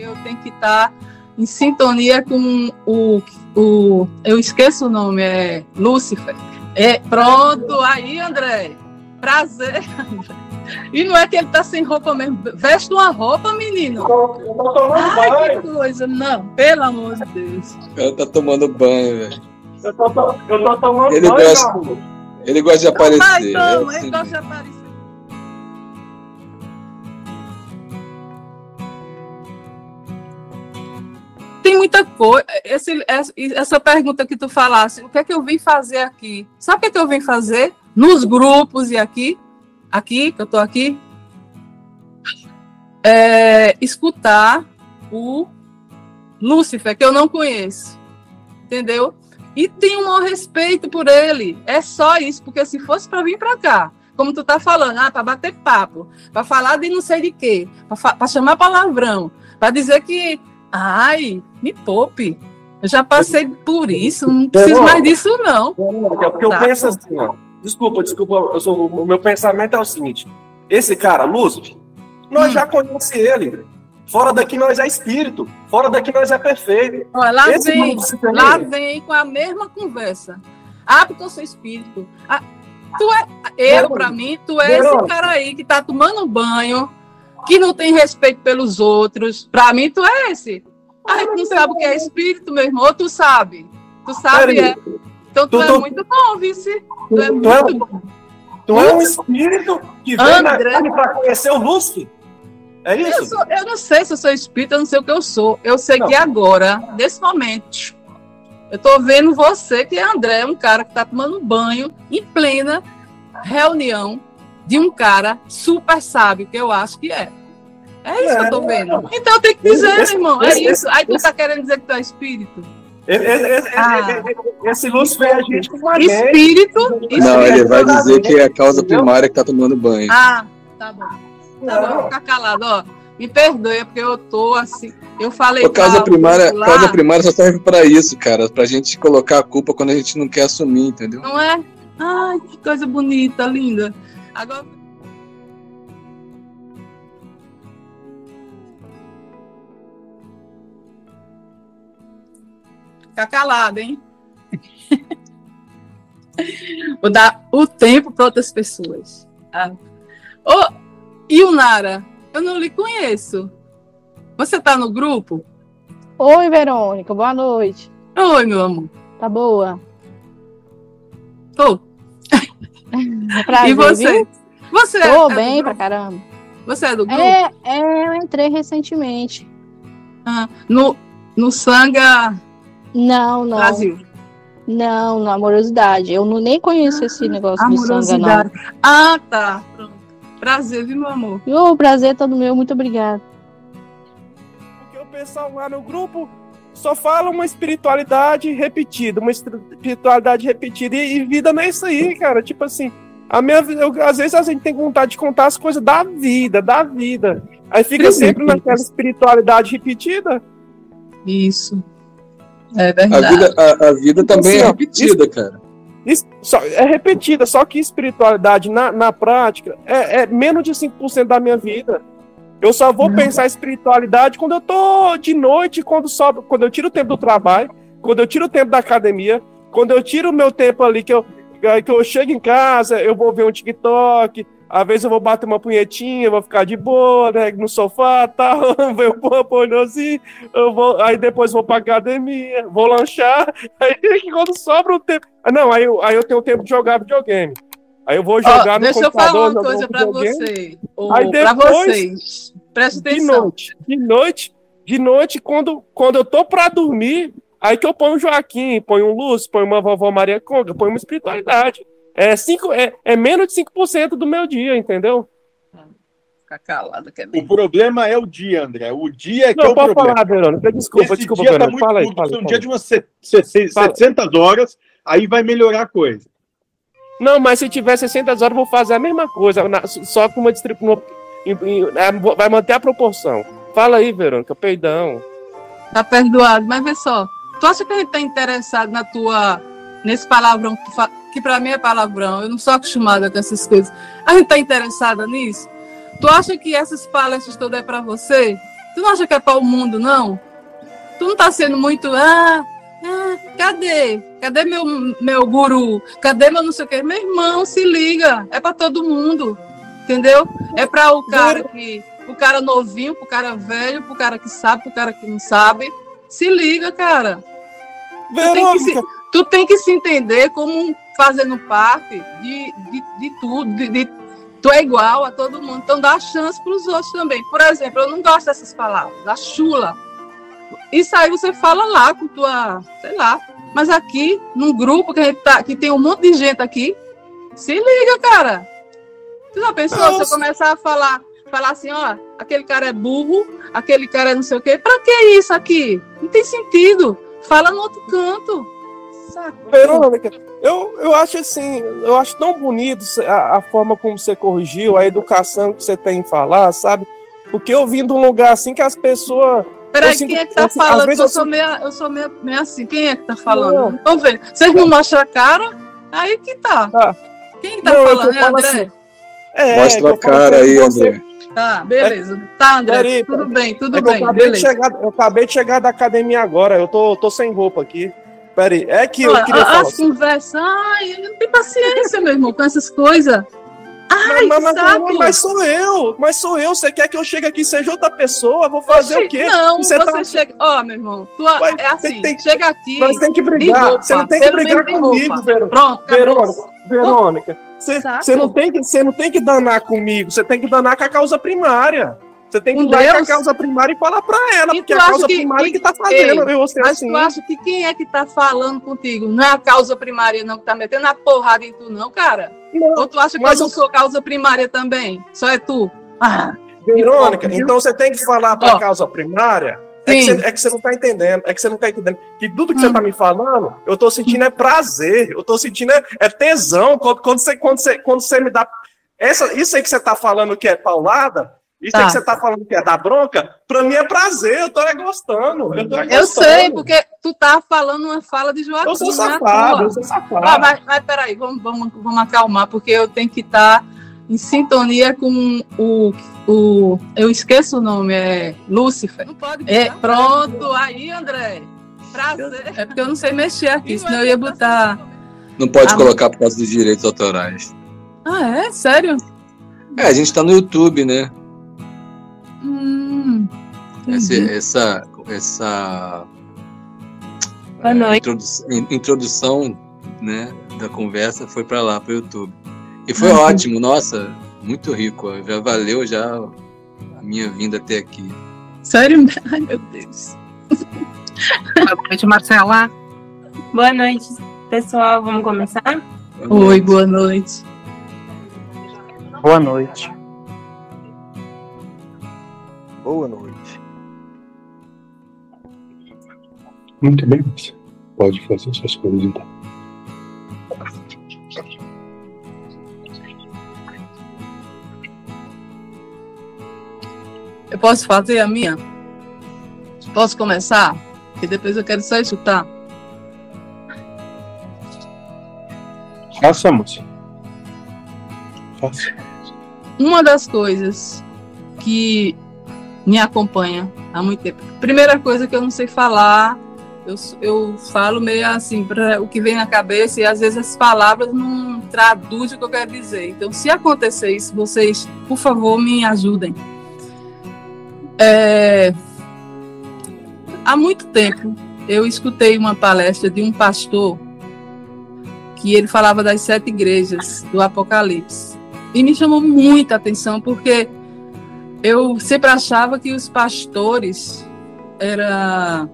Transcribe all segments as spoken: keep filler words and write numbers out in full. eu tenho que estar em sintonia com o, o... Eu esqueço o nome, é Lúcifer. É, pronto, aí, André. Prazer, André. E não é que ele está sem roupa mesmo. Veste uma roupa, menino. Eu tô tomando Ai, banho. Que coisa. Não, pelo amor de Deus. O cara tá tomando banho, velho. Eu tô, eu tô tomando ele banho, gosta, Ele gosta de aparecer. Ah, então, é assim, ele gosta de aparecer. Tem muita coisa. Esse, essa pergunta que tu falasse, o que é que eu vim fazer aqui? Sabe o que é que eu vim fazer? Nos grupos e aqui, aqui, que eu tô aqui, é, escutar o Lúcifer, que eu não conheço, entendeu? E tenho um maior respeito por ele, é só isso, porque se fosse para vir para cá, como tu tá falando, ah, para bater papo, para falar de não sei de quê, para chamar palavrão, para dizer que ai, me poupe. Eu já passei por isso, não preciso mais disso, não. É porque eu tá. penso assim, ó. Desculpa, desculpa, eu sou, o meu pensamento é o seguinte. Esse cara, Lúcio, nós hum. já conhecemos ele. Fora daqui nós é espírito. Fora daqui nós é perfeito. Olha, lá esse vem, lá vem com a mesma conversa. Ah, porque eu sou espírito. Ah, tu é, eu, pra mim, tu é esse cara aí que tá tomando banho, que não tem respeito pelos outros. Pra mim, tu é esse. A gente não sabe o que é espírito, meu irmão. Ou tu sabe. Tu sabe, é. Então tu, tu é tô... muito bom, vice. Tu, tu é muito é um... bom. Tu é um espírito que vem André... na carne pra conhecer o Lúcio. É isso? Eu, sou... eu não sei se eu sou espírito, eu não sei o que eu sou. Eu sei não. que agora, nesse momento, eu tô vendo você, que é André, um cara que tá tomando banho em plena reunião de um cara super sábio, que eu acho que é. É isso é, que eu tô vendo. Não. Então eu tenho que dizer, esse, meu irmão, esse, é isso. Esse, Aí tu esse, tá querendo dizer que tu é espírito? Esse, esse, ah. esse Lúcio é a gente com a espírito, espírito? Não, ele vai dizer que é a causa primária que tá tomando banho. Ah, tá bom. Tá bom, vou ficar calado, ó. Me perdoe, porque eu tô assim... Eu falei... A causa, primária, a causa primária só serve pra isso, cara. Pra gente colocar a culpa quando a gente não quer assumir, entendeu? Não é? Ai, que coisa bonita, linda. Agora... Fica calado, hein? Vou dar o tempo para outras pessoas. Ah. Oh, e o Nara? Eu não lhe conheço. Você tá no grupo? Oi, Verônica. Boa noite. Oi, meu amor. Tá boa? Tô. Prazer, e você? Viu? Você Tô é bem pra caramba. Você é do grupo? É, é eu entrei recentemente. Ah, no, no Sanga... Não, não. Brasil. Não, na amorosidade. Eu não, nem conheço ah, esse negócio amorosidade. do Sanga, não. Ah, tá. Pronto. Prazer, viu, meu amor? O prazer é todo meu. Muito obrigada. Porque o pessoal lá no grupo... Só fala uma espiritualidade repetida, uma espiritualidade repetida. E, e vida não é isso aí, cara. Tipo assim, a minha, eu, às vezes a gente tem vontade de contar as coisas da vida, da vida. Aí fica Sim. sempre naquela espiritualidade repetida. Isso. É verdade. A vida, a, a vida também assim, é repetida, isso, cara. Isso, só, é repetida, só que espiritualidade na, na prática é, é menos de cinco por cento da minha vida. Eu só vou pensar em espiritualidade quando eu tô de noite, quando, sobe, quando eu tiro o tempo do trabalho, quando eu tiro o tempo da academia, quando eu tiro o meu tempo ali, que eu, que eu chego em casa, eu vou ver um TikTok, às vezes eu vou bater uma punhetinha, vou ficar de boa, né, no sofá, tal, eu vou pornozinho, eu vou, aí depois vou pra academia, vou lanchar, aí quando sobra o tempo... Não, aí, aí eu tenho tempo de jogar videogame. Aí eu vou jogar oh, no deixa computador... Deixa eu falar uma coisa pra você. Oh, Aí depois, pra vocês. Presta atenção. De noite, de noite, de noite quando, quando eu tô pra dormir, aí que eu ponho um Joaquim, ponho um Lúcio, ponho uma vovó Maria Conga, ponho uma espiritualidade. É, cinco, é, é menos de cinco por cento do meu dia, entendeu? Fica calado. Que é o problema é o dia, André. O dia é que Não, é o pode problema. Falar, Verônica. Desculpa, Esse desculpa, Verônica. Tá fala aí, fala, fala. Um dia de umas setecentas horas, aí vai melhorar a coisa. Não, mas se tiver sessenta horas, eu vou fazer a mesma coisa, só com uma distribuição. Vai manter a proporção. Fala aí, Verônica, perdão. Tá perdoado, mas vê só. Tu acha que a gente tá interessado na tua, nesse palavrão, que, fa... que pra mim é palavrão, eu não sou acostumada com essas coisas. A gente tá interessada nisso? Tu acha que essas palestras todas é pra você? Tu não acha que é para o mundo, não? Tu não tá sendo muito... Ah, ah, cadê? Cadê meu, meu guru? Cadê meu não sei o quê? Meu irmão, se liga. É para todo mundo, entendeu? É para o cara que... O cara novinho, pro cara velho, pro cara que sabe, pro cara que não sabe. Se liga, cara. Verônica. Tu tem que se, tu tem que se entender como fazendo parte de, de, de tudo. De, de, tu é igual a todo mundo. Então dá chance pros outros também. Por exemplo, eu não gosto dessas palavras. A chula. Isso aí você fala lá com tua... Sei lá. Mas aqui, num grupo que, a gente tá, que tem um monte de gente aqui, se liga, cara. Tu já pensou? Nossa. Você começar a falar... Falar assim, ó, aquele cara é burro, aquele cara é não sei o quê. Pra que isso aqui? Não tem sentido. Fala no outro canto. Verônica, eu, eu acho assim, eu acho tão bonito a, a forma como você corrigiu, a educação que você tem em falar, sabe? Porque eu vim de um lugar assim que as pessoas... Peraí, quem é que tá assim, falando? Eu, eu sou, meia, eu sou meia, meia assim, quem é que tá falando? Vamos ver, vocês não mostram a cara, aí que tá. tá. Quem tá não, falando, é André? Assim, é, mostra a cara aí, André. Tá, beleza. É, tá, André, peraí, tudo bem, tudo é bem, eu acabei, beleza. Chegar, eu acabei de chegar da academia agora, eu tô, tô sem roupa aqui. Peraí, é que olha, eu queria a, falar... As assim. Conversas, ai, eu não tenho paciência, meu irmão, com essas coisas. Ai, mas, mas, mas, mas sou eu, mas sou eu, você quer que eu chegue aqui e seja outra pessoa? Vou fazer Oxi, o quê? Não, você, você tá... chega... Ó, oh, meu irmão, tu vai, é assim, tem, chega aqui... Mas tem que brigar, roupa, você não tem que brigar comigo, Verônica. Pronto, Verônica, Verônica. Você não, não tem que danar comigo, você tem que danar com a causa primária. Você tem que um dar com a causa primária e falar pra ela, e porque a causa que, primária e, que tá fazendo. Ei, eu, você mas assim. Tu acha que quem é que tá falando contigo? Não é a causa primária não que tá metendo a porrada em tu não, cara? Não, ou tu acha que eu não sou causa primária também? Só é tu? Ah, Verônica, então você tem que falar pra oh. causa primária... É que você é não tá entendendo, é que você não tá entendendo. Que tudo que você hum. tá me falando, eu tô sentindo é prazer, eu tô sentindo é, é tesão. Quando, quando, você, quando, você, quando você me dá... Essa, isso aí que você tá falando que é paulada, isso tá. aí que você tá falando que é da bronca, pra mim é prazer, eu tô é gostando. Eu, tô é gostando. Eu sei, porque tu tá falando uma fala de Joaquim. Eu sou safado, né? eu sou safado. Ah, mas, mas peraí, vamos, vamos, vamos acalmar, porque eu tenho que estar... Tá... em sintonia com o, o... Eu esqueço o nome, é... Lúcifer. Não pode mudar, é, pronto, aí, André. Prazer. É porque eu não sei mexer aqui, senão eu ia botar... Não pode a... colocar por causa dos direitos autorais. Ah, é? Sério? É, a gente tá no YouTube, né? Hum, essa... Essa... essa é, introdu... introdução, né, da conversa foi pra lá, pro YouTube. E foi uhum. ótimo, nossa, muito rico. Já valeu já a minha vinda até aqui. Sério? Ai, meu Deus. Boa noite, Marcela. Boa noite, pessoal. Vamos começar? Boa Oi, boa noite. Boa noite. Boa noite. Muito bem, você pode fazer suas coisas então. Eu posso fazer a minha? Posso começar? E depois eu quero só escutar. Faça, moça. Faça. Uma das coisas que me acompanha há muito tempo. Primeira coisa que eu não sei falar, eu, eu falo meio assim, pra, o que vem na cabeça, e às vezes as palavras não traduzem o que eu quero dizer. Então, se acontecer isso, vocês, por favor, me ajudem. É, há muito tempo eu escutei uma palestra de um pastor que ele falava das sete igrejas do Apocalipse e me chamou muita atenção porque eu sempre achava que os pastores era,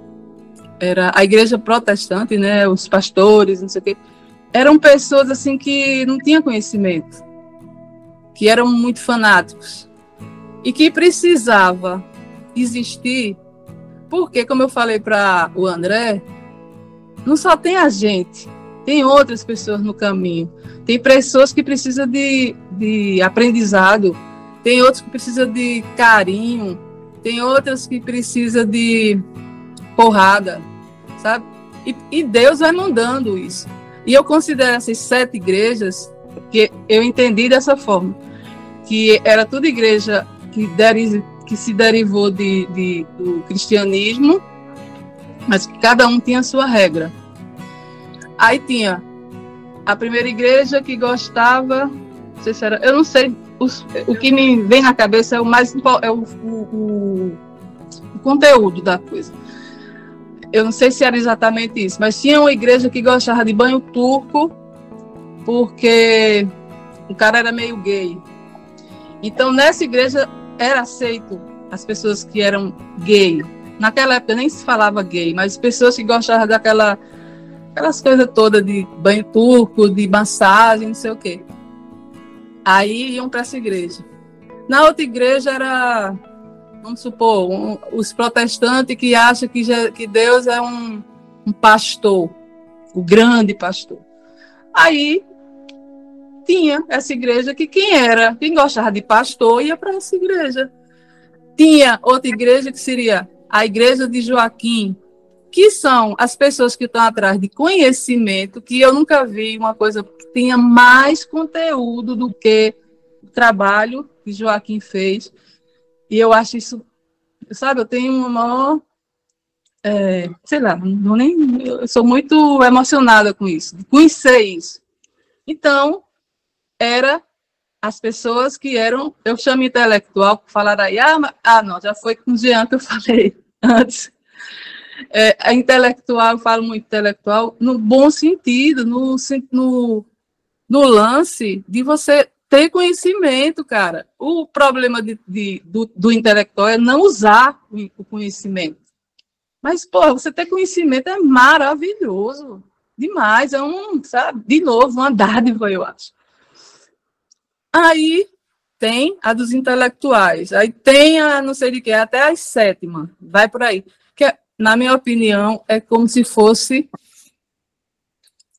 era a igreja protestante, né? Os pastores, não sei o quê, eram pessoas assim que não tinham conhecimento, que eram muito fanáticos e que precisava existir, porque, como eu falei para o André, não só tem a gente, tem outras pessoas no caminho, tem pessoas que precisam de, de aprendizado, tem outras que precisam de carinho, tem outras que precisam de porrada, sabe? E, e Deus vai mandando isso. E eu considero essas sete igrejas, que eu entendi dessa forma, que era tudo igreja que que se derivou de, de, do cristianismo, mas que cada um tinha sua regra. Aí tinha a primeira igreja que gostava, não sei se era, eu não sei, os, o que me vem na cabeça é o mais é o, o, o conteúdo da coisa. Eu não sei se era exatamente isso, mas tinha uma igreja que gostava de banho turco, porque o cara era meio gay. Então, nessa igreja era aceito as pessoas que eram gay. Naquela época nem se falava gay, mas pessoas que gostavam daquela, aquelas coisas todas de banho turco, de massagem, não sei o quê. Aí iam para essa igreja. Na outra igreja era, vamos supor, um, os protestantes que acham que, que Deus é um, um pastor, o grande pastor. Aí tinha essa igreja que quem era, quem gostava de pastor ia para essa igreja. Tinha outra igreja que seria a igreja de Joaquim, que são as pessoas que estão atrás de conhecimento, que eu nunca vi uma coisa que tenha mais conteúdo do que o trabalho que Joaquim fez. E eu acho isso, sabe, eu tenho uma maior, é, sei lá, não nem, eu sou muito emocionada com isso, de conhecer isso. Então, era as pessoas que eram, eu chamo intelectual, falaram aí, ah, mas, ah, não, já foi com o Jean que eu falei antes. É, a intelectual, eu falo muito intelectual, no bom sentido, no, no, no lance de você ter conhecimento, cara. O problema de, de, do, do intelectual é não usar o conhecimento. Mas, pô, você ter conhecimento é maravilhoso, demais, é um, sabe, de novo, uma dádiva, eu acho. Aí tem a dos intelectuais, aí tem a não sei de que, até a sétima, vai por aí. Que é, na minha opinião, é como se fosse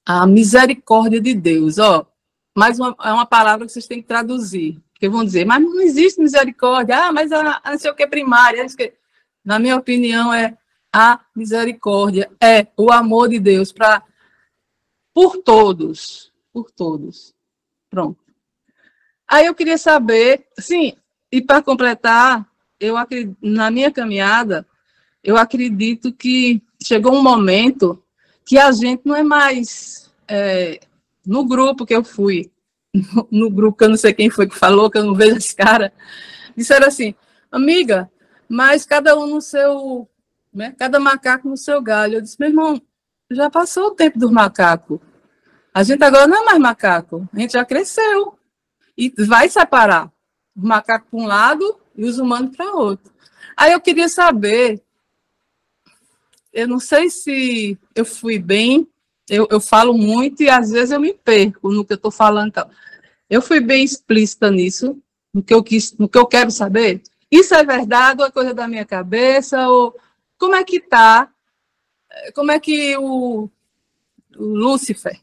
a misericórdia de Deus. Ó, mais uma, é uma palavra que vocês têm que traduzir, porque vão dizer, mas não existe misericórdia, ah, mas a, a não sei o que é primária. Que... Na minha opinião, é a misericórdia, é o amor de Deus pra, por todos, por todos. Pronto. Aí eu queria saber, sim, e para completar, eu acredito, na minha caminhada, eu acredito que chegou um momento que a gente não é mais, é, no grupo que eu fui, no, no grupo que eu não sei quem foi que falou, que eu não vejo esse cara, disseram assim, amiga, mas cada um no seu, né, cada macaco no seu galho. Eu disse, meu irmão, já passou o tempo dos macacos, a gente agora não é mais macaco, a gente já cresceu. E vai separar o macaco para um lado e os humanos para outro. Aí eu queria saber, eu não sei se eu fui bem, eu, eu falo muito e às vezes eu me perco no que eu estou falando. Então. Eu fui bem explícita nisso, no que eu quis, no que eu quero saber. Isso é verdade ou é coisa da minha cabeça? Ou como é que tá? Como é que o, o Lúcifer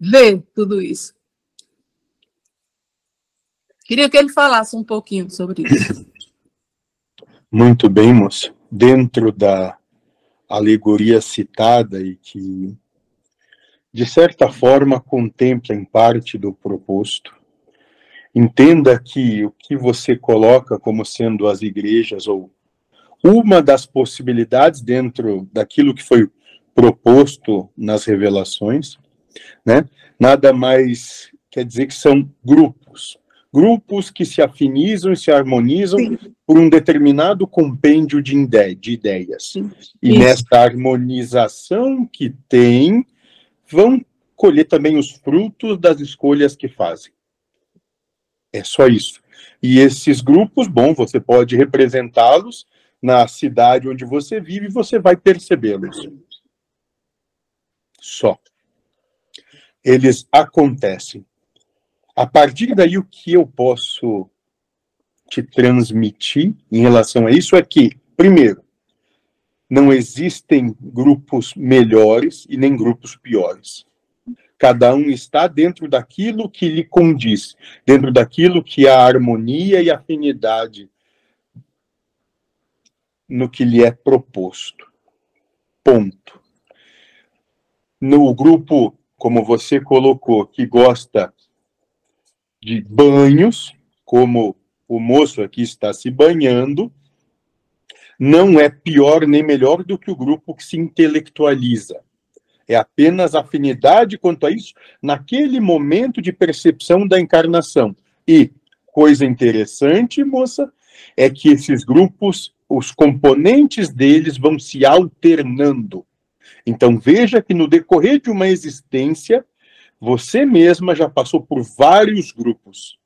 vê tudo isso? Queria que ele falasse um pouquinho sobre isso. Muito bem, moça. Dentro da alegoria citada e que, de certa forma, contempla em parte do proposto, entenda que o que você coloca como sendo as igrejas ou uma das possibilidades dentro daquilo que foi proposto nas revelações, né, nada mais quer dizer que são grupos. Grupos que se afinizam e se harmonizam, sim, por um determinado compêndio de, ide de ideias. Sim. E nessa harmonização que tem, vão colher também os frutos das escolhas que fazem. É só isso. E esses grupos, bom, você pode representá-los na cidade onde você vive e você vai percebê-los. Só. Eles acontecem. A partir daí, o que eu posso te transmitir em relação a isso é que, primeiro, não existem grupos melhores e nem grupos piores. Cada um está dentro daquilo que lhe condiz, dentro daquilo que há harmonia e afinidade no que lhe é proposto. Ponto. No grupo, como você colocou, que gosta de banhos, como o moço aqui está se banhando, não é pior nem melhor do que o grupo que se intelectualiza. É apenas afinidade quanto a isso, naquele momento de percepção da encarnação. E, coisa interessante, moça, é que esses grupos, os componentes deles vão se alternando. Então veja que no decorrer de uma existência, você mesma já passou por vários grupos.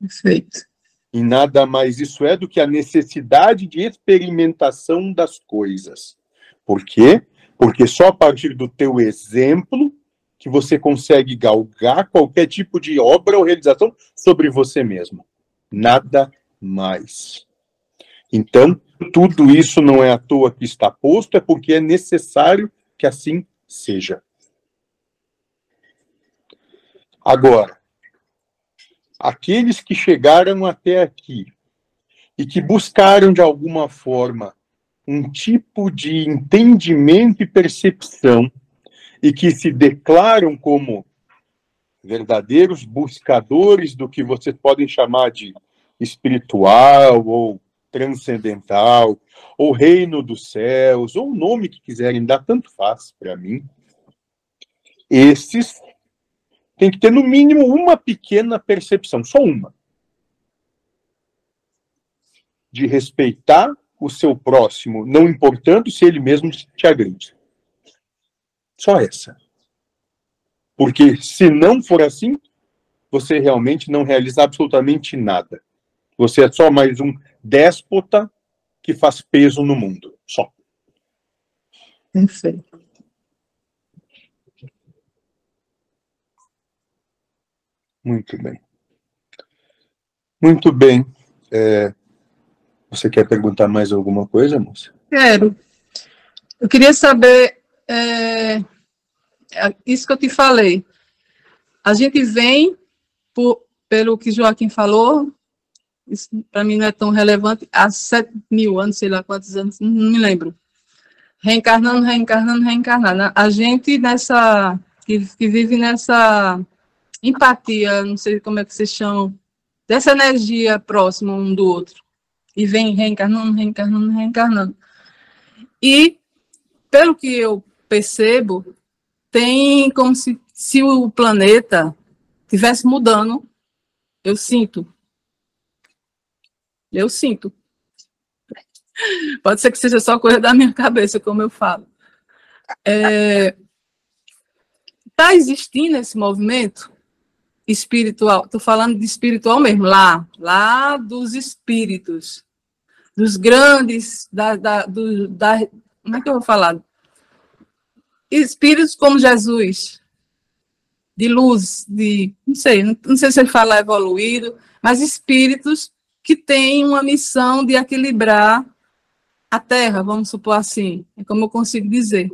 Perfeito. E nada mais isso é do que a necessidade de experimentação das coisas. Por quê? Porque só a partir do teu exemplo que você consegue galgar qualquer tipo de obra ou realização sobre você mesmo. Nada mais. Então, tudo isso não é à toa que está posto, é porque é necessário que assim seja. Agora, aqueles que chegaram até aqui e que buscaram de alguma forma um tipo de entendimento e percepção e que se declaram como verdadeiros buscadores do que vocês podem chamar de espiritual ou transcendental, ou reino dos céus, ou o nome que quiserem dar, tanto faz para mim. Esses têm que ter no mínimo uma pequena percepção, só uma, de respeitar o seu próximo, não importando se ele mesmo te agride. Só essa. Porque se não for assim, você realmente não realiza absolutamente nada. Você é só mais um déspota que faz peso no mundo. Só. Perfeito. Muito bem. Muito bem. É, você quer perguntar mais alguma coisa, moça? Quero. Eu queria saber, é, isso que eu te falei. A gente vem, por, pelo que Joaquim falou, isso para mim não é tão relevante, há sete mil anos, sei lá quantos anos, não me lembro. Reencarnando, reencarnando, reencarnando. A gente nessa, que, que vive nessa empatia, não sei como é que vocês chamam, dessa energia próxima um do outro. E vem reencarnando, reencarnando, reencarnando. E, pelo que eu percebo, tem como se, se o planeta estivesse mudando, eu sinto. Eu sinto. Pode ser que seja só coisa da minha cabeça, como eu falo. Está é, existindo esse movimento espiritual? Estou falando de espiritual mesmo, lá. Lá dos espíritos. Dos grandes... Da, da, do, da, como é que eu vou falar? Espíritos como Jesus. De luz, de... Não sei, não, não sei se ele fala evoluído, mas espíritos que tem uma missão de equilibrar a Terra, vamos supor assim, é como eu consigo dizer.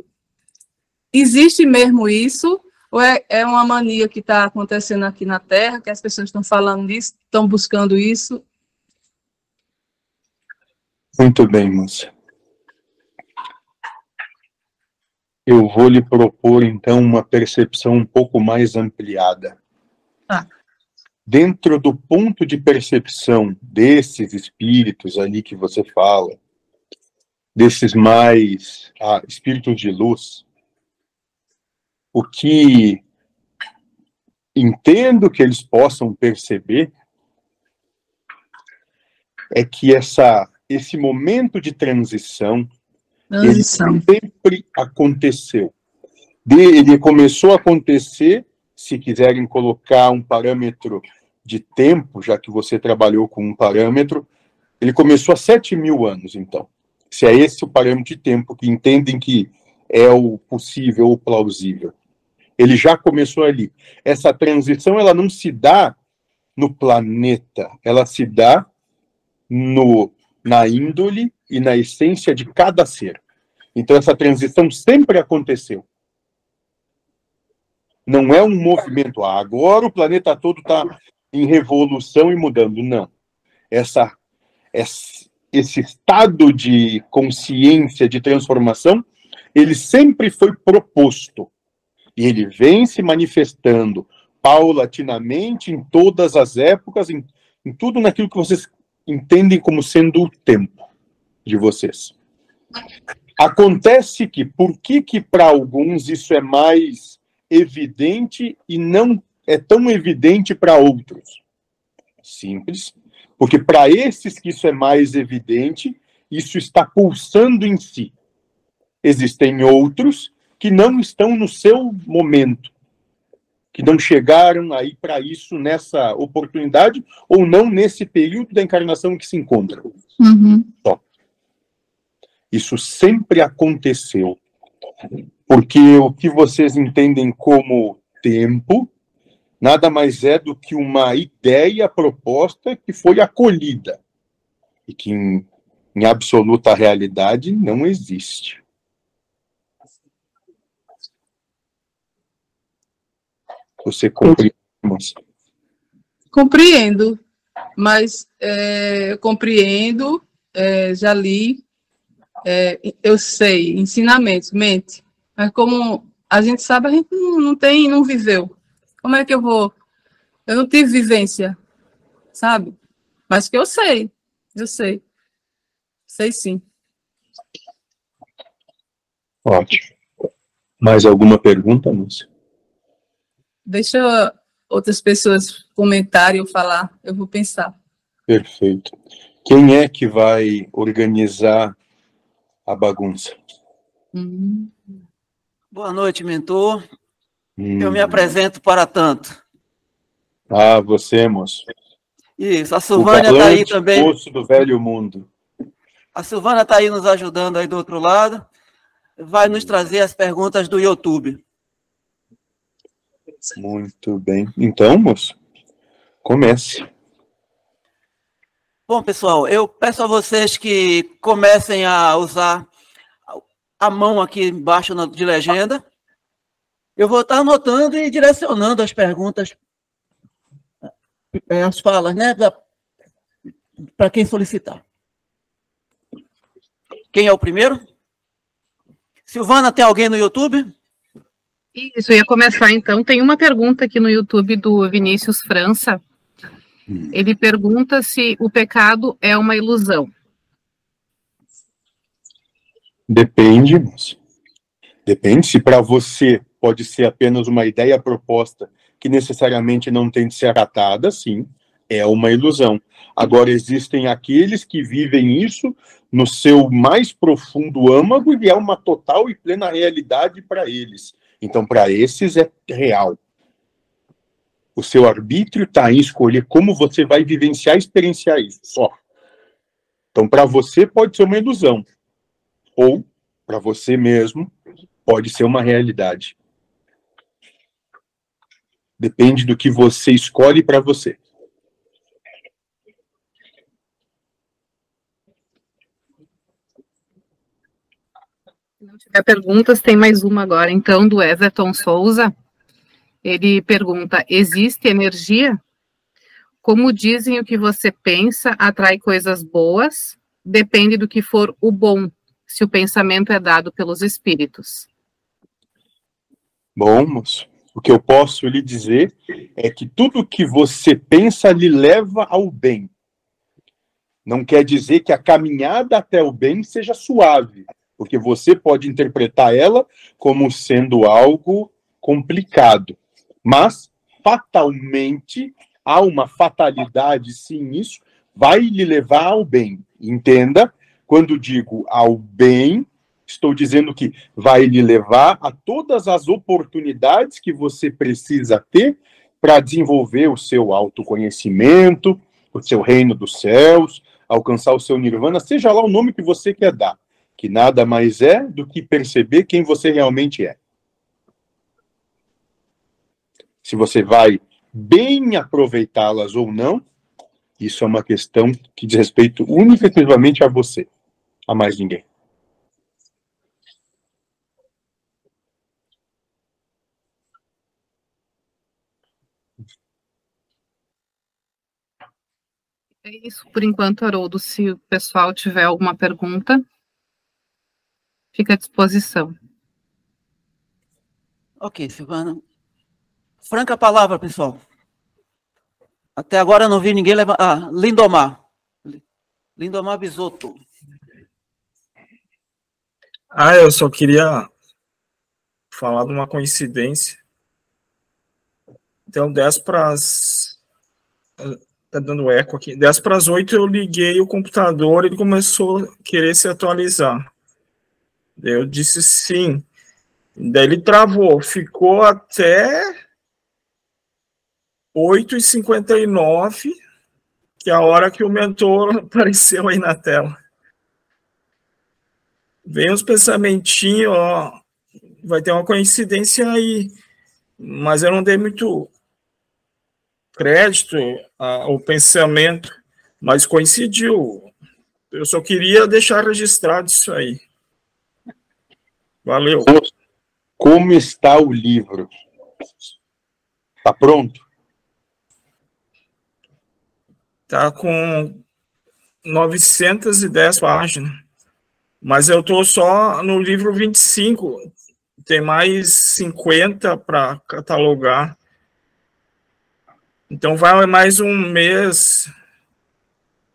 Existe mesmo isso, ou é, é uma mania que está acontecendo aqui na Terra, que as pessoas estão falando disso, estão buscando isso? Muito bem, moça. Eu vou lhe propor, então, uma percepção um pouco mais ampliada. Tá. Ah. Dentro do ponto de percepção desses espíritos ali que você fala, desses mais ah, espíritos de luz, o que entendo que eles possam perceber é que essa, esse momento de transição, transição. Ele sempre aconteceu. Ele começou a acontecer, se quiserem colocar um parâmetro de tempo, já que você trabalhou com um parâmetro, ele começou há sete mil anos, então. Se é esse o parâmetro de tempo que entendem que é o possível, o plausível. Ele já começou ali. Essa transição, ela não se dá no planeta, ela se dá no, na índole e na essência de cada ser. Então, essa transição sempre aconteceu. Não é um movimento, ah, agora o planeta todo está em revolução e mudando. Não. Essa, essa, esse estado de consciência, de transformação, ele sempre foi proposto. E ele vem se manifestando paulatinamente em todas as épocas, em em tudo naquilo que vocês entendem como sendo o tempo de vocês. Acontece que, por que que para alguns isso é mais evidente e não é tão evidente para outros? Simples, porque para esses que isso é mais evidente, isso está pulsando em si. Existem outros que não estão no seu momento, que não chegaram aí para isso nessa oportunidade ou não nesse período da encarnação em que se encontram. Uhum. Só. Isso sempre aconteceu, porque o que vocês entendem como tempo nada mais é do que uma ideia proposta que foi acolhida e que em, em absoluta realidade não existe. Você compreende? Compreendo, mas é, eu compreendo, é, já li, é, eu sei, ensinamentos, mente, mas como a gente sabe, a gente não, não tem, não viveu. Como é que eu vou? Eu não tive vivência, sabe? Mas que eu sei, eu sei, sei sim. Ótimo. Mais alguma pergunta, Lúcia? Deixa outras pessoas comentarem ou falar, eu vou pensar. Perfeito. Quem é que vai organizar a bagunça? Hum. Boa noite, mentor. Hum. Eu me apresento para tanto. Ah, você, moço. Isso, a Silvânia está aí também. O poço do velho mundo. A Silvânia está aí nos ajudando aí do outro lado. Vai nos trazer as perguntas do YouTube. Muito bem. Então, moço, comece. Bom, pessoal, eu peço a vocês que comecem a usar a mão aqui embaixo de legenda. Eu vou estar anotando e direcionando as perguntas, as falas, né, para quem solicitar. Quem é o primeiro? Silvana, tem alguém no YouTube? Isso, eu ia começar então. Tem uma pergunta aqui no YouTube do Vinícius França. Ele pergunta se o pecado é uma ilusão. Depende, moço. Depende se para você pode ser apenas uma ideia proposta que necessariamente não tem de ser acatada, sim, é uma ilusão. Agora, existem aqueles que vivem isso no seu mais profundo âmago e é uma total e plena realidade para eles. Então, para esses, é real. O seu arbítrio está em escolher como você vai vivenciar e experienciar isso, só. Então, para você, pode ser uma ilusão. Ou, para você mesmo, pode ser uma realidade. Depende do que você escolhe para você. Se não tiver perguntas, tem mais uma agora, então, do Everton Souza. Ele pergunta, existe energia? Como dizem, o que você pensa atrai coisas boas, depende do que for o bom, se o pensamento é dado pelos espíritos. Bom, moço, o que eu posso lhe dizer é que tudo que você pensa lhe leva ao bem. Não quer dizer que a caminhada até o bem seja suave, porque você pode interpretar ela como sendo algo complicado. Mas, fatalmente, há uma fatalidade, sim, nisso, vai lhe levar ao bem. Entenda, quando digo ao bem, estou dizendo que vai lhe levar a todas as oportunidades que você precisa ter para desenvolver o seu autoconhecimento, o seu reino dos céus, alcançar o seu nirvana, seja lá o nome que você quer dar, que nada mais é do que perceber quem você realmente é. Se você vai bem aproveitá-las ou não, isso é uma questão que diz respeito única e exclusivamente a você, a mais ninguém. É isso por enquanto, Haroldo. Se o pessoal tiver alguma pergunta, fica à disposição. Ok, Silvana. Franca palavra, pessoal. Até agora eu não vi ninguém levantar. Ah, Lindomar. Lindomar Bisotto. Ah, eu só queria falar de uma coincidência. Então, dez para as... Tá dando eco aqui. dez para as oito eu liguei o computador e ele começou a querer se atualizar. Daí eu disse sim. Daí ele travou. Ficou até oito e cinquenta e nove, que é a hora que o mentor apareceu aí na tela. Vem uns pensamentinhos, ó, vai ter uma coincidência aí, mas eu não dei muito crédito ao pensamento, mas coincidiu. Eu só queria deixar registrado isso aí. Valeu. Como está o livro? Está pronto? Está com novecentas e dez páginas. Mas eu estou só no livro vinte e cinco, tem mais cinquenta para catalogar. Então vai mais um mês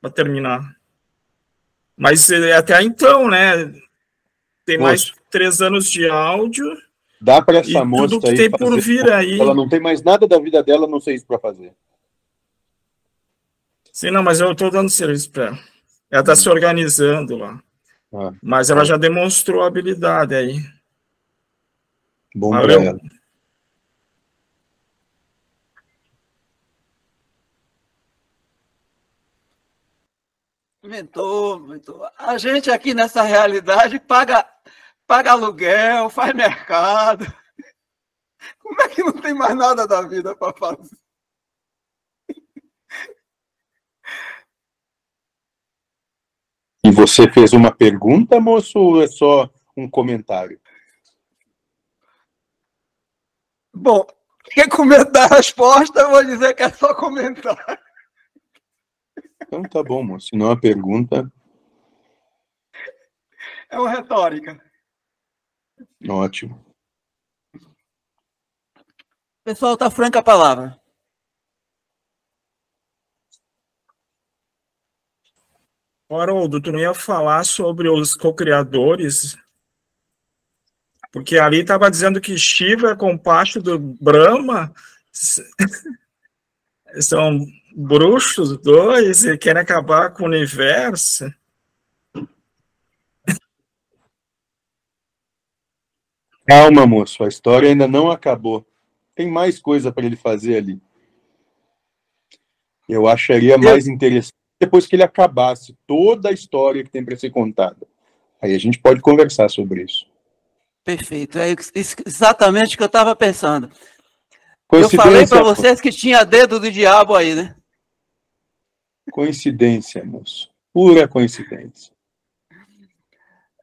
para terminar. Mas até então, né? Tem moço, mais três anos de áudio. Dá para essa moça aí. Tem por vir aí. Ela não tem mais nada da vida dela, não sei isso para fazer. Sim, não, mas eu estou dando serviço para ela. Ela está se organizando lá. Ah, mas ela já demonstrou habilidade aí. Bom para ela. Mentor, mentor. A gente aqui nessa realidade paga, paga aluguel, faz mercado. Como é que não tem mais nada da vida para fazer? E você fez uma pergunta, moço, ou é só um comentário? Bom, quem comentar a resposta, eu vou dizer que é só comentário. Então tá bom, moço. Se não é uma pergunta... É uma retórica. Ótimo. Pessoal, tá franca a palavra. Haroldo, tu não ia falar sobre os co-criadores? Porque ali estava dizendo que Shiva é compasso do Brahma, são bruxos dois e querem acabar com o universo. Calma, moço, a história ainda não acabou. Tem mais coisa para ele fazer ali. Eu acharia mais Eu... interessante depois que ele acabasse toda a história que tem para ser contada. Aí a gente pode conversar sobre isso. Perfeito, é exatamente o que eu estava pensando. Eu falei para vocês que tinha dedo do diabo aí, né? Coincidência, moço. Pura coincidência.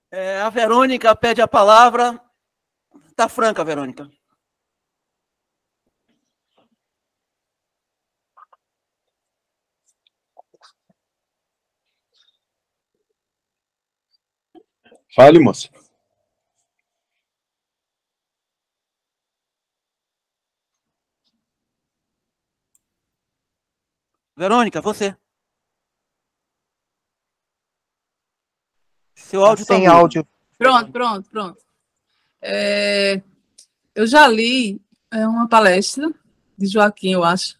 É, a Verônica pede a palavra. Tá franca, Verônica. Fale, moça. Verônica, você. Seu áudio está sem áudio. Pronto, pronto, pronto. É, eu já li uma palestra de Joaquim, eu acho,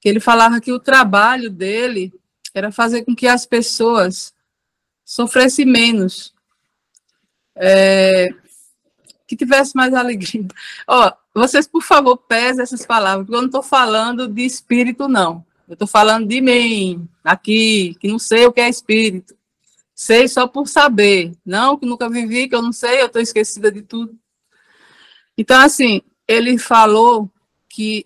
que ele falava que o trabalho dele era fazer com que as pessoas sofressem menos. É, que tivesse mais alegria. Ó, vocês, por favor, pesem essas palavras, porque eu não estou falando de espírito, não. Eu estou falando de mim, aqui, que não sei o que é espírito. Sei só por saber. Não, que nunca vivi, que eu não sei, eu estou esquecida de tudo. Então, assim, ele falou que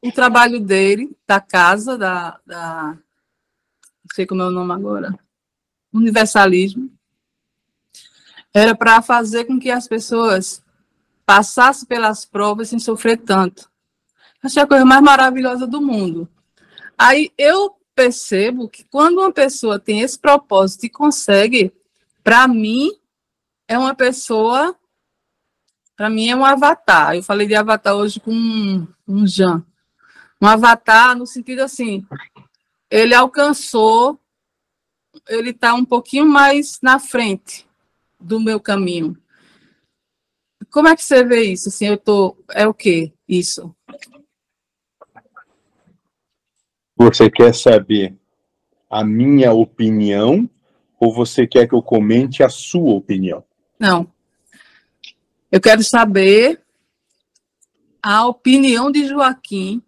o trabalho dele, da casa, da... da não sei como é o nome agora. Universalismo. Era para fazer com que as pessoas passassem pelas provas sem sofrer tanto. Achei a coisa mais maravilhosa do mundo. Aí eu percebo que quando uma pessoa tem esse propósito e consegue, para mim, é uma pessoa, para mim é um avatar. Eu falei de avatar hoje com um, um Jean. Um avatar no sentido assim, ele alcançou, ele está um pouquinho mais na frente do meu caminho. Como é que você vê isso? Assim, eu tô, é o quê isso? Você quer saber a minha opinião ou você quer que eu comente a sua opinião? Não. Eu quero saber a opinião de Joaquim.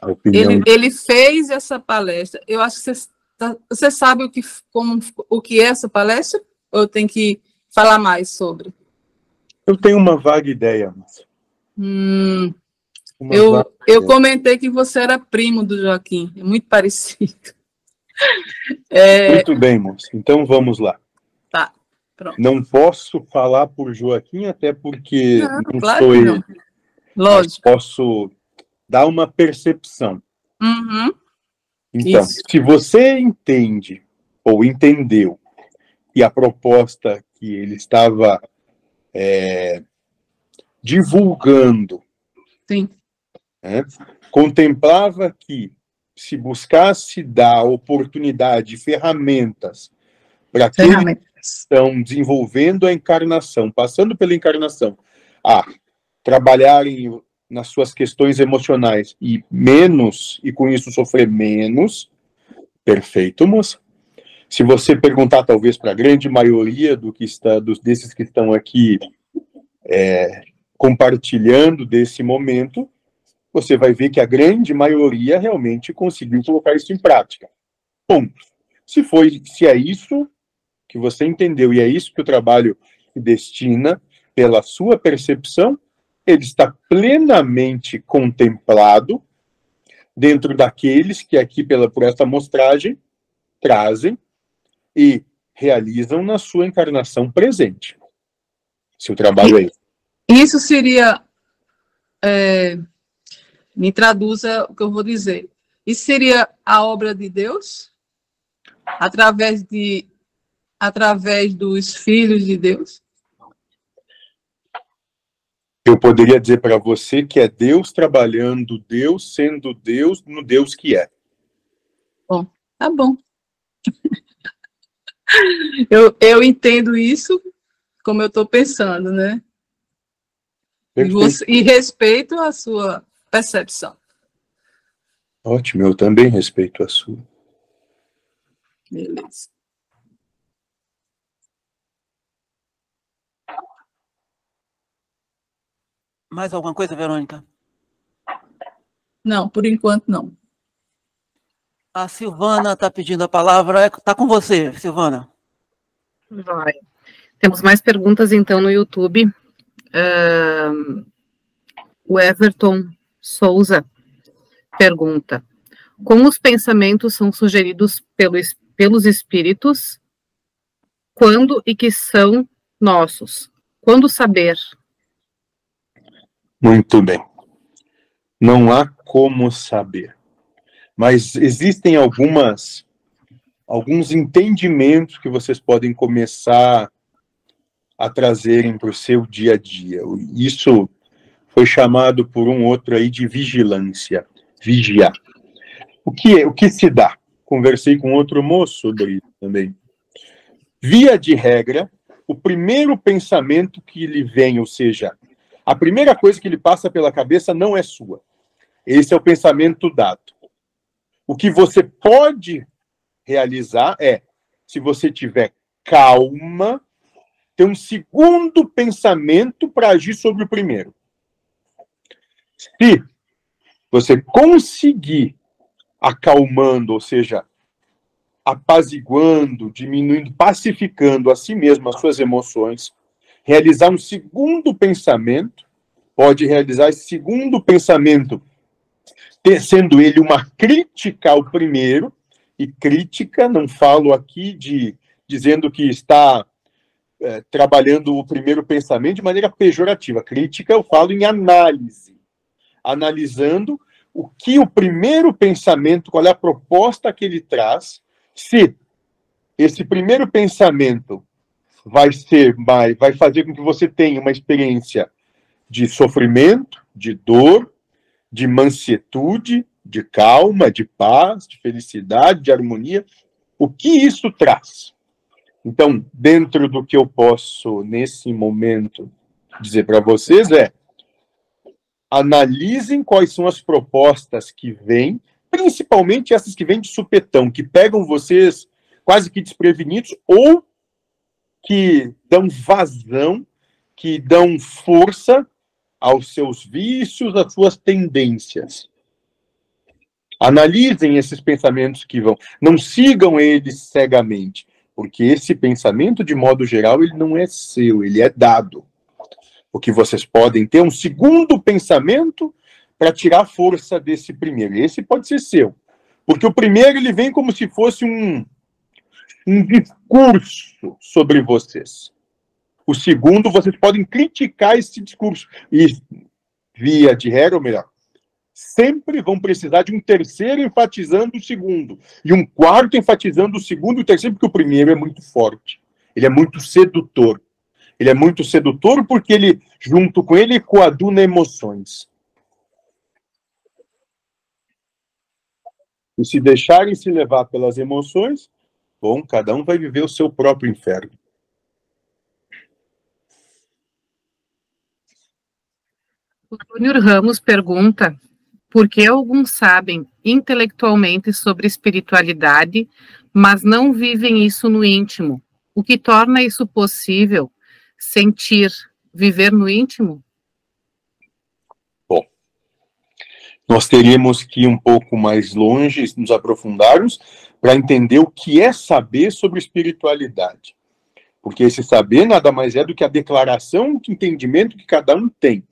A opinião... Ele, ele fez essa palestra. Eu acho que você, você sabe o que, como, o que é essa palestra? Ou eu tenho que falar mais sobre? Eu tenho uma vaga ideia, Márcia. Hum, eu, vaga eu ideia. Comentei que você era primo do Joaquim. É muito parecido. É... Muito bem, moço. Então vamos lá. Tá, pronto. Não posso falar por Joaquim, até porque não, não claro sou ele. Lógico. Posso dar uma percepção. Uhum. Então, isso. Se você entende ou entendeu que a proposta que ele estava é, divulgando, sim, né, contemplava que se buscasse dar oportunidade, ferramentas para aqueles que estão desenvolvendo a encarnação, passando pela encarnação, a trabalharem nas suas questões emocionais e menos, e com isso sofrer menos, perfeito, moça. Se você perguntar, talvez, para a grande maioria do que está, dos, desses que estão aqui é, compartilhando desse momento, você vai ver que a grande maioria realmente conseguiu colocar isso em prática. Ponto. Se, foi, se é isso que você entendeu e é isso que o trabalho destina, pela sua percepção, ele está plenamente contemplado dentro daqueles que aqui, pela, por esta amostragem, trazem e realizam na sua encarnação presente. Seu trabalho aí. Isso seria... É... Me traduza o que eu vou dizer. Isso seria a obra de Deus? Através, de, através dos filhos de Deus? Eu poderia dizer para você que é Deus trabalhando, Deus sendo Deus, no Deus que é. Bom, tá bom. eu, eu entendo isso como eu estou pensando, né? E, você, e respeito a sua... percepção. Ótimo, eu também respeito a sua. Beleza. Mais alguma coisa, Verônica? Não, por enquanto não. A Silvana está pedindo a palavra. Está com você, Silvana. Vai. Temos mais perguntas, então, no YouTube. Uh, o Everton Souza pergunta, como os pensamentos são sugeridos pelos, pelos espíritos, quando e que são nossos? Quando saber? Muito bem. Não há como saber. Mas existem algumas, alguns entendimentos que vocês podem começar a trazerem para o seu dia a dia. Isso... foi chamado por um outro aí de vigilância, vigiar. O que, é, o que se dá? Conversei com outro moço sobre isso também. Via de regra, o primeiro pensamento que lhe vem, ou seja, a primeira coisa que lhe passa pela cabeça não é sua. Esse é o pensamento dado. O que você pode realizar é, se você tiver calma, ter um segundo pensamento para agir sobre o primeiro. Se você conseguir acalmando, ou seja, apaziguando, diminuindo, pacificando a si mesmo, as suas emoções, realizar um segundo pensamento, pode realizar esse segundo pensamento, sendo ele uma crítica ao primeiro, e crítica, não falo aqui de dizendo que está é, trabalhando o primeiro pensamento de maneira pejorativa, crítica eu falo em análise. Analisando o que o primeiro pensamento, qual é a proposta que ele traz, se esse primeiro pensamento vai ser, vai, vai fazer com que você tenha uma experiência de sofrimento, de dor, de mansuetude, de calma, de paz, de felicidade, de harmonia, o que isso traz? Então, dentro do que eu posso, nesse momento, dizer para vocês é, analisem quais são as propostas que vêm, principalmente essas que vêm de supetão, que pegam vocês quase que desprevenidos, ou que dão vazão, que dão força aos seus vícios, às suas tendências. Analisem esses pensamentos que vão. Não sigam eles cegamente, porque esse pensamento, de modo geral, ele não é seu, ele é dado. O que vocês podem ter é um segundo pensamento para tirar a força desse primeiro. Esse pode ser seu, porque o primeiro ele vem como se fosse um, um discurso sobre vocês. O segundo, vocês podem criticar esse discurso. E, via de regra, ou melhor, sempre vão precisar de um terceiro enfatizando o segundo, e um quarto enfatizando o segundo e o terceiro, porque o primeiro é muito forte, ele é muito sedutor. Ele é muito sedutor porque ele, junto com ele, coaduna emoções. E se deixarem se levar pelas emoções, bom, cada um vai viver o seu próprio inferno. O Júnior Ramos pergunta... Por que alguns sabem intelectualmente sobre espiritualidade, mas não vivem isso no íntimo? O que torna isso possível? Sentir, viver no íntimo? Bom, nós teríamos que ir um pouco mais longe, nos aprofundarmos, para entender o que é saber sobre espiritualidade. Porque esse saber nada mais é do que a declaração de entendimento que cada um tem.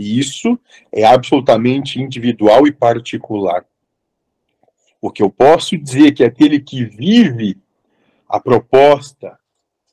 E isso é absolutamente individual e particular. O que eu posso dizer é que aquele que vive a proposta,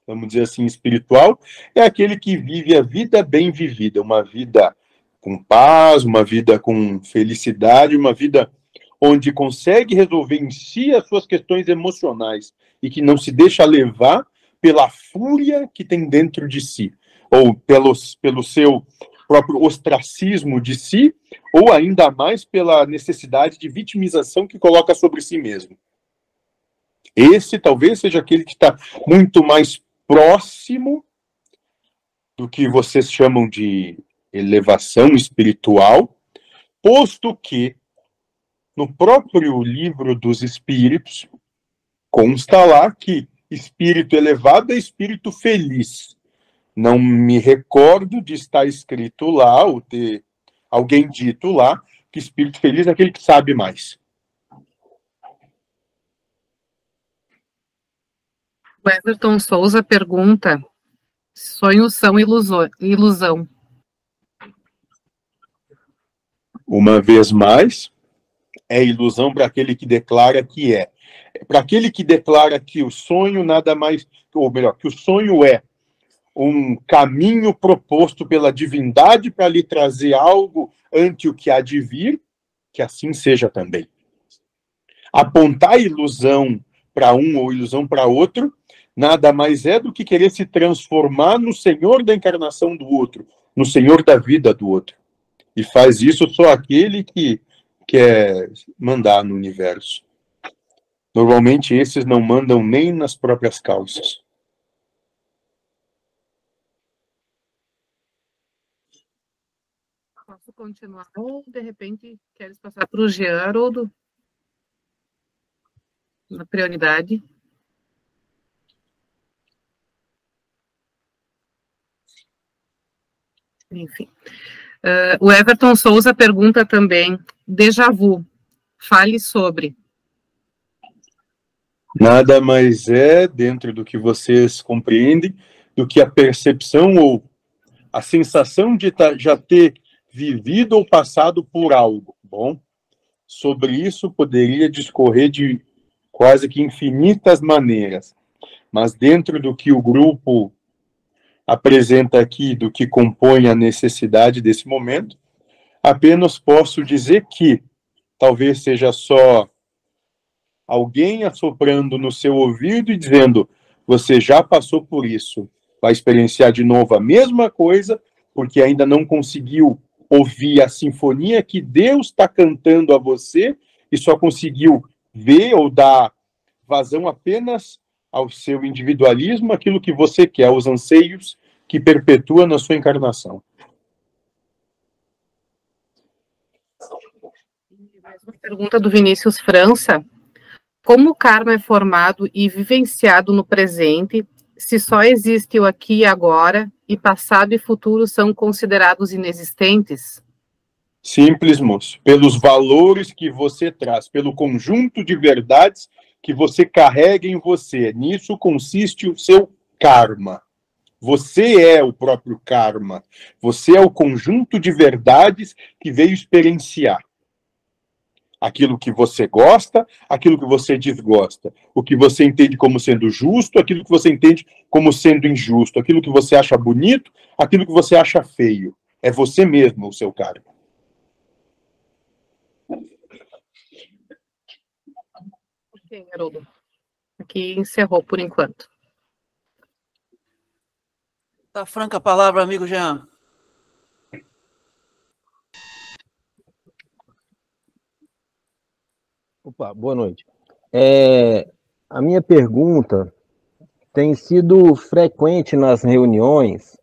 vamos dizer assim, espiritual, é aquele que vive a vida bem vivida, uma vida com paz, uma vida com felicidade, uma vida onde consegue resolver em si as suas questões emocionais e que não se deixa levar pela fúria que tem dentro de si, ou pelos, pelo seu... próprio ostracismo de si, ou ainda mais pela necessidade de vitimização que coloca sobre si mesmo. Esse talvez seja aquele que está muito mais próximo do que vocês chamam de elevação espiritual, posto que no próprio livro dos Espíritos consta lá que espírito elevado é espírito feliz. Não me recordo de estar escrito lá, ou ter alguém dito lá, que espírito feliz é aquele que sabe mais. O Everton Souza pergunta, sonhos são ilusão? Uma vez mais, é ilusão para aquele que declara que é. Para aquele que declara que o sonho nada mais, ou melhor, que o sonho é um caminho proposto pela divindade para lhe trazer algo ante o que há de vir, que assim seja também. Apontar ilusão para um ou ilusão para outro, nada mais é do que querer se transformar no senhor da encarnação do outro, no senhor da vida do outro. E faz isso só aquele que quer mandar no universo. Normalmente esses não mandam nem nas próprias causas. Continuar, ou de repente queres passar para o Jean, Haroldo, na prioridade? Enfim, uh, o Everton Souza pergunta também, déjà vu, fale sobre. Nada mais é, dentro do que vocês compreendem, do que a percepção ou a sensação de já ter vivido ou passado por algo. Bom, sobre isso poderia discorrer de quase que infinitas maneiras, mas dentro do que o grupo apresenta aqui, do que compõe a necessidade desse momento, apenas posso dizer que talvez seja só alguém assoprando no seu ouvido e dizendo, você já passou por isso, vai experienciar de novo a mesma coisa, porque ainda não conseguiu ouvir a sinfonia que Deus está cantando a você e só conseguiu ver ou dar vazão apenas ao seu individualismo, aquilo que você quer, aos anseios que perpetua na sua encarnação. Mais uma pergunta do Vinícius França. Como o karma é formado e vivenciado no presente, se só existe o aqui e agora, e passado e futuro são considerados inexistentes? Simples, moço. Pelos valores que você traz, pelo conjunto de verdades que você carrega em você. Nisso consiste o seu karma. Você é o próprio karma. Você é o conjunto de verdades que veio experienciar. Aquilo que você gosta, aquilo que você desgosta. O que você entende como sendo justo, aquilo que você entende como sendo injusto. Aquilo que você acha bonito, aquilo que você acha feio. É você mesmo o seu karma. Ok, Haroldo. Aqui encerrou por enquanto. Tá franca a palavra, amigo Jean. Opa, boa noite. É, a minha pergunta tem sido frequente nas reuniões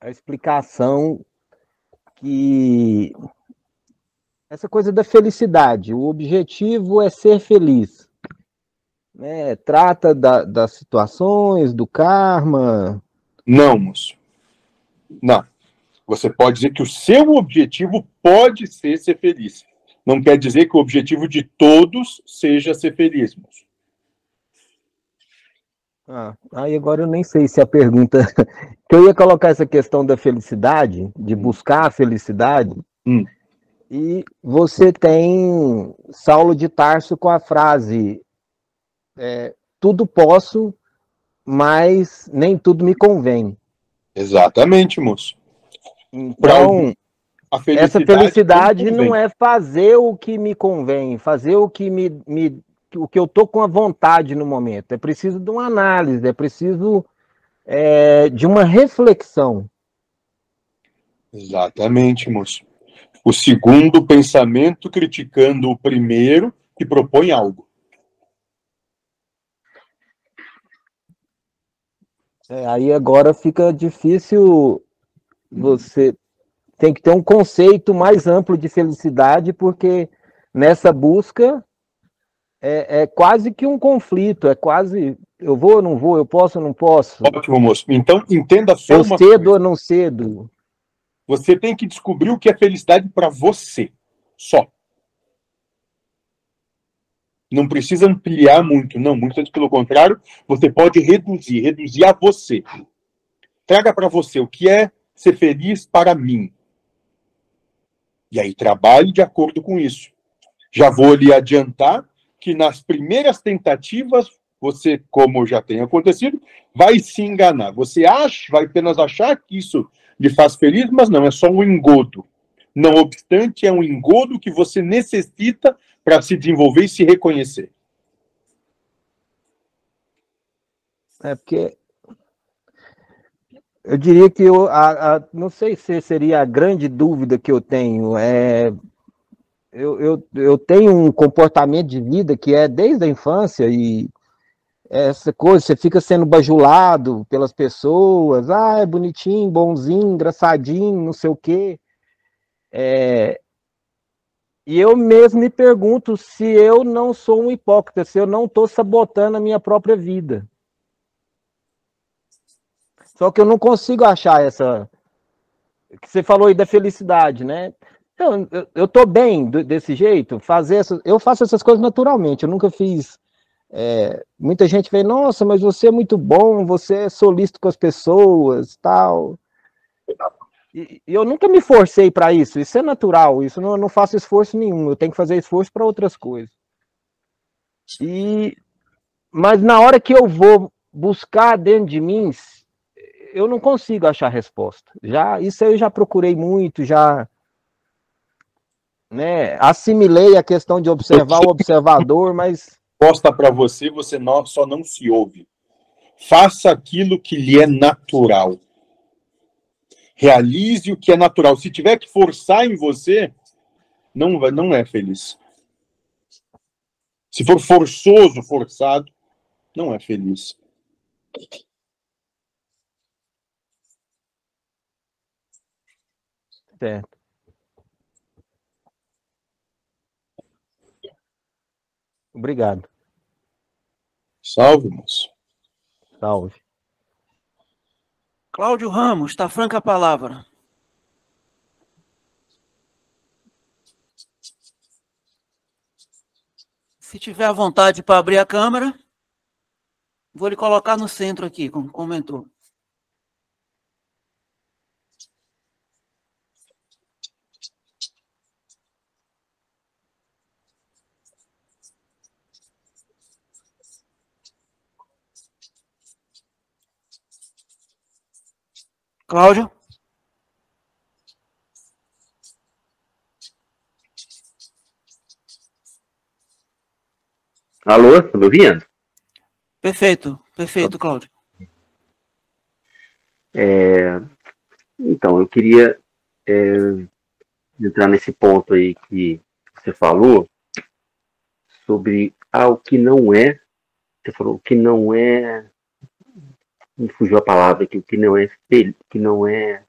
a explicação que essa coisa da felicidade, o objetivo é ser feliz, né? Trata da, das situações, do karma. Não, moço. Não. Você pode dizer que o seu objetivo pode ser ser feliz. Não quer dizer que o objetivo de todos seja ser feliz, moço. Ah, aí agora eu nem sei se a pergunta... Eu ia colocar essa questão da felicidade, de buscar a felicidade, hum. E você tem Saulo de Tarso com a frase é, tudo posso, mas nem tudo me convém. Exatamente, moço. Então... Felicidade Essa felicidade não é fazer o que me convém, fazer o que, me, me, o que eu estou com a vontade no momento. É preciso de uma análise, é preciso é, de uma reflexão. Exatamente, moço. O segundo pensamento criticando o primeiro que propõe algo. É, aí agora fica difícil você... Tem que ter um conceito mais amplo de felicidade, porque nessa busca é, é quase que um conflito, é quase, eu vou ou não vou, eu posso ou não posso. Ótimo, moço. Então, entenda só uma coisa. Eu cedo ou não cedo. Você tem que descobrir o que é felicidade para você, só. Não precisa ampliar muito, não. Muito antes, pelo contrário, você pode reduzir, reduzir a você. Traga para você o que é ser feliz para mim. E aí trabalhe de acordo com isso. Já vou lhe adiantar que nas primeiras tentativas, você, como já tem acontecido, vai se enganar. Você acha, vai apenas achar que isso lhe faz feliz, mas não, é só um engodo. Não obstante, é um engodo que você necessita para se desenvolver e se reconhecer. É porque... Eu diria que, eu, a, a, não sei se seria a grande dúvida que eu tenho, é, eu, eu, eu tenho um comportamento de vida que é desde a infância, e essa coisa, você fica sendo bajulado pelas pessoas, ah, é bonitinho, bonzinho, engraçadinho, não sei o quê, é, e eu mesmo me pergunto se eu não sou um hipócrita, se eu não estou sabotando a minha própria vida. Só que eu não consigo achar essa... que você falou aí da felicidade, né? Então, eu, eu tô bem desse jeito, fazer essas... eu faço essas coisas naturalmente, eu nunca fiz... É... Muita gente vem, nossa, mas você é muito bom, você é solícito com as pessoas, tal... E, e eu nunca me forcei para isso, isso é natural, isso não, eu não faço esforço nenhum, eu tenho que fazer esforço para outras coisas. E... Mas na hora que eu vou buscar dentro de mim... eu não consigo achar resposta. Já, isso eu já procurei muito, já né, assimilei a questão de observar o observador, mas... Resposta para você, você não, só não se ouve. Faça aquilo que lhe é natural. Realize o que é natural. Se tiver que forçar em você, não, vai, não é feliz. Se for forçoso, forçado, não é feliz. Certo. Obrigado. Salve, moço. Salve. Cláudio Ramos, está franca a palavra. Se tiver à vontade para abrir a câmera, vou lhe colocar no centro aqui, como comentou. Cláudio? Alô, tá me ouvindo? Perfeito, perfeito, Cláudio. É, então, eu queria é, entrar nesse ponto aí que você falou sobre ah, o que não é, você falou o que não é, me fugiu a palavra aqui, o que não é feliz, que não é...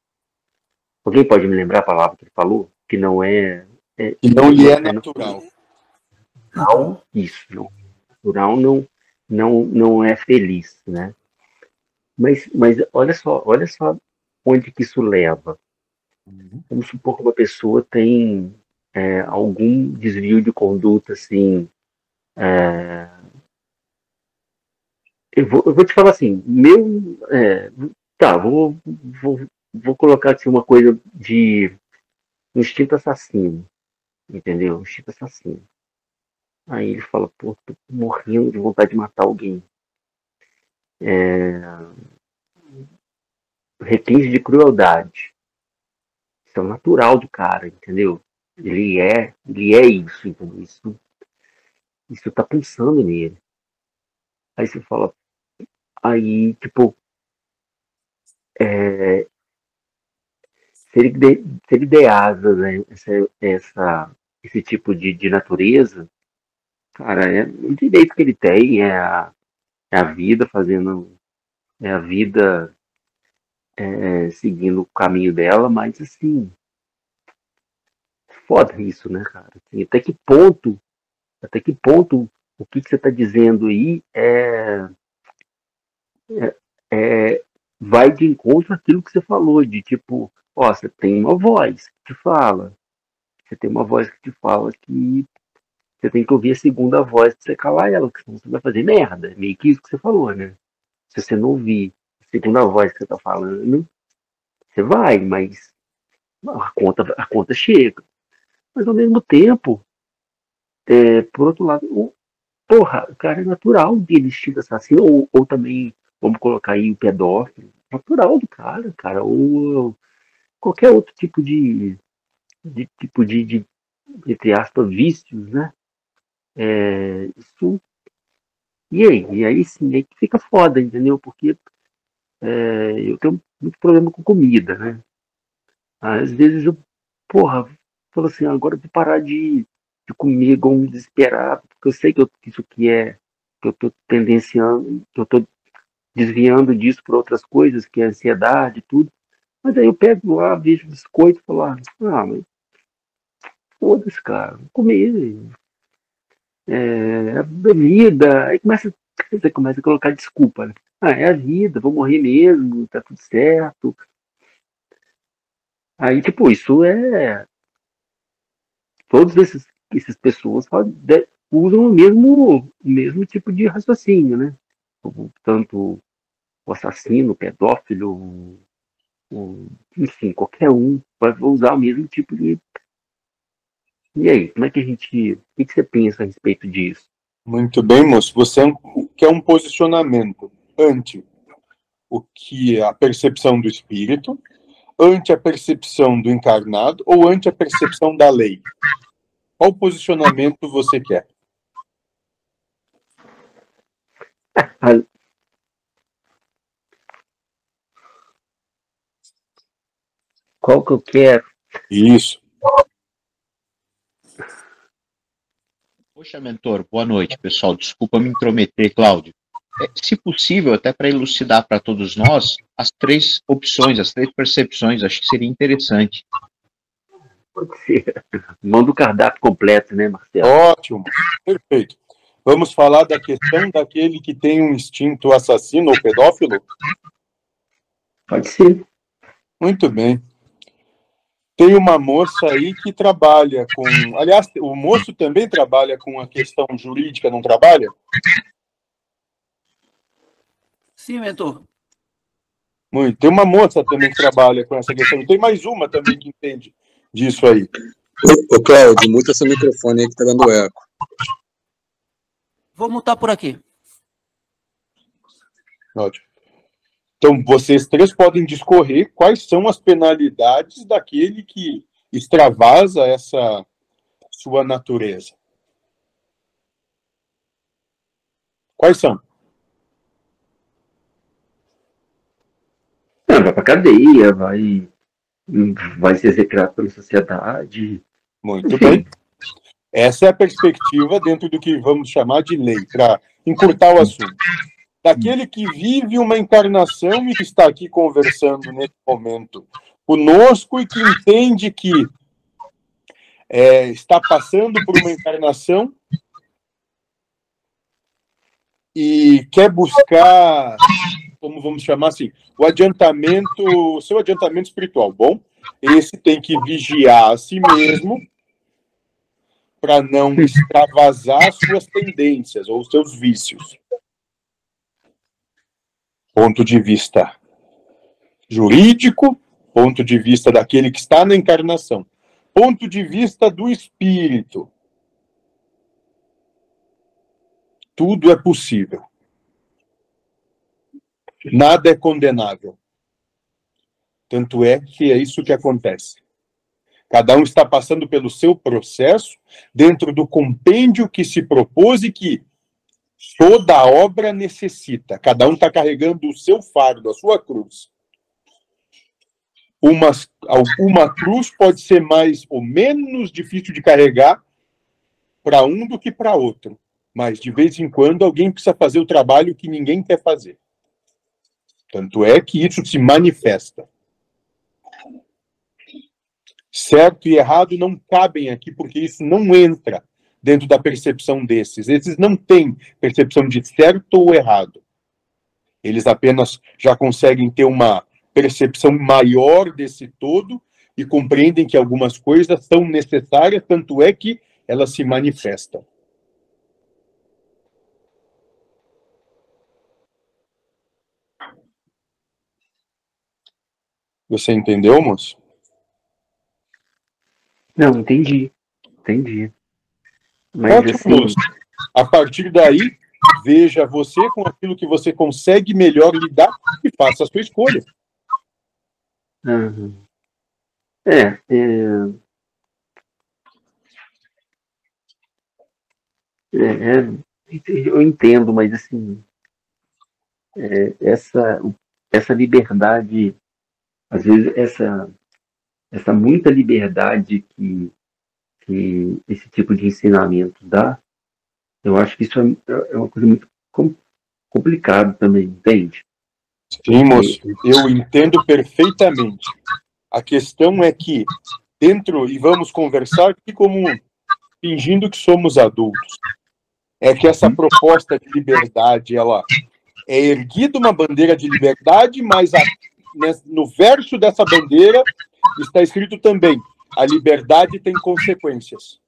Alguém pode me lembrar a palavra que ele falou? Que não é... é que não lhe é, é natural. Não, isso, não. Natural não, não, não é feliz, né? Mas, mas olha só, olha só onde que isso leva. Vamos supor que uma pessoa tem é, algum desvio de conduta, assim... É, Eu vou, eu vou te falar assim, meu, é, tá, vou, vou, vou colocar aqui uma coisa de instinto assassino, entendeu? Instinto assassino. Aí ele fala, pô, tô morrendo de vontade de matar alguém. É, requinte de crueldade. Isso é o natural do cara, entendeu? Ele é, ele é isso, entendeu? Isso, isso tá pensando nele. Aí você fala... Aí, tipo, é, seria, seria ideada, né, essa, essa, esse tipo de, de natureza, cara, é o direito que ele tem, é a, é a vida fazendo, é a vida é, seguindo o caminho dela, mas assim, foda isso, né, cara? Assim, até que ponto, até que ponto o que, que você está dizendo aí é... É, é, vai de encontro àquilo que você falou, de tipo, ó, você tem uma voz que te fala, você tem uma voz que te fala que você tem que ouvir a segunda voz pra você calar ela, porque senão você vai fazer merda, meio que isso que você falou, né? Se você não ouvir a segunda voz que você tá falando, você vai, mas a conta, a conta chega. Mas ao mesmo tempo, é, por outro lado, porra, o cara é natural de instinto assassino, ou, ou também... Vamos colocar aí o pedófilo, natural do cara, cara, ou qualquer outro tipo de, de tipo de, de, entre aspas, vícios, né? É, isso, e aí? E aí sim, aí fica foda, entendeu? Porque é, eu tenho muito problema com comida, né? Às vezes eu, porra, falo assim, agora eu vou parar de, de comer, igual me desesperar, porque eu sei que eu, isso que é, que eu tô tendenciando, que eu tô desviando disso por outras coisas, que é ansiedade e tudo. Mas aí eu pego lá, vejo biscoito e falo, ah, mas foda-se, cara, vou comer. É a vida. Aí começa, você começa a colocar desculpa, né? Ah, é a vida, vou morrer mesmo, tá tudo certo. Aí, tipo, isso é... Todos esses, essas pessoas usam o mesmo, o mesmo tipo de raciocínio, né? Tanto o assassino, o pedófilo, o, o, enfim, qualquer um vai usar o mesmo tipo de... E aí, como é que a gente... O que, que você pensa a respeito disso? Muito bem, moço. Você quer um posicionamento ante o que é a percepção do espírito, ante a percepção do encarnado ou ante a percepção da lei? Qual posicionamento você quer? qual que eu quero. Isso. Poxa, mentor, boa noite, pessoal. Desculpa me intrometer, Cláudio. Se possível, até para elucidar para todos nós, as três opções, as três percepções, acho que seria interessante. Pode ser. Manda o cardápio completo, né, Marcelo? Ótimo, perfeito. Vamos falar da questão daquele que tem um instinto assassino ou pedófilo? Pode ser. Muito bem. Tem uma moça aí que trabalha com... Aliás, o moço também trabalha com a questão jurídica, não trabalha? Sim, mentor. Muito. Tem uma moça também que trabalha com essa questão. E tem mais uma também que entende disso aí. Ô, Cláudio, muta seu microfone aí que tá dando eco. Vou mutar por aqui. Ótimo. Então, vocês três podem discorrer quais são as penalidades daquele que extravasa essa sua natureza. Quais são? Não, vai pra cadeia, vai, vai ser execrado pela sociedade. Muito bem. Essa é a perspectiva dentro do que vamos chamar de lei, para encurtar o assunto. Daquele que vive uma encarnação e que está aqui conversando nesse momento conosco e que entende que é, está passando por uma encarnação e quer buscar, como vamos chamar assim, o adiantamento, o seu adiantamento espiritual. Bom, esse tem que vigiar a si mesmo, para não extravasar suas tendências ou seus vícios. Ponto de vista jurídico, ponto de vista daquele que está na encarnação, ponto de vista do espírito. Tudo é possível. Nada é condenável. Tanto é que é isso que acontece. Cada um está passando pelo seu processo, dentro do compêndio que se propôs e que toda obra necessita. Cada um está carregando o seu fardo, a sua cruz. Uma, uma cruz pode ser mais ou menos difícil de carregar para um do que para outro. Mas, de vez em quando, alguém precisa fazer o trabalho que ninguém quer fazer. Tanto é que isso se manifesta. Certo e errado não cabem aqui, porque isso não entra dentro da percepção desses. Esses não têm percepção de certo ou errado. Eles apenas já conseguem ter uma percepção maior desse todo e compreendem que algumas coisas são necessárias, tanto é que elas se manifestam. Você entendeu, moço? Não, entendi, entendi. Mas, ótimo, assim... A partir daí, veja você com aquilo que você consegue melhor lidar e faça a sua escolha. Uhum. É, é... É, é... Eu entendo, mas assim... É, essa, essa liberdade, às vezes, essa... essa muita liberdade que, que esse tipo de ensinamento dá, eu acho que isso é, é uma coisa muito com, complicada também, entende? Sim, moço, eu entendo perfeitamente. A questão é que, dentro, e vamos conversar aqui como fingindo que somos adultos, é que essa proposta de liberdade, ela é erguida uma bandeira de liberdade, mas a, no verso dessa bandeira, está escrito também, a liberdade tem consequências.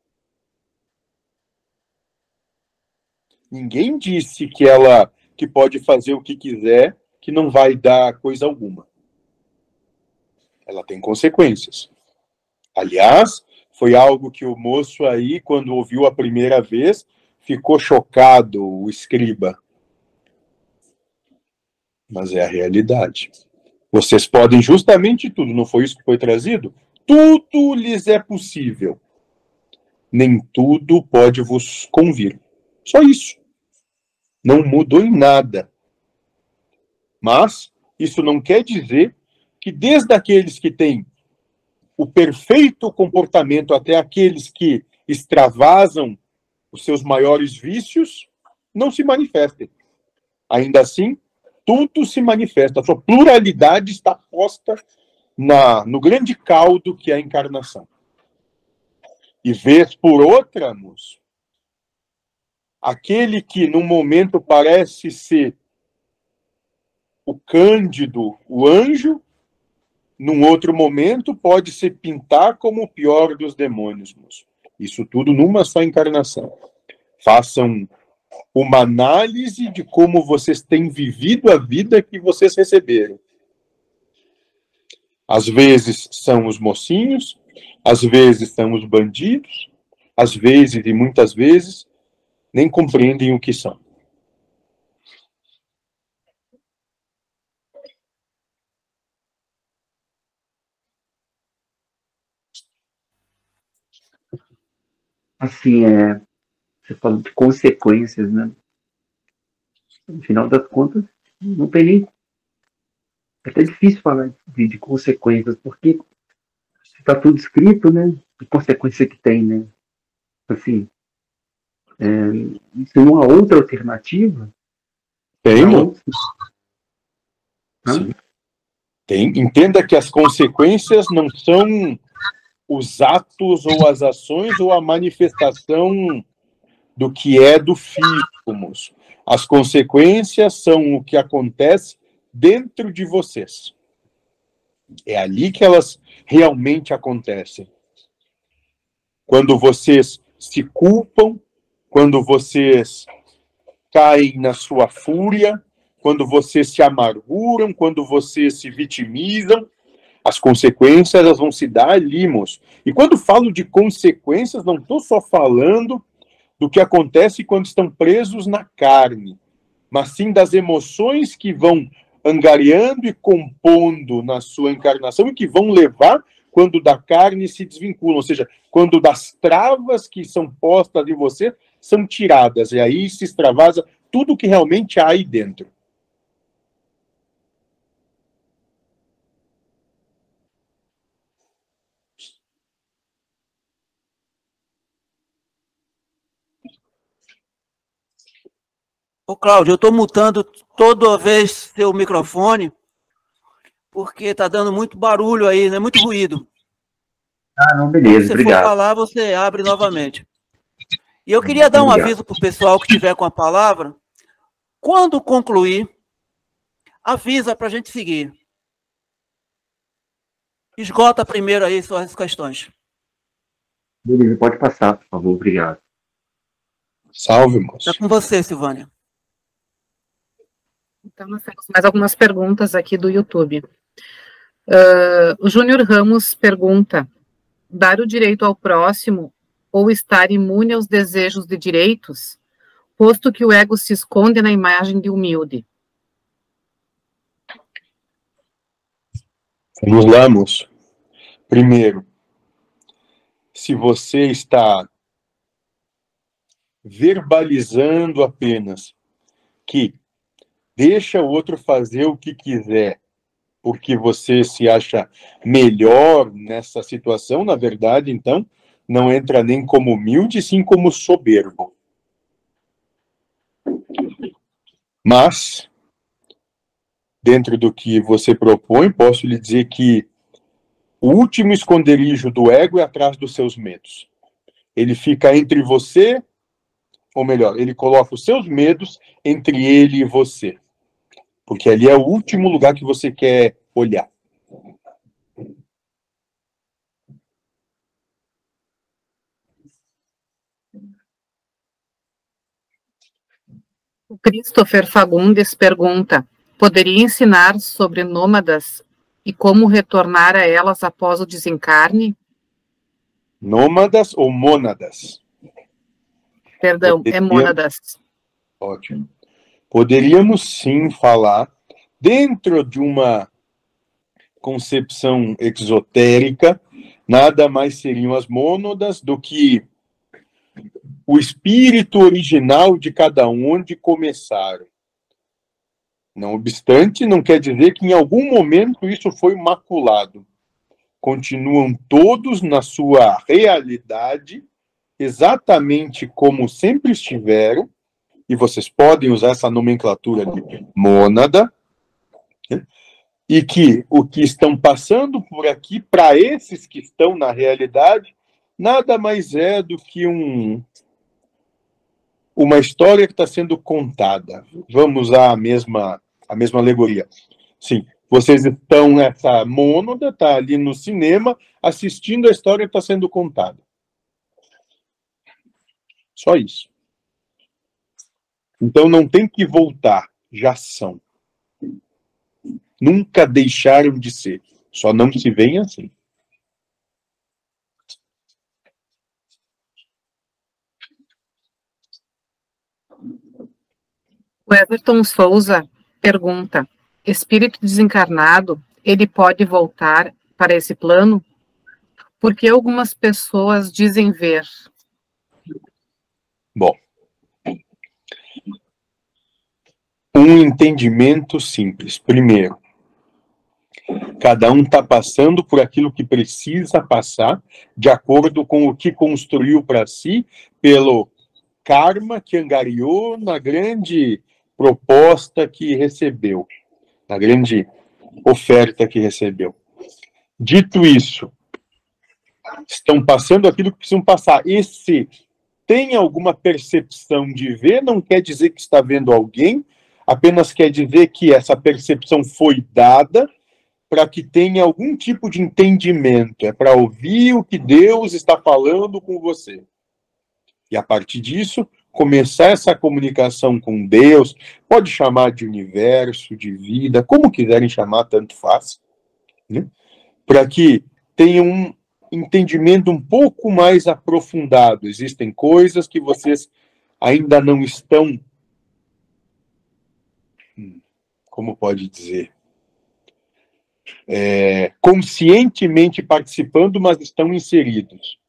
Ninguém disse que ela que pode fazer o que quiser, que não vai dar coisa alguma. Ela tem consequências. Aliás, foi algo que o moço aí, quando ouviu a primeira vez, ficou chocado, o escriba. Mas é a realidade. Vocês podem justamente tudo, não foi isso que foi trazido? Tudo lhes é possível. Nem tudo pode vos convir. Só isso. Não mudou em nada. Mas isso não quer dizer que desde aqueles que têm o perfeito comportamento até aqueles que extravasam os seus maiores vícios não se manifestem. Ainda assim, tudo se manifesta. A sua pluralidade está posta na, no grande caldo que é a encarnação. E vez por outra, moço, aquele que num momento parece ser o cândido, o anjo, num outro momento pode se pintar como o pior dos demônios, moço. Isso tudo numa só encarnação. Façam uma análise de como vocês têm vivido a vida que vocês receberam. Às vezes são os mocinhos, às vezes são os bandidos, às vezes e muitas vezes nem compreendem o que são. Assim, é, você fala de consequências, né? No final das contas, não tem nem... É até difícil falar de, de consequências, porque está tudo escrito, né? Que consequência que tem, né? Assim, é, se não há outra alternativa... Tem, outra... Sim. Tem. Entenda que as consequências não são... os atos ou as ações ou a manifestação do que é do físico, moço. As consequências são o que acontece dentro de vocês. É ali que elas realmente acontecem. Quando vocês se culpam, quando vocês caem na sua fúria, quando vocês se amarguram, quando vocês se vitimizam, as consequências elas vão se dar ali, moço. E quando falo de consequências, não estou só falando do que acontece quando estão presos na carne, mas sim das emoções que vão angariando e compondo na sua encarnação e que vão levar quando da carne se desvinculam, ou seja, quando das travas que são postas em você são tiradas, e aí se extravasa tudo o que realmente há aí dentro. Ô, Cláudio, eu estou mutando toda vez seu microfone, porque está dando muito barulho aí, né? Muito ruído. Ah, não, beleza, obrigado. Se você for falar, você abre novamente. E eu queria dar um aviso para o pessoal que estiver com a palavra. Quando concluir, avisa para a gente seguir. Esgota primeiro aí suas questões. Beleza, pode passar, por favor, obrigado. Salve, moço. Está com você, Silvânia. Então, nós temos mais algumas perguntas aqui do YouTube. Uh, o Júnior Ramos pergunta, dar o direito ao próximo ou estar imune aos desejos de direitos, posto que o ego se esconde na imagem de humilde? Vamos lá, moço. Primeiro, se você está verbalizando apenas que deixa o outro fazer o que quiser, porque você se acha melhor nessa situação, na verdade, então, não entra nem como humilde, sim como soberbo. Mas, dentro do que você propõe, posso lhe dizer que o último esconderijo do ego é atrás dos seus medos. Ele fica entre você, ou melhor, ele coloca os seus medos entre ele e você. Porque ali é o último lugar que você quer olhar. O Christopher Fagundes pergunta, poderia ensinar sobre nômadas e como retornar a elas após o desencarne? Nômadas ou mônadas? Perdão, Poderia... é mônadas. Ótimo. Poderíamos sim falar, dentro de uma concepção exotérica, nada mais seriam as mônadas do que o espírito original de cada um onde começaram. Não obstante, não quer dizer que em algum momento isso foi maculado. continuam todos na sua realidade, exatamente como sempre estiveram, e vocês podem usar essa nomenclatura de mônada, e que o que estão passando por aqui, para esses que estão na realidade, nada mais é do que um, uma história que está sendo contada. Vamos usar a mesma, a mesma alegoria. Sim. Vocês estão nessa mônada, está ali no cinema, assistindo a história que está sendo contada. Só isso. Então não tem que voltar, já são. Nunca deixaram de ser, só não se veem assim. O Everton Souza pergunta: espírito desencarnado, ele pode voltar para esse plano? Porque algumas pessoas dizem ver. Bom, um entendimento simples. Primeiro, cada um está passando por aquilo que precisa passar, de acordo com o que construiu para si, pelo karma que angariou na grande proposta que recebeu, na grande oferta que recebeu. Dito isso, estão passando aquilo que precisam passar. E se tem alguma percepção de ver, não quer dizer que está vendo alguém, apenas quer dizer que essa percepção foi dada para que tenha algum tipo de entendimento. É para ouvir o que Deus está falando com você. E a partir disso, começar essa comunicação com Deus, pode chamar de universo, de vida, como quiserem chamar, tanto faz, né? Para que tenha um entendimento um pouco mais aprofundado. Existem coisas que vocês ainda não estão, como pode dizer, é, conscientemente participando, mas estão inseridos.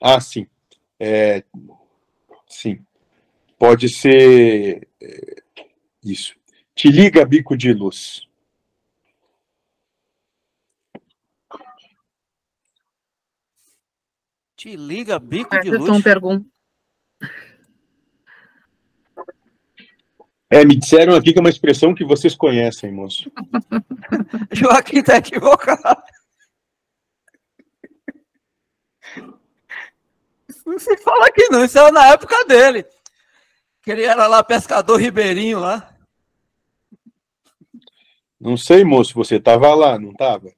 Ah, sim. É, sim, pode ser é, isso. Te liga, bico de luz. Te liga, bico de luz. Pergunta. É, me disseram aqui que é uma expressão que vocês conhecem, moço. Joaquim tá equivocado. Não se fala aqui não, isso era na época dele. Que ele era lá pescador ribeirinho lá. Não sei, moço, você estava lá, não estava?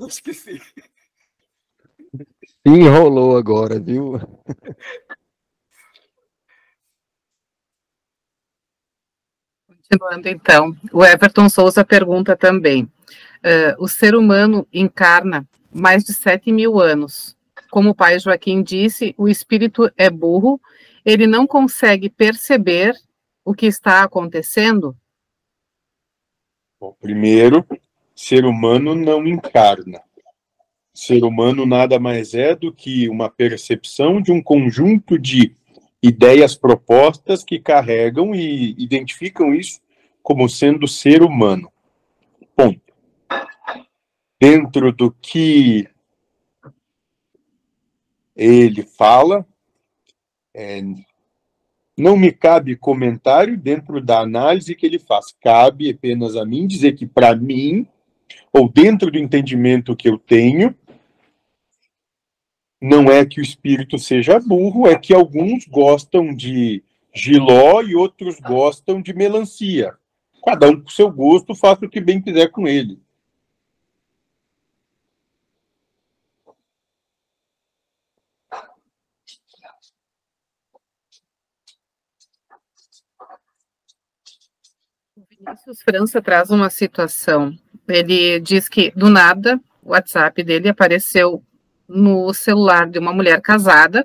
Esqueci. Se enrolou agora, viu? Continuando então, o Everton Souza pergunta também. Uh, o ser humano encarna mais de sete mil anos. Como o pai Joaquim disse, o espírito é burro, ele não consegue perceber o que está acontecendo? Bom, primeiro, ser humano não encarna. Ser humano nada mais é do que uma percepção de um conjunto de ideias propostas que carregam e identificam isso como sendo ser humano. Ponto. Dentro do que ele fala, é, não me cabe comentário dentro da análise que ele faz. Cabe apenas a mim dizer que, para mim, ou dentro do entendimento que eu tenho, não é que o espírito seja burro, é que alguns gostam de giló e outros gostam de melancia. Cada um com seu gosto, faça o que bem quiser com ele. Vinícius França traz uma situação. Ele diz que, do nada, o WhatsApp dele apareceu no celular de uma mulher casada.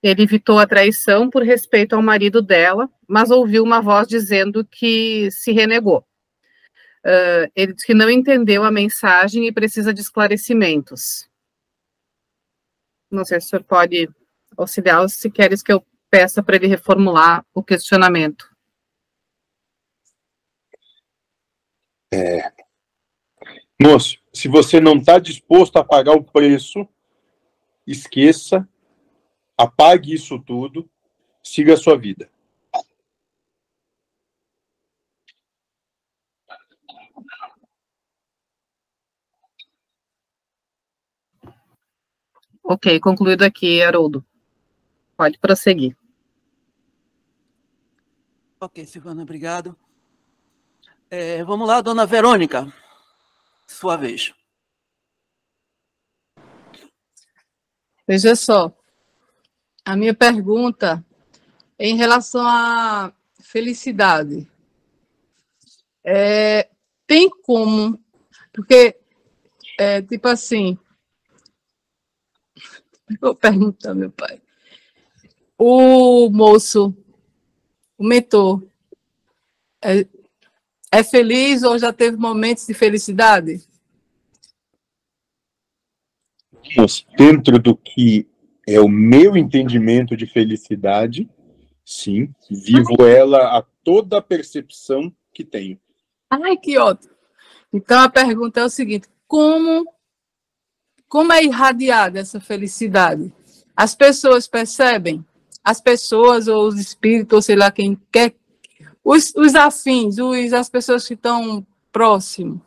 Ele evitou a traição por respeito ao marido dela, mas ouviu uma voz dizendo que se renegou. Uh, ele diz que não entendeu a mensagem e precisa de esclarecimentos. Não sei se o senhor pode auxiliar, se queres que eu peça para ele reformular o questionamento. É. Moço, se você não está disposto a pagar o preço, esqueça, apague isso tudo, siga a sua vida. Ok, concluído aqui, Haroldo. Pode prosseguir. Ok, Silvana, obrigado. É, vamos lá, dona Verônica. Sua vez. Veja só. A minha pergunta é em relação à felicidade. É, tem como... Porque, é, tipo assim... Vou perguntar, meu pai. O moço, o mentor, é, é feliz ou já teve momentos de felicidade? Dentro do que é o meu entendimento de felicidade, sim, vivo ela a toda a percepção que tenho. Ai, que ótimo! Então a pergunta é o seguinte, como... Como é irradiada essa felicidade? As pessoas percebem? As pessoas, ou os espíritos, ou sei lá quem quer, os, os afins, os, as pessoas que estão próximo,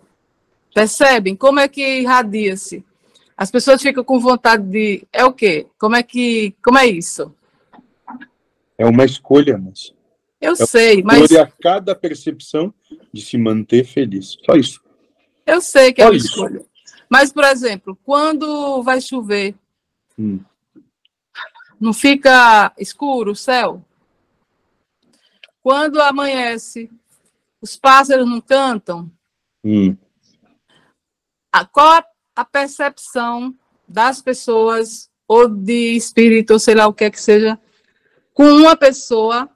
percebem? Como é que irradia-se? As pessoas ficam com vontade de... É o quê? Como é que... Como é isso? É uma escolha, moço. Eu é sei, mas... É uma escolha a cada percepção de se manter feliz. Só isso. Eu sei que Só é uma isso. escolha. Mas, por exemplo, quando vai chover, hum. não fica escuro o céu? Quando amanhece, os pássaros não cantam? Hum. A, qual a percepção das pessoas, ou de espírito, ou sei lá o que é que seja, com uma pessoa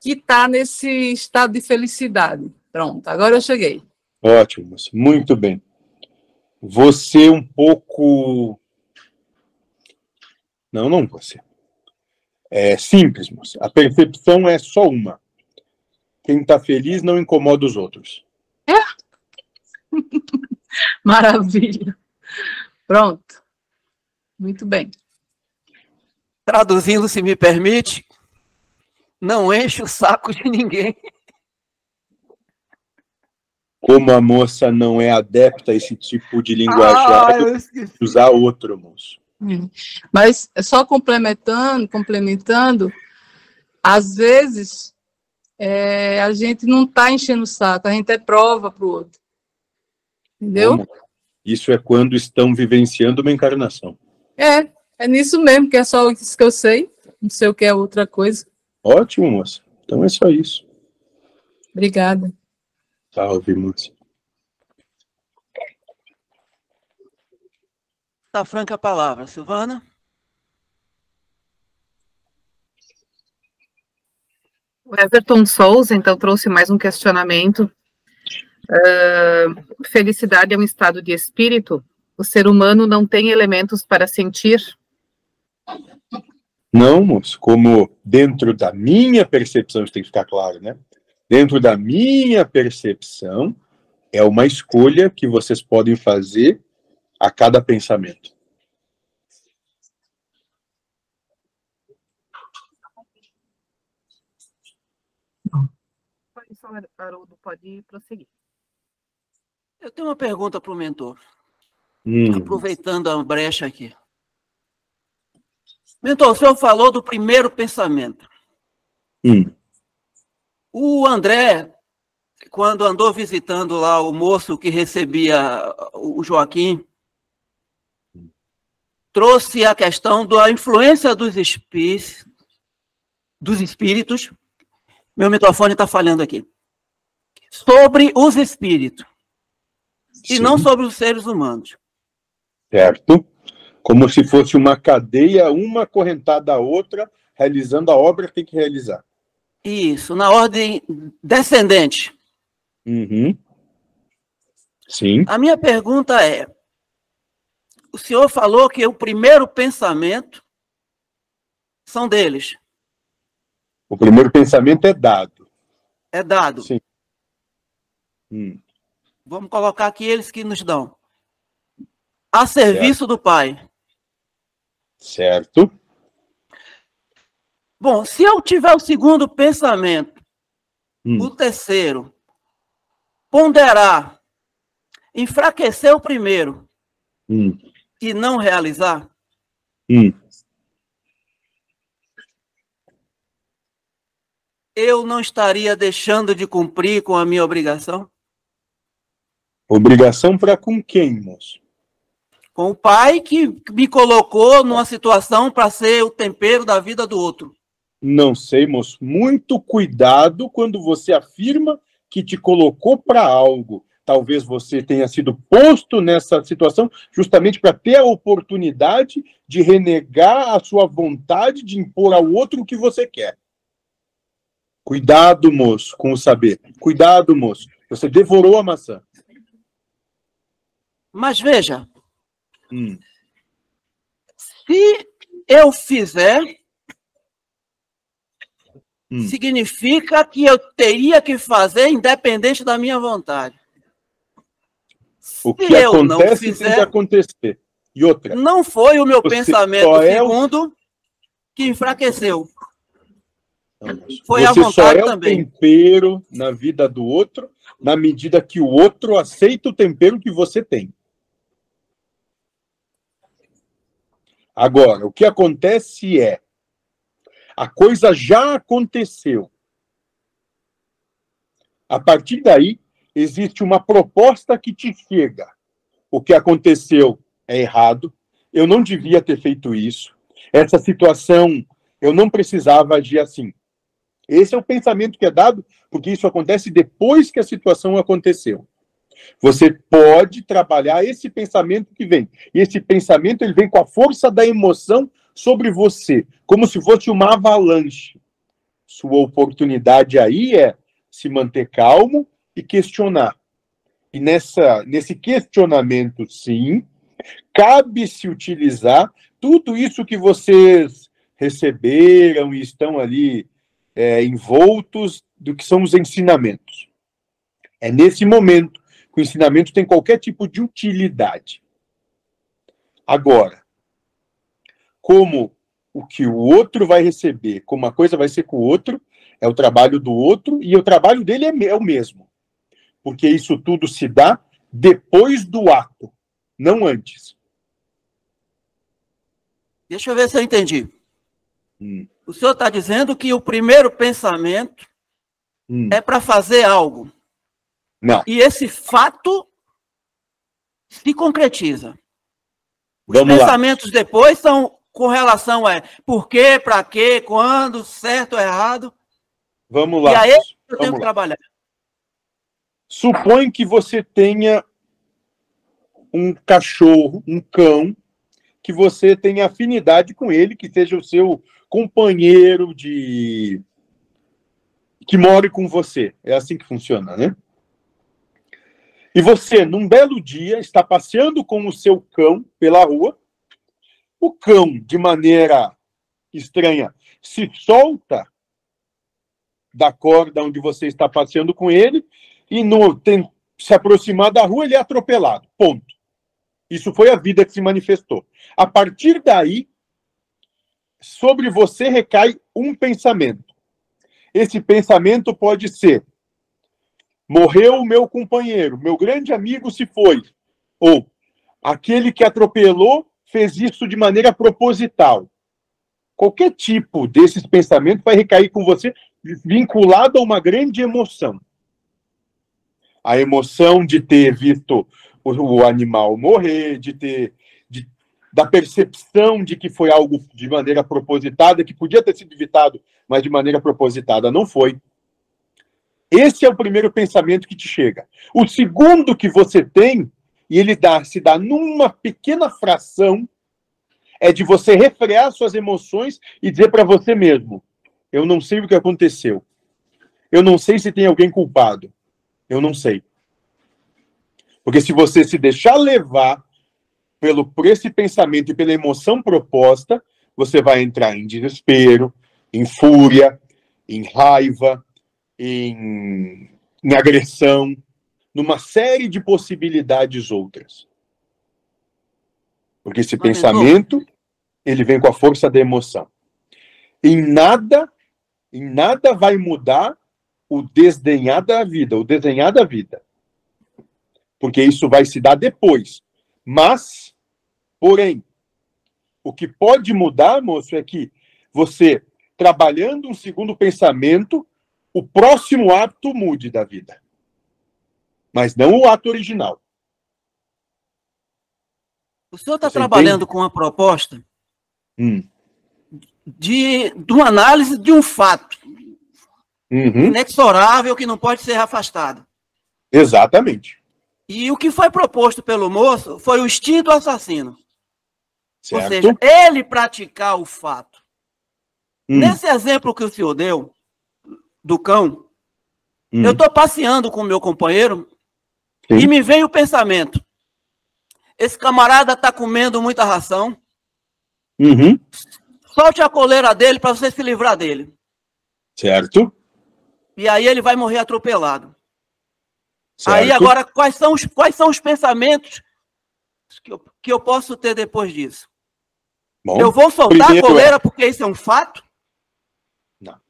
que está nesse estado de felicidade? Pronto, agora eu cheguei. Ótimo, muito bem. Você um pouco... Não, não você. É simples, moça. A percepção é só uma. Quem está feliz não incomoda os outros. É? Maravilha. Pronto. Muito bem. Traduzindo, se me permite, não enche o saco de ninguém. Como a moça não é adepta a esse tipo de linguajar, ah, usar outro, moço. Mas só complementando, complementando, às vezes é, a gente não está enchendo o saco, a gente é prova para o outro. Entendeu? Como? Isso é quando estão vivenciando uma encarnação. É, é nisso mesmo, que é só isso que eu sei, não sei o que é outra coisa. Ótimo, moça. Então é só isso. Obrigada. Salve, moço. Tá franca a palavra, Silvana. O Everton Souza, então, trouxe mais um questionamento. Uh, felicidade é um estado de espírito? O ser humano não tem elementos para sentir? Não, moço. Como dentro da minha percepção, isso tem que ficar claro, né? Dentro da minha percepção, é uma escolha que vocês podem fazer a cada pensamento. Haroldo, pode prosseguir. Eu tenho uma pergunta para o mentor. Hum. Aproveitando a brecha aqui. Mentor, o senhor falou do primeiro pensamento. Hum. O André, quando andou visitando lá o moço que recebia o Joaquim, trouxe a questão da influência dos, espí... dos espíritos, meu microfone está falhando aqui, sobre os espíritos, Sim. e não sobre os seres humanos. Certo. Como se fosse uma cadeia, uma correntada à outra, realizando a obra que tem que realizar. Isso, na ordem descendente. Uhum. Sim. A minha pergunta é, o senhor falou que o primeiro pensamento são deles. O primeiro pensamento é dado. É dado. Sim. Hum. Vamos colocar aqui eles que nos dão. A serviço certo. do Pai. Certo. Bom, se eu tiver o segundo pensamento, hum. o terceiro, ponderar, enfraquecer o primeiro hum. e não realizar, hum. eu não estaria deixando de cumprir com a minha obrigação? Obrigação para com quem, moço? Com o Pai que me colocou numa situação para ser o tempero da vida do outro. Não sei, moço. Muito cuidado quando você afirma que te colocou para algo. Talvez você tenha sido posto nessa situação justamente para ter a oportunidade de renegar a sua vontade de impor ao outro o que você quer. Cuidado, moço, com o saber. Cuidado, moço. Você devorou a maçã. Mas veja, hum. se eu fizer, hum. significa que eu teria que fazer independente da minha vontade. O que se acontece não fizer, tem que acontecer. E outra, não foi o meu pensamento segundo é o... que enfraqueceu. Não, foi você a vontade só é também. O tempero na vida do outro, na medida que o outro aceita o tempero que você tem. Agora, o que acontece é, a coisa já aconteceu. A partir daí, existe uma proposta que te chega. O que aconteceu é errado, eu não devia ter feito isso, essa situação, eu não precisava agir assim. Esse é o pensamento que é dado, porque isso acontece depois que a situação aconteceu. Você pode trabalhar esse pensamento que vem. E esse pensamento ele vem com a força da emoção sobre você, como se fosse uma avalanche. Sua oportunidade aí é se manter calmo e questionar. E nessa, nesse questionamento, sim, cabe se utilizar tudo isso que vocês receberam e estão ali é, envoltos do que são os ensinamentos. É nesse momento que o ensinamento tem qualquer tipo de utilidade. Agora, como o que o outro vai receber, como a coisa vai ser com o outro, é o trabalho do outro, e o trabalho dele é o mesmo. Porque isso tudo se dá depois do ato, não antes. Deixa eu ver se eu entendi. Hum. O senhor está dizendo que o primeiro pensamento hum. é para fazer algo. Não. E esse fato se concretiza. Os Vamos pensamentos lá. Depois são com relação a por quê, para quê, quando, certo ou errado. Vamos lá. E aí eu tenho que trabalhar. Supõe que você tenha um cachorro, um cão, que você tenha afinidade com ele, que seja o seu companheiro de... que more com você. É assim que funciona, né? E você, num belo dia, está passeando com o seu cão pela rua. O cão, de maneira estranha, se solta da corda onde você está passeando com ele e, no tem, se aproximar da rua, ele é atropelado. Ponto. Isso foi a vida que se manifestou. A partir daí, sobre você recai um pensamento. Esse pensamento pode ser: morreu o meu companheiro, meu grande amigo se foi. Ou, aquele que atropelou fez isso de maneira proposital. Qualquer tipo desses pensamentos vai recair com você vinculado a uma grande emoção. A emoção de ter visto o animal morrer, de ter, de, da percepção de que foi algo de maneira propositada, que podia ter sido evitado, mas de maneira propositada não foi. Esse é o primeiro pensamento que te chega. O segundo que você tem, e ele dá, se dá numa pequena fração, é de você refrear suas emoções e dizer para você mesmo: eu não sei o que aconteceu. Eu não sei se tem alguém culpado. Eu não sei. Porque se você se deixar levar pelo, por esse pensamento e pela emoção proposta, você vai entrar em desespero, em fúria, em raiva, em, em agressão, numa série de possibilidades outras. Porque esse pensamento, ele vem com a força da emoção. Em nada, em nada vai mudar o desdenhar da vida, o desenhar da vida. Porque isso vai se dar depois. Mas, porém, o que pode mudar, moço, é que você, trabalhando um segundo pensamento, o próximo ato mude da vida. Mas não o ato original. O senhor está trabalhando entende? com uma proposta hum. de, de uma análise de um fato uhum. inexorável que não pode ser afastado. Exatamente. E o que foi proposto pelo moço foi o instinto assassino. Certo. Ou seja, ele praticar o fato. Hum. Nesse exemplo que o senhor deu, do cão, hum. eu estou passeando com o meu companheiro Sim. e me vem o pensamento. Esse camarada está comendo muita ração. Uhum. Solte a coleira dele para você se livrar dele. Certo. E aí ele vai morrer atropelado. Certo. Aí agora, quais são os, quais são os pensamentos que eu, que eu posso ter depois disso? Bom, eu vou soltar a coleira é... porque isso é um fato? Não.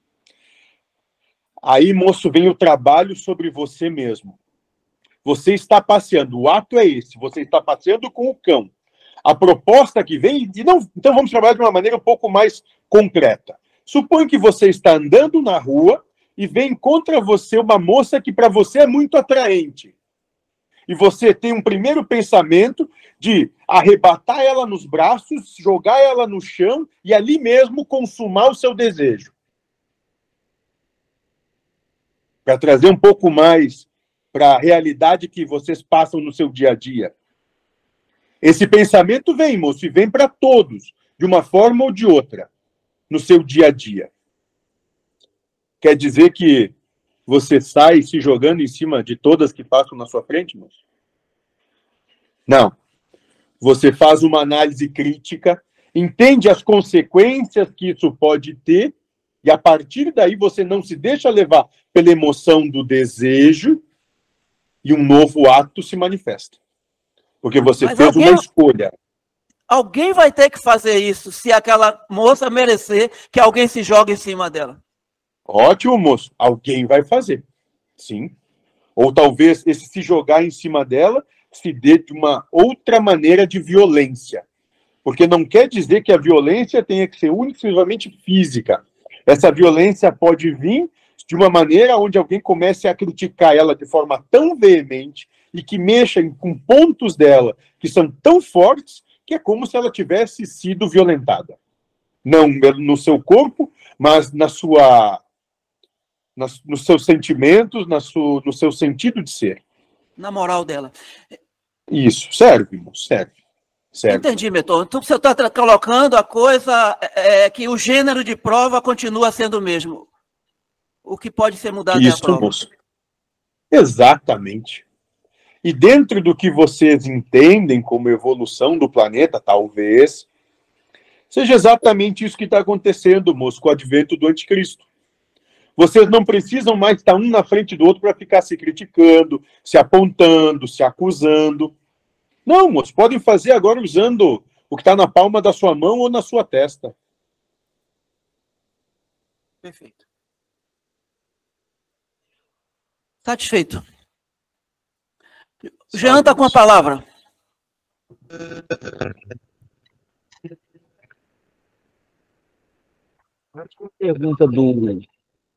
Aí, moço, vem o trabalho sobre você mesmo. Você está passeando, o ato é esse, você está passeando com o cão. A proposta que vem, e não, então vamos trabalhar de uma maneira um pouco mais concreta. Suponha que você está andando na rua e vem contra você uma moça que para você é muito atraente. E você tem um primeiro pensamento de arrebatar ela nos braços, jogar ela no chão e ali mesmo consumar o seu desejo. Para trazer um pouco mais... para a realidade que vocês passam no seu dia a dia. Esse pensamento vem, moço, e vem para todos, de uma forma ou de outra, no seu dia a dia. Quer dizer que você sai se jogando em cima de todas que passam na sua frente, moço? Não. Você faz uma análise crítica, entende as consequências que isso pode ter, e a partir daí você não se deixa levar pela emoção do desejo, e um novo ato se manifesta. Porque você Mas fez alguém, uma escolha. Alguém vai ter que fazer isso se aquela moça merecer que alguém se jogue em cima dela. Ótimo, moço. Alguém vai fazer. Sim. Ou talvez esse se jogar em cima dela se dê de uma outra maneira de violência. Porque não quer dizer que a violência tenha que ser única e exclusivamente física. Essa violência pode vir... de uma maneira onde alguém comece a criticar ela de forma tão veemente e que mexa com pontos dela que são tão fortes que é como se ela tivesse sido violentada. Não no seu corpo, mas na sua, na, nos seus sentimentos, na sua, no seu sentido de ser. Na moral dela. Isso, serve, irmão, serve. Certo. Entendi, Meton. Então você está colocando a coisa é, que o gênero de prova continua sendo o mesmo. O que pode ser mudado é a prova. Isso. Exatamente. E dentro do que vocês entendem como evolução do planeta, talvez, seja exatamente isso que está acontecendo, moço, com o advento do anticristo. Vocês não precisam mais estar um na frente do outro para ficar se criticando, se apontando, se acusando. Não, moço, podem fazer agora usando o que está na palma da sua mão ou na sua testa. Perfeito. Satisfeito. Jean está com a palavra. A pergunta do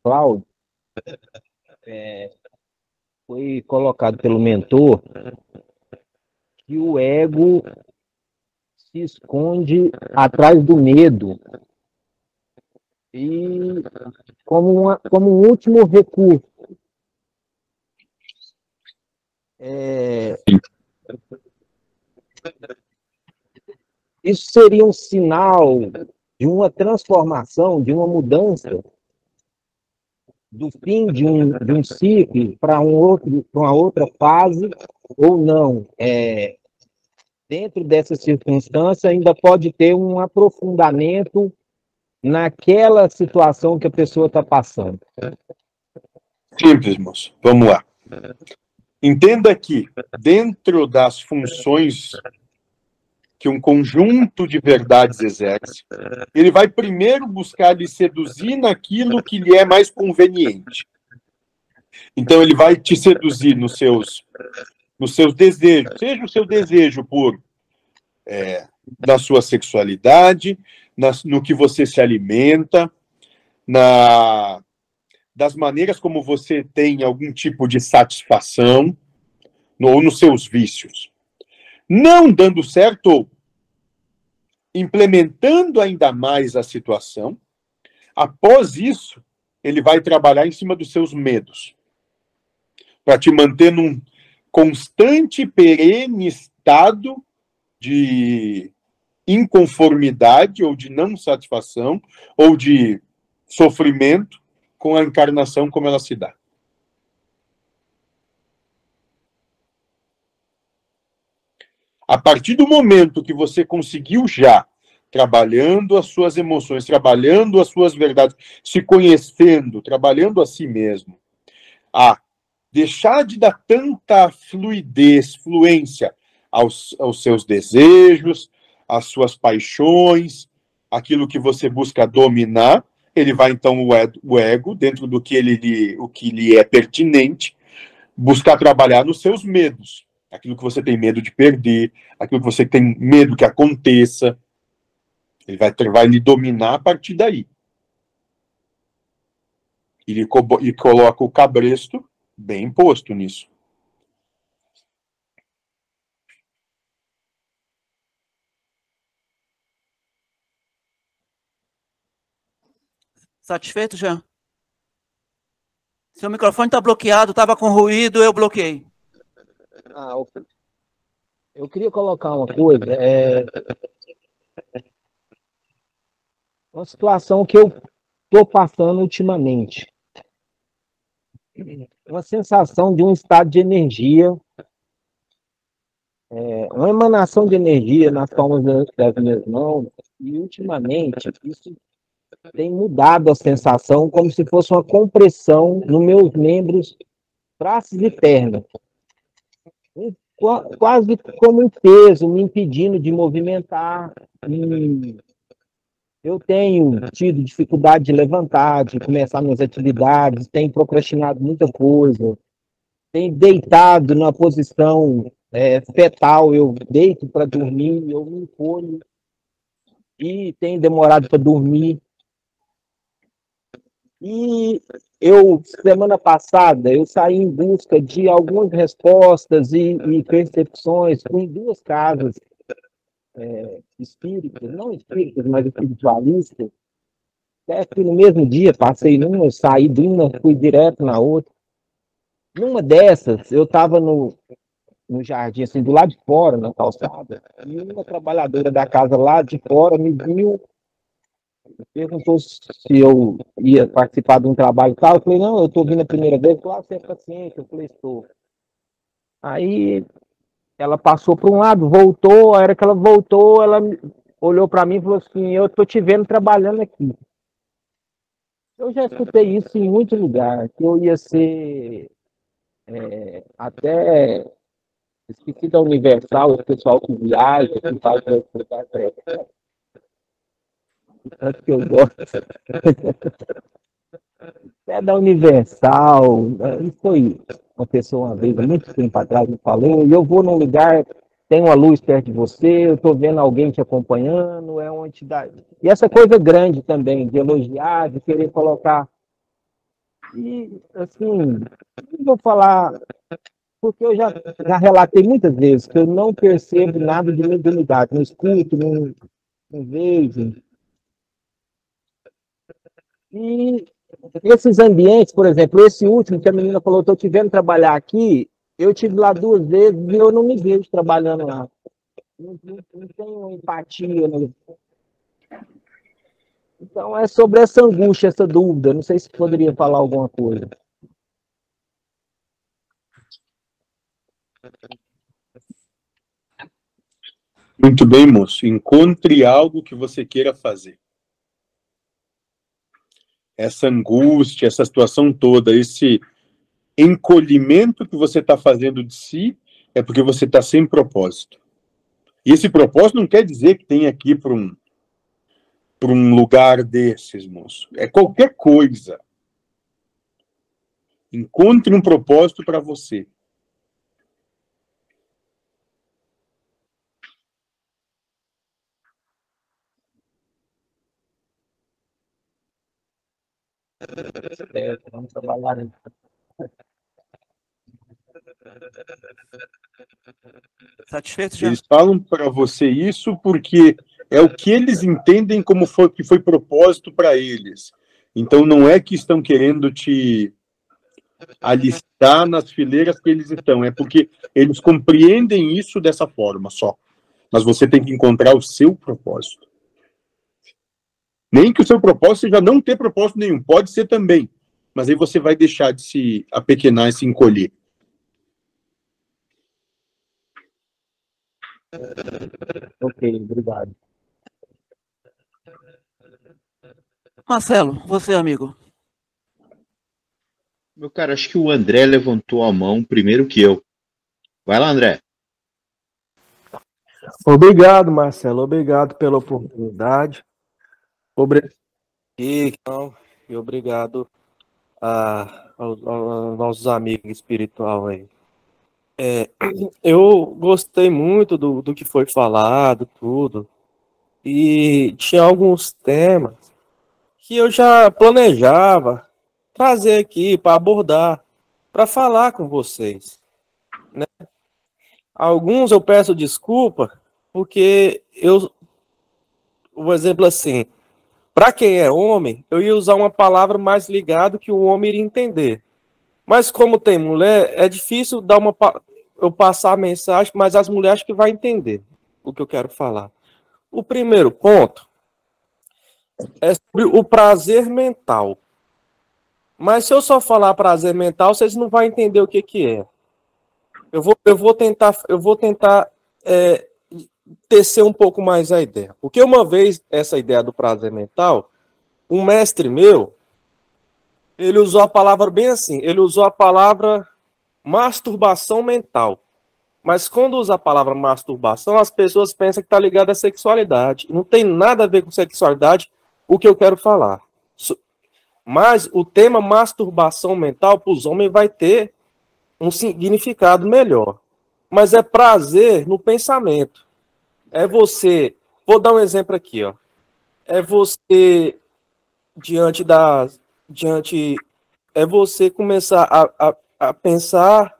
Cláudio é, foi colocado pelo mentor que o ego se esconde atrás do medo e como, uma, como um último recurso. É... Isso seria um sinal de uma transformação, de uma mudança do fim de um, de um ciclo para um outro, para uma outra fase ou não? É... Dentro dessa circunstância ainda pode ter um aprofundamento naquela situação que a pessoa está passando? Simples, moço. Vamos lá. Entenda que, dentro das funções que um conjunto de verdades exerce, ele vai primeiro buscar lhe seduzir naquilo que lhe é mais conveniente. Então, ele vai te seduzir nos seus, nos seus desejos, seja o seu desejo por, é, na sua sexualidade, na, no que você se alimenta, na... das maneiras como você tem algum tipo de satisfação, no, ou nos seus vícios. Não dando certo, implementando ainda mais a situação, após isso, ele vai trabalhar em cima dos seus medos, para te manter num constante, perene estado de inconformidade, ou de não satisfação, ou de sofrimento, com a encarnação como ela se dá. A partir do momento que você conseguiu já, trabalhando as suas emoções, trabalhando as suas verdades, se conhecendo, trabalhando a si mesmo, a deixar de dar tanta fluidez, fluência aos, aos seus desejos, às suas paixões, aquilo que você busca dominar, ele vai, então, o ego, dentro do que ele, o que lhe é pertinente, buscar trabalhar nos seus medos. Aquilo que você tem medo de perder, aquilo que você tem medo que aconteça. Ele vai, vai lhe dominar a partir daí. Ele, ele coloca o cabresto bem posto nisso. Satisfeito, Jean? Seu microfone está bloqueado, estava com ruído, eu bloqueei. Ah, eu queria colocar uma coisa. É... Uma situação que eu estou passando ultimamente. Uma sensação de um estado de energia, é... uma emanação de energia nas palmas das minhas mãos, e ultimamente isso tem mudado a sensação, como se fosse uma compressão nos meus membros, braços e pernas. Quase como um peso, me impedindo de movimentar. E eu tenho tido dificuldade de levantar, de começar minhas atividades, tenho procrastinado muita coisa, tenho deitado na posição é, fetal, eu deito para dormir, eu me encolho e tenho demorado para dormir. E eu, semana passada, eu saí em busca de algumas respostas e, e percepções em duas casas é, espíritas, não espíritas, mas espiritualistas. Até que no mesmo dia, passei numa, saí de uma, fui direto na outra. Numa dessas, eu estava no, no jardim, assim, do lado de fora, na calçada, e uma trabalhadora da casa lá de fora me viu, perguntou se eu ia participar de um trabalho e tal. Eu falei, não, eu estou vindo a primeira vez. Eu falei, ah, você é paciente? Eu falei, estou. Aí ela passou para um lado, voltou. A hora que ela voltou, ela olhou para mim e falou assim, eu estou te vendo trabalhando aqui. Eu já escutei isso em muitos lugares, que eu ia ser é, até... esqueci da Universal, o pessoal que viaja, que faz o que eu gosto é da Universal. Isso foi uma pessoa uma vez, muito tempo atrás, me falou, e eu vou num lugar, tem uma luz perto de você, eu estou vendo alguém te acompanhando, é uma entidade. E essa coisa grande também, de elogiar, de querer colocar. E, assim, eu vou falar, porque eu já, já relatei muitas vezes que eu não percebo nada de mediunidade, não escuto, não, não vejo. E esses ambientes, por exemplo, esse último que a menina falou, estou te vendo trabalhar aqui, eu estive lá duas vezes e eu não me vejo trabalhando lá. Não, não, não tenho empatia. Né? Então é sobre essa angústia, essa dúvida. Não sei se poderia falar alguma coisa. Muito bem, moço. Encontre algo que você queira fazer. essa angústia, essa situação toda, esse encolhimento que você está fazendo de si, é porque você está sem propósito. E esse propósito não quer dizer que tem aqui para um, para um lugar desses, moço. É qualquer coisa. Encontre um propósito para você. Vamos trabalhar. Satisfeito, Jean? Eles falam para você isso porque é o que eles entendem como foi, que foi propósito para eles. Então não é que estão querendo te alistar nas fileiras que eles estão, é porque eles compreendem isso dessa forma só. Mas você tem que encontrar o seu propósito. Nem que o seu propósito seja não ter propósito nenhum, pode ser também, mas aí você vai deixar de se apequenar e se encolher. Ok, obrigado. Marcelo, você, amigo. Meu cara, acho que o André levantou a mão primeiro que eu. Vai lá, André. Obrigado, Marcelo. Obrigado pela oportunidade. Obrigado. E obrigado a, a, aos nossos amigos espirituais aí. É, eu gostei muito do, do que foi falado, tudo, e tinha alguns temas que eu já planejava trazer aqui para abordar, para falar com vocês, né? Alguns eu peço desculpa, porque eu, por exemplo assim, para quem é homem, eu ia usar uma palavra mais ligada que o homem iria entender. Mas como tem mulher, é difícil dar uma, eu passar a mensagem, mas as mulheres que vão entender o que eu quero falar. O primeiro ponto é sobre o prazer mental. Mas se eu só falar prazer mental, vocês não vão entender o que, que é. Eu vou, eu vou tentar, eu vou tentar é, tecer um pouco mais a ideia. Porque uma vez essa ideia do prazer mental, um mestre meu, ele usou a palavra bem assim, ele usou a palavra masturbação mental. Mas quando usa a palavra masturbação, as pessoas pensam que está ligado à sexualidade. Não tem nada a ver com sexualidade o que eu quero falar. Mas o tema masturbação mental para os homens vai ter um significado melhor. Mas é prazer no pensamento. É você... Vou dar um exemplo aqui, ó. É você, diante das... diante, é você começar a, a, a pensar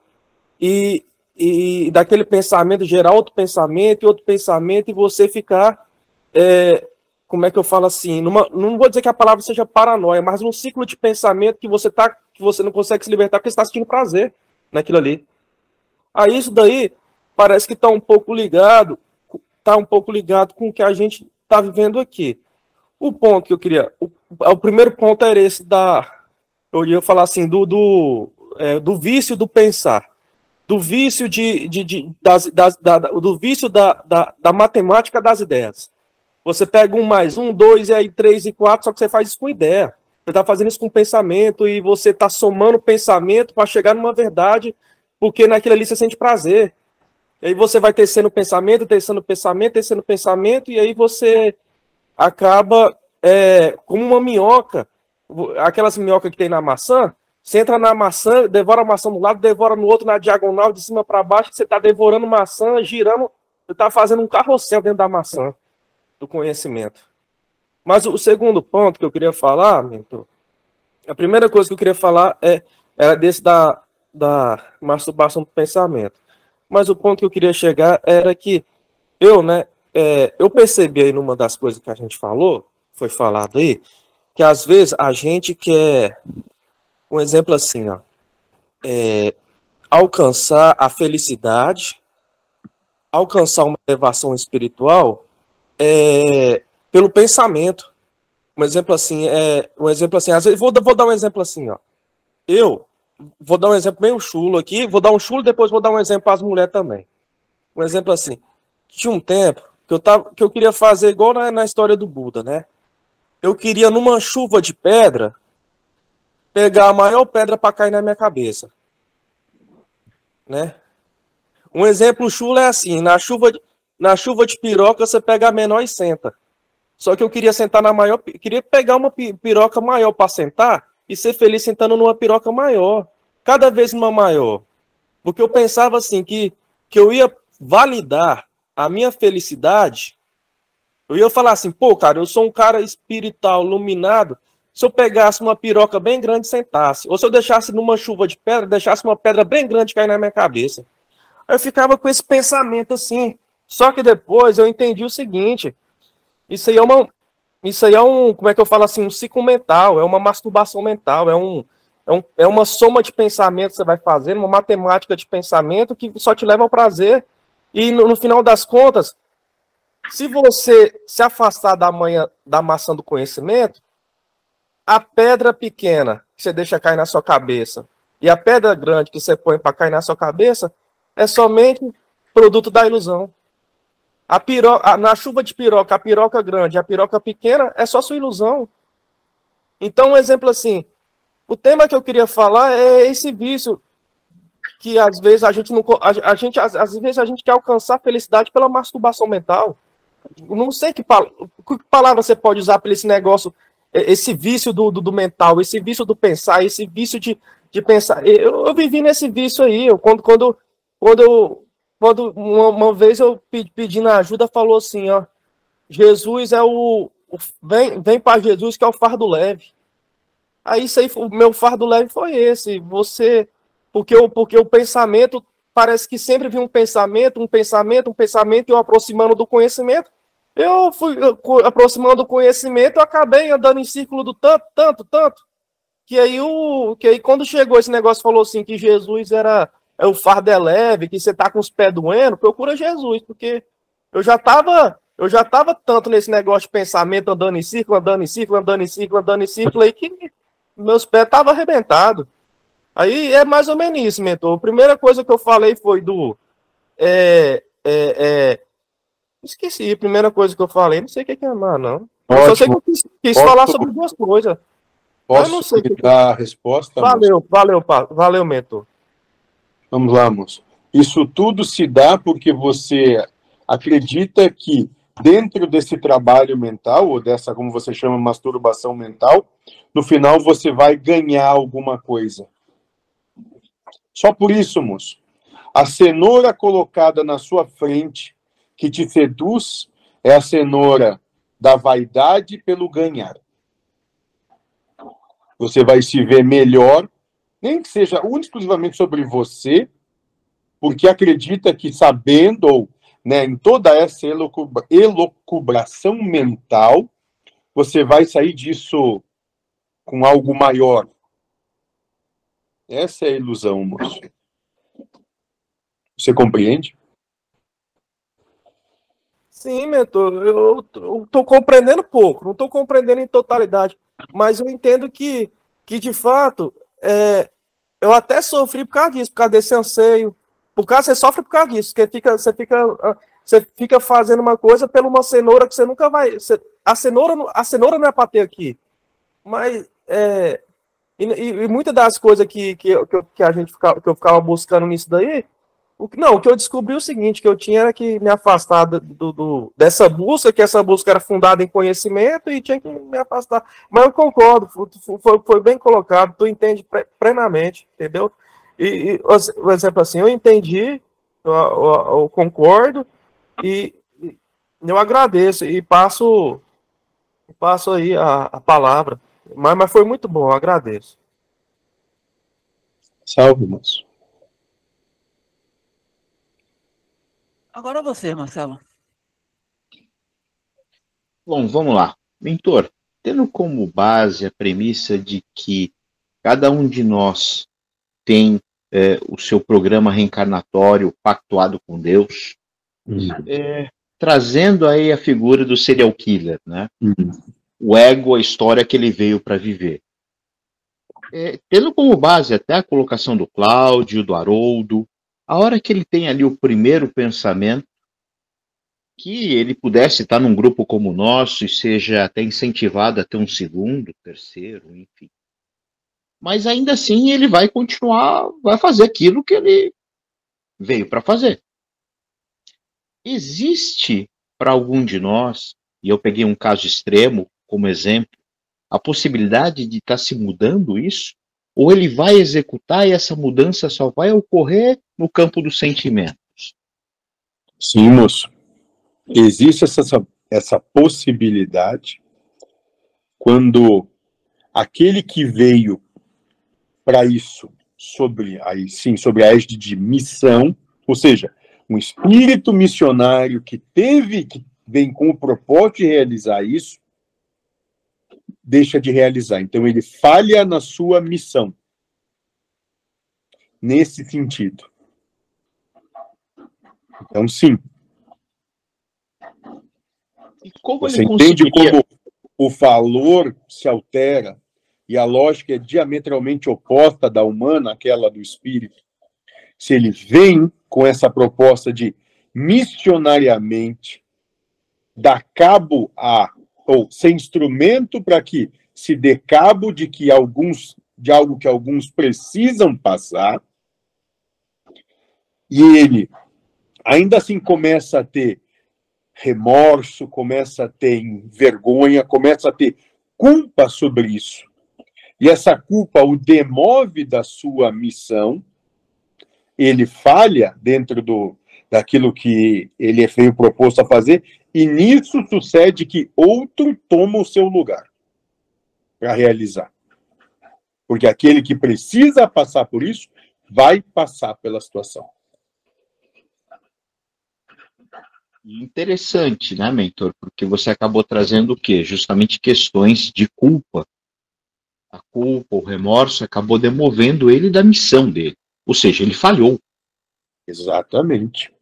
e, e daquele pensamento gerar outro pensamento e outro pensamento e você ficar, é, como é que eu falo assim, numa, não vou dizer que a palavra seja paranoia, mas num ciclo de pensamento que você, tá, que você não consegue se libertar porque você está sentindo prazer naquilo ali. Aí isso daí parece que está um pouco ligado, está um pouco ligado com o que a gente está vivendo aqui. O ponto que eu queria... O, o primeiro ponto era esse da... Eu ia falar assim, do, do, é, do vício do pensar. Do vício, de, de, de, das, das, da, do vício da, da, da matemática das ideias. Você pega um mais um, dois, e aí três e quatro, só que você faz isso com ideia. Você está fazendo isso com pensamento e você está somando pensamento para chegar numa verdade, porque naquilo ali você sente prazer. E aí você vai tecendo pensamento, tecendo pensamento, tecendo pensamento, e aí você... acaba é, como uma minhoca, aquelas minhocas que tem na maçã, você entra na maçã, devora a maçã de um lado, devora no outro, na diagonal, de cima para baixo, você está devorando maçã, girando, você está fazendo um carrossel dentro da maçã, do conhecimento. Mas o segundo ponto que eu queria falar, mentor, a primeira coisa que eu queria falar é, era desse da, da masturbação do pensamento. Mas o ponto que eu queria chegar era que eu, né, É, eu percebi aí numa das coisas que a gente falou, foi falado aí, que às vezes a gente quer, um exemplo assim, ó, é, alcançar a felicidade, alcançar uma elevação espiritual é, pelo pensamento. Um exemplo assim, é, um exemplo assim, às vezes, vou, vou dar um exemplo assim, ó. Eu vou dar um exemplo meio chulo aqui, vou dar um chulo e depois vou dar um exemplo para as mulheres também. Um exemplo assim, tinha um tempo que eu, tava, que eu queria fazer igual na, na história do Buda, né? Eu queria, numa chuva de pedra, pegar a maior pedra para cair na minha cabeça. Né? Um exemplo chulo é assim, na chuva, na chuva de piroca você pega a menor e senta. Só que eu queria sentar na maior, queria pegar uma piroca maior para sentar e ser feliz sentando numa piroca maior, cada vez uma maior. Porque eu pensava assim, que, que eu ia validar a minha felicidade, eu ia falar assim, pô, cara, eu sou um cara espiritual, iluminado, se eu pegasse uma piroca bem grande e sentasse, ou se eu deixasse numa chuva de pedra, deixasse uma pedra bem grande cair na minha cabeça. Aí eu ficava com esse pensamento assim, só que depois eu entendi o seguinte, isso aí é uma, isso aí é um, como é que eu falo assim, um ciclo mental, é uma masturbação mental, é um... É, um, é uma soma de pensamentos que você vai fazendo, uma matemática de pensamento que só te leva ao prazer. E no, no final das contas, se você se afastar da, manha, da maçã do conhecimento, a pedra pequena que você deixa cair na sua cabeça e a pedra grande que você põe para cair na sua cabeça é somente produto da ilusão. A piro, a, na chuva de piroca, a piroca grande e a piroca pequena é só sua ilusão. Então, um exemplo assim... O tema que eu queria falar é esse vício que às vezes a gente não a, a gente às, às vezes a gente quer alcançar a felicidade pela masturbação mental. Não sei que, pal que palavra você pode usar para esse negócio, esse vício do, do, do mental, esse vício do pensar, esse vício de, de pensar. Eu, eu vivi nesse vício aí. Eu, quando quando quando, eu, quando uma, uma vez eu pedi, pedindo ajuda falou assim, ó, Jesus é o, o vem vem para Jesus que é o fardo leve. Aí isso aí, o meu fardo leve foi esse, você, porque, eu, porque o pensamento, parece que sempre vinha um pensamento, um pensamento, um pensamento, e eu aproximando do conhecimento, eu fui eu, aproximando do conhecimento, eu acabei andando em círculo do tanto, tanto, tanto, que aí, o, que aí quando chegou esse negócio, falou assim, que Jesus era, é o fardo é leve, que você tá com os pés doendo, procura Jesus, porque eu já tava... Eu já tava tanto nesse negócio de pensamento, andando em círculo, andando em círculo, andando em círculo, andando em círculo, aí que meus pés estavam arrebentados. Aí é mais ou menos isso, mentor. A primeira coisa que eu falei foi do... É, é, é... Esqueci, a primeira coisa que eu falei, não sei o que é mais, não. Ótimo. Eu só sei que eu quis, quis posso, falar sobre duas coisas. Posso eu não sei que... dar a resposta? Valeu, valeu, valeu, mentor. Vamos lá, moço. Isso tudo se dá porque você acredita que dentro desse trabalho mental, ou dessa, como você chama, masturbação mental, no final você vai ganhar alguma coisa. Só por isso, moço, a cenoura colocada na sua frente, que te seduz, é a cenoura da vaidade pelo ganhar. Você vai se ver melhor, nem que seja exclusivamente sobre você, porque acredita que sabendo ou Né, em toda essa elucubra, elucubração mental, você vai sair disso com algo maior. Essa é a ilusão, moço. Você compreende? Sim, mentor. Eu estou compreendendo pouco, não estou compreendendo em totalidade, mas eu entendo que, que de fato, é, eu até sofri por causa disso, por causa desse anseio. Por causa, você sofre por causa disso, porque fica, você, fica, você fica fazendo uma coisa pela uma cenoura que você nunca vai... Você, a, cenoura, a cenoura não é para ter aqui. Mas, é, e, e muitas das coisas que, que, que, a gente ficava, que eu ficava buscando nisso daí, o, não, o que eu descobri é o seguinte, que eu tinha era que me afastar do, do, dessa busca, que essa busca era fundada em conhecimento e tinha que me afastar. Mas eu concordo, foi, foi bem colocado, tu entende plenamente, entendeu? E, por exemplo, assim, eu entendi, eu, eu, eu concordo, e eu agradeço, e passo, passo aí a, a palavra. Mas, mas foi muito bom, eu agradeço. Salve, moço. Agora você, Marcelo. Bom, vamos lá. Mentor, tendo como base a premissa de que cada um de nós tem É, o seu programa reencarnatório pactuado com Deus, uhum. é, trazendo aí a figura do serial killer, né? Uhum. O ego, a história que ele veio para viver. É, tendo como base até a colocação do Cláudio, do Haroldo, a hora que ele tem ali o primeiro pensamento, que ele pudesse estar num grupo como o nosso e seja até incentivado a ter um segundo, terceiro, enfim. mas ainda assim ele vai continuar, vai fazer aquilo que ele veio para fazer. Existe para algum de nós, e eu peguei um caso extremo como exemplo, a possibilidade de estar se mudando isso? Ou ele vai executar e essa mudança só vai ocorrer no campo dos sentimentos? Sim, moço. Existe essa, essa possibilidade quando aquele que veio para isso, sobre, aí sim, sobre a égide de missão, ou seja, um espírito missionário que teve, que vem com o propósito de realizar isso, deixa de realizar. Então, ele falha na sua missão. Nesse sentido. Então, sim. E como Você ele entende conseguiria... como o valor se altera e a lógica é diametralmente oposta da humana àquela do espírito? Se ele vem com essa proposta de missionariamente dar cabo a... ou ser instrumento para que se dê cabo de, que alguns, de algo que alguns precisam passar, e ele ainda assim começa a ter remorso, começa a ter vergonha, começa a ter culpa sobre isso. E essa culpa o demove da sua missão, ele falha dentro do, daquilo que ele veio proposto a fazer, e nisso sucede que outro toma o seu lugar para realizar. Porque aquele que precisa passar por isso, vai passar pela situação. Interessante, né, mentor? Porque você acabou trazendo o quê? Justamente questões de culpa. A culpa, o remorso, acabou demovendo ele da missão dele. Ou seja, ele falhou. Exatamente.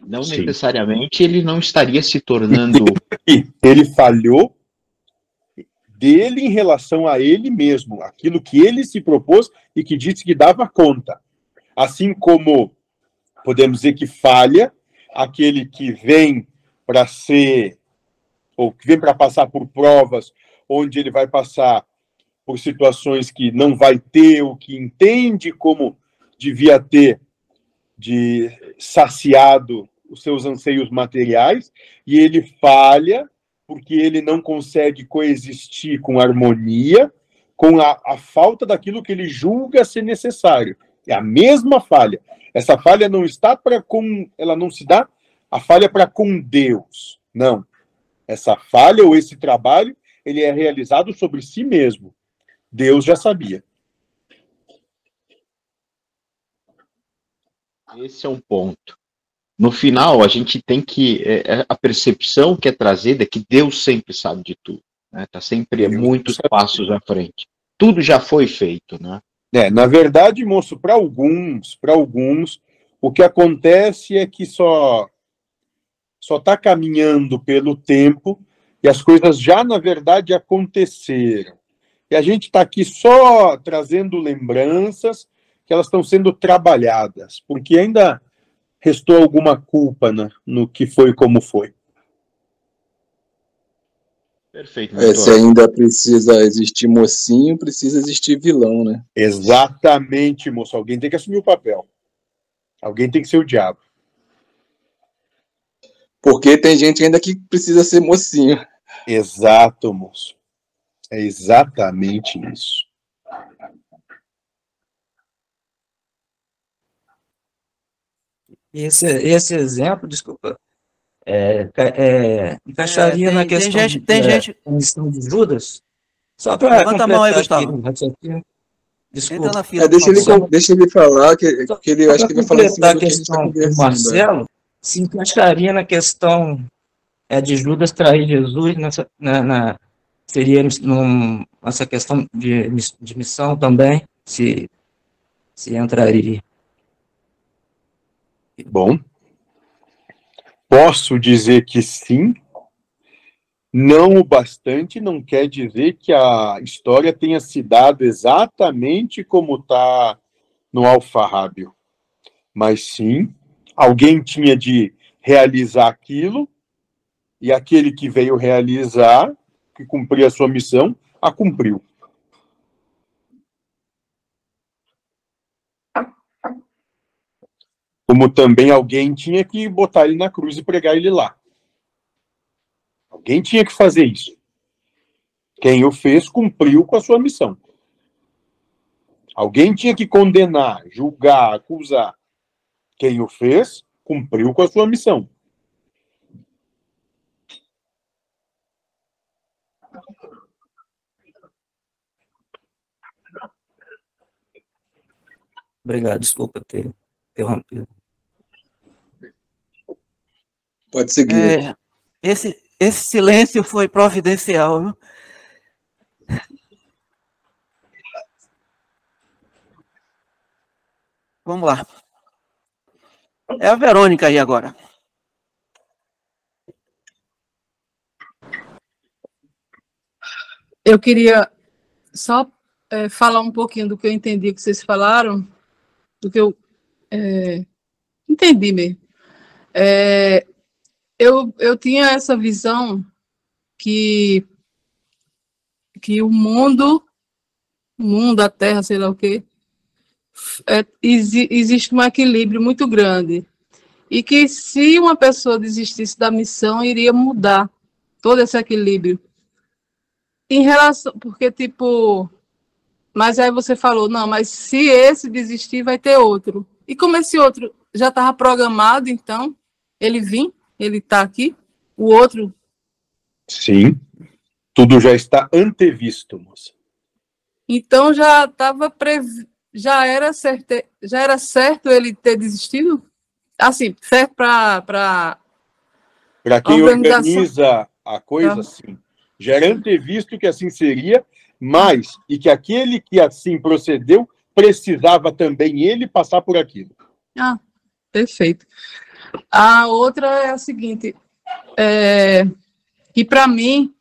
Não Sim. necessariamente ele não estaria se tornando... Ele falhou dele em relação a ele mesmo, aquilo que ele se propôs e que disse que dava conta. Assim como podemos dizer que falha aquele que vem para ser, ou que vem para passar por provas, onde ele vai passar por situações que não vai ter, ou que entende como devia ter, de saciado os seus anseios materiais, e ele falha porque ele não consegue coexistir com a harmonia, com a, a falta daquilo que ele julga ser necessário. É a mesma falha. Essa falha não está para com... Ela não se dá a falha para com Deus. Não. Essa falha ou esse trabalho, ele é realizado sobre si mesmo. Deus já sabia. Esse é um ponto. No final, a gente tem que... É, a percepção que é trazida é que Deus sempre sabe de tudo. Está, né? Sempre Deus muitos sabe. passos à frente. Tudo já foi feito, né? É, na verdade, moço, para alguns, para alguns, o que acontece é que só só está caminhando pelo tempo e as coisas já, na verdade, aconteceram. E a gente está aqui só trazendo lembranças que elas estão sendo trabalhadas, porque ainda restou alguma culpa, né, no que foi e como foi. Perfeito. É, se ainda precisa existir mocinho, precisa existir vilão, né? Exatamente, moço. Alguém tem que assumir o papel. Alguém tem que ser o diabo. Porque tem gente ainda que precisa ser mocinho. Exato, moço. É exatamente isso. Esse, esse exemplo, desculpa, é, é, encaixaria é, tem, na questão tem gente, de, tem é, gente... de Judas. Só para Levanta a mão aí, Gustavo. Aqui, desculpa. Entra na fila, é, deixa, ele, deixa ele falar, que, que ele acho que vai falar assim, a questão que a do Marcelo, se encaixaria na questão é, de Judas trair Jesus, nessa, na, na, seria num, nessa questão de, de missão também, se, se entraria. Bom, posso dizer que sim, não o bastante, não quer dizer que a história tenha se dado exatamente como está no alfarrábio, mas sim, alguém tinha de realizar aquilo, e aquele que veio realizar, que cumpria a sua missão, a cumpriu. como também alguém tinha que botar ele na cruz e pregar ele lá. Alguém tinha que fazer isso. Quem o fez cumpriu com a sua missão. Alguém tinha que condenar, julgar, acusar. Quem o fez cumpriu com a sua missão. Obrigado, desculpa ter interrompido. Pode seguir. É, esse, esse silêncio foi providencial, viu? Vamos lá. É a Verônica aí agora. Eu queria só é, falar um pouquinho do que eu entendi que vocês falaram, do que eu é, entendi mesmo. É, eu, eu tinha essa visão que, que o mundo, o mundo, a Terra, sei lá o quê, É, existe um equilíbrio muito grande e que se uma pessoa desistisse da missão iria mudar todo esse equilíbrio em relação, porque tipo, mas aí você falou, não, mas se esse desistir vai ter outro, e como esse outro já estava programado, então ele vim, ele está aqui, o outro. Sim, tudo já está antevisto, moça. Então já estava previsto. Já era, certe... já era certo ele ter desistido? Assim, certo para... Para pra quem organiza a coisa, pra... sim. Já era antevisto que assim seria, mas, e que aquele que assim procedeu, precisava também ele passar por aquilo. Ah, perfeito. A outra é a seguinte, é... que para mim,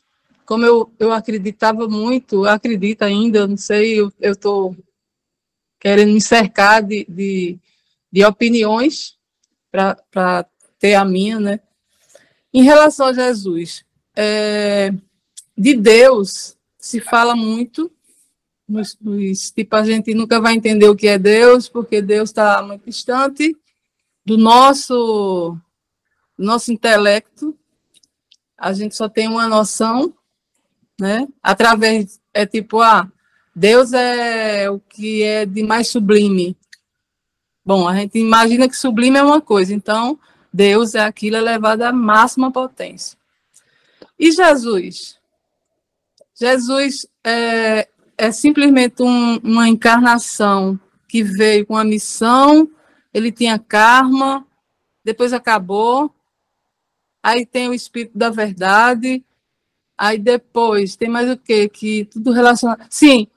como eu, eu acreditava muito, acredito ainda, não sei, eu estou... Tô... querendo me cercar de, de, de opiniões para ter a minha, né? Em relação a Jesus, é, de Deus se fala muito, nos, nos, tipo, a gente nunca vai entender o que é Deus, porque Deus está muito distante do nosso, do nosso intelecto, a gente só tem uma noção, né? Através, é tipo, ah, Deus é o que é de mais sublime. Bom, a gente imagina que sublime é uma coisa, então Deus é aquilo elevado à máxima potência. E Jesus? Jesus é, é simplesmente um, uma encarnação que veio com a missão, ele tinha karma, depois acabou, aí tem o Espírito da Verdade, aí depois tem mais o quê? Que tudo relacionado... Sim,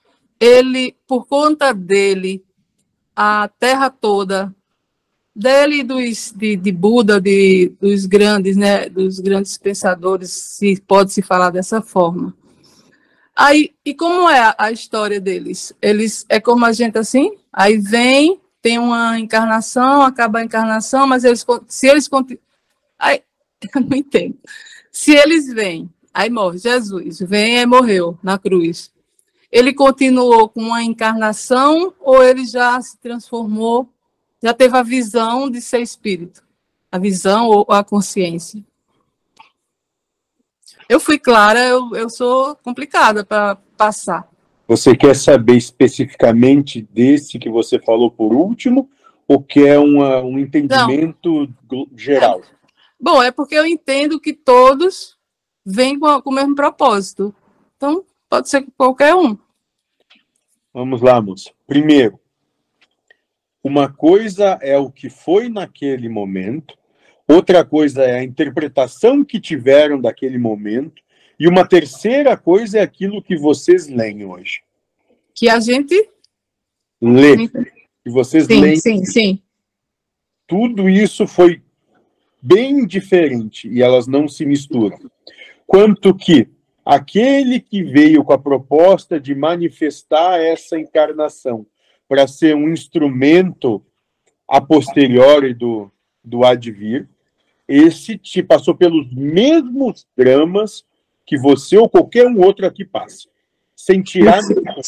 ele, por conta dele, a terra toda, dele e dos, de, de Buda, de, dos grandes, né, dos grandes pensadores, se pode se falar dessa forma. Aí, e como é a, a história deles? Eles, é como a gente assim, aí vem, tem uma encarnação, acaba a encarnação, mas eles, se eles... Aí, eu não entendo. Se eles vêm, aí morre. Jesus vem e morreu na cruz. Ele continuou com uma encarnação ou ele já se transformou, já teve a visão de ser espírito? A visão ou a consciência? Eu fui clara, eu, eu sou complicada para passar. Você quer saber especificamente desse que você falou por último ou quer uma, um entendimento Não. geral? É. Bom, é porque eu entendo que todos vêm com, com o mesmo propósito. Então... pode ser qualquer um. Vamos lá, moça. Primeiro, uma coisa é o que foi naquele momento, outra coisa é a interpretação que tiveram daquele momento, e uma terceira coisa é aquilo que vocês leem hoje. Que a gente... lê. Que vocês sim, leem. Sim, sim. Tudo isso foi bem diferente, e elas não se misturam. Quanto que aquele que veio com a proposta de manifestar essa encarnação para ser um instrumento a posteriori do, do advir, esse te passou pelos mesmos dramas que você ou qualquer um outro aqui passa. Sem tirar nada,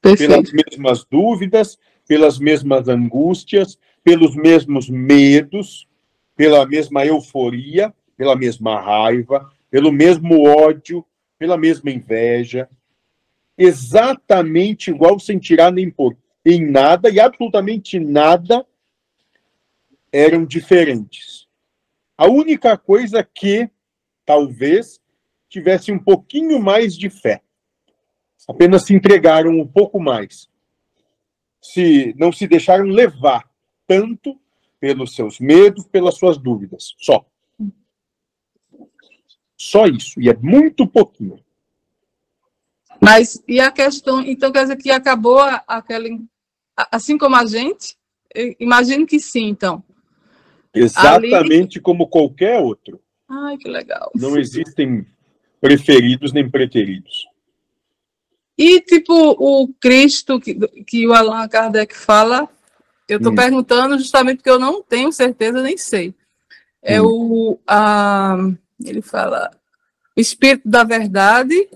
pelas mesmas dúvidas, pelas mesmas angústias, pelos mesmos medos, pela mesma euforia, pela mesma raiva, pelo mesmo ódio, pela mesma inveja, exatamente igual, sem tirar nem pôr em nada, e absolutamente nada, eram diferentes. A única coisa que, talvez, tivesse um pouquinho mais de fé. Apenas se entregaram um pouco mais. Se não se deixaram levar tanto pelos seus medos, pelas suas dúvidas. Só. Só isso. E é muito pouquinho. Mas, e a questão... Então, quer dizer que acabou aquele... Assim como a gente? Imagino que sim, então. Exatamente ali... como qualquer outro. Ai, que legal. Não existem preferidos nem preteridos. E, tipo, o Cristo que, que o Allan Kardec fala, eu estou hum. perguntando justamente porque eu não tenho certeza, nem sei. É hum. o... A, ele fala... O Espírito da Verdade...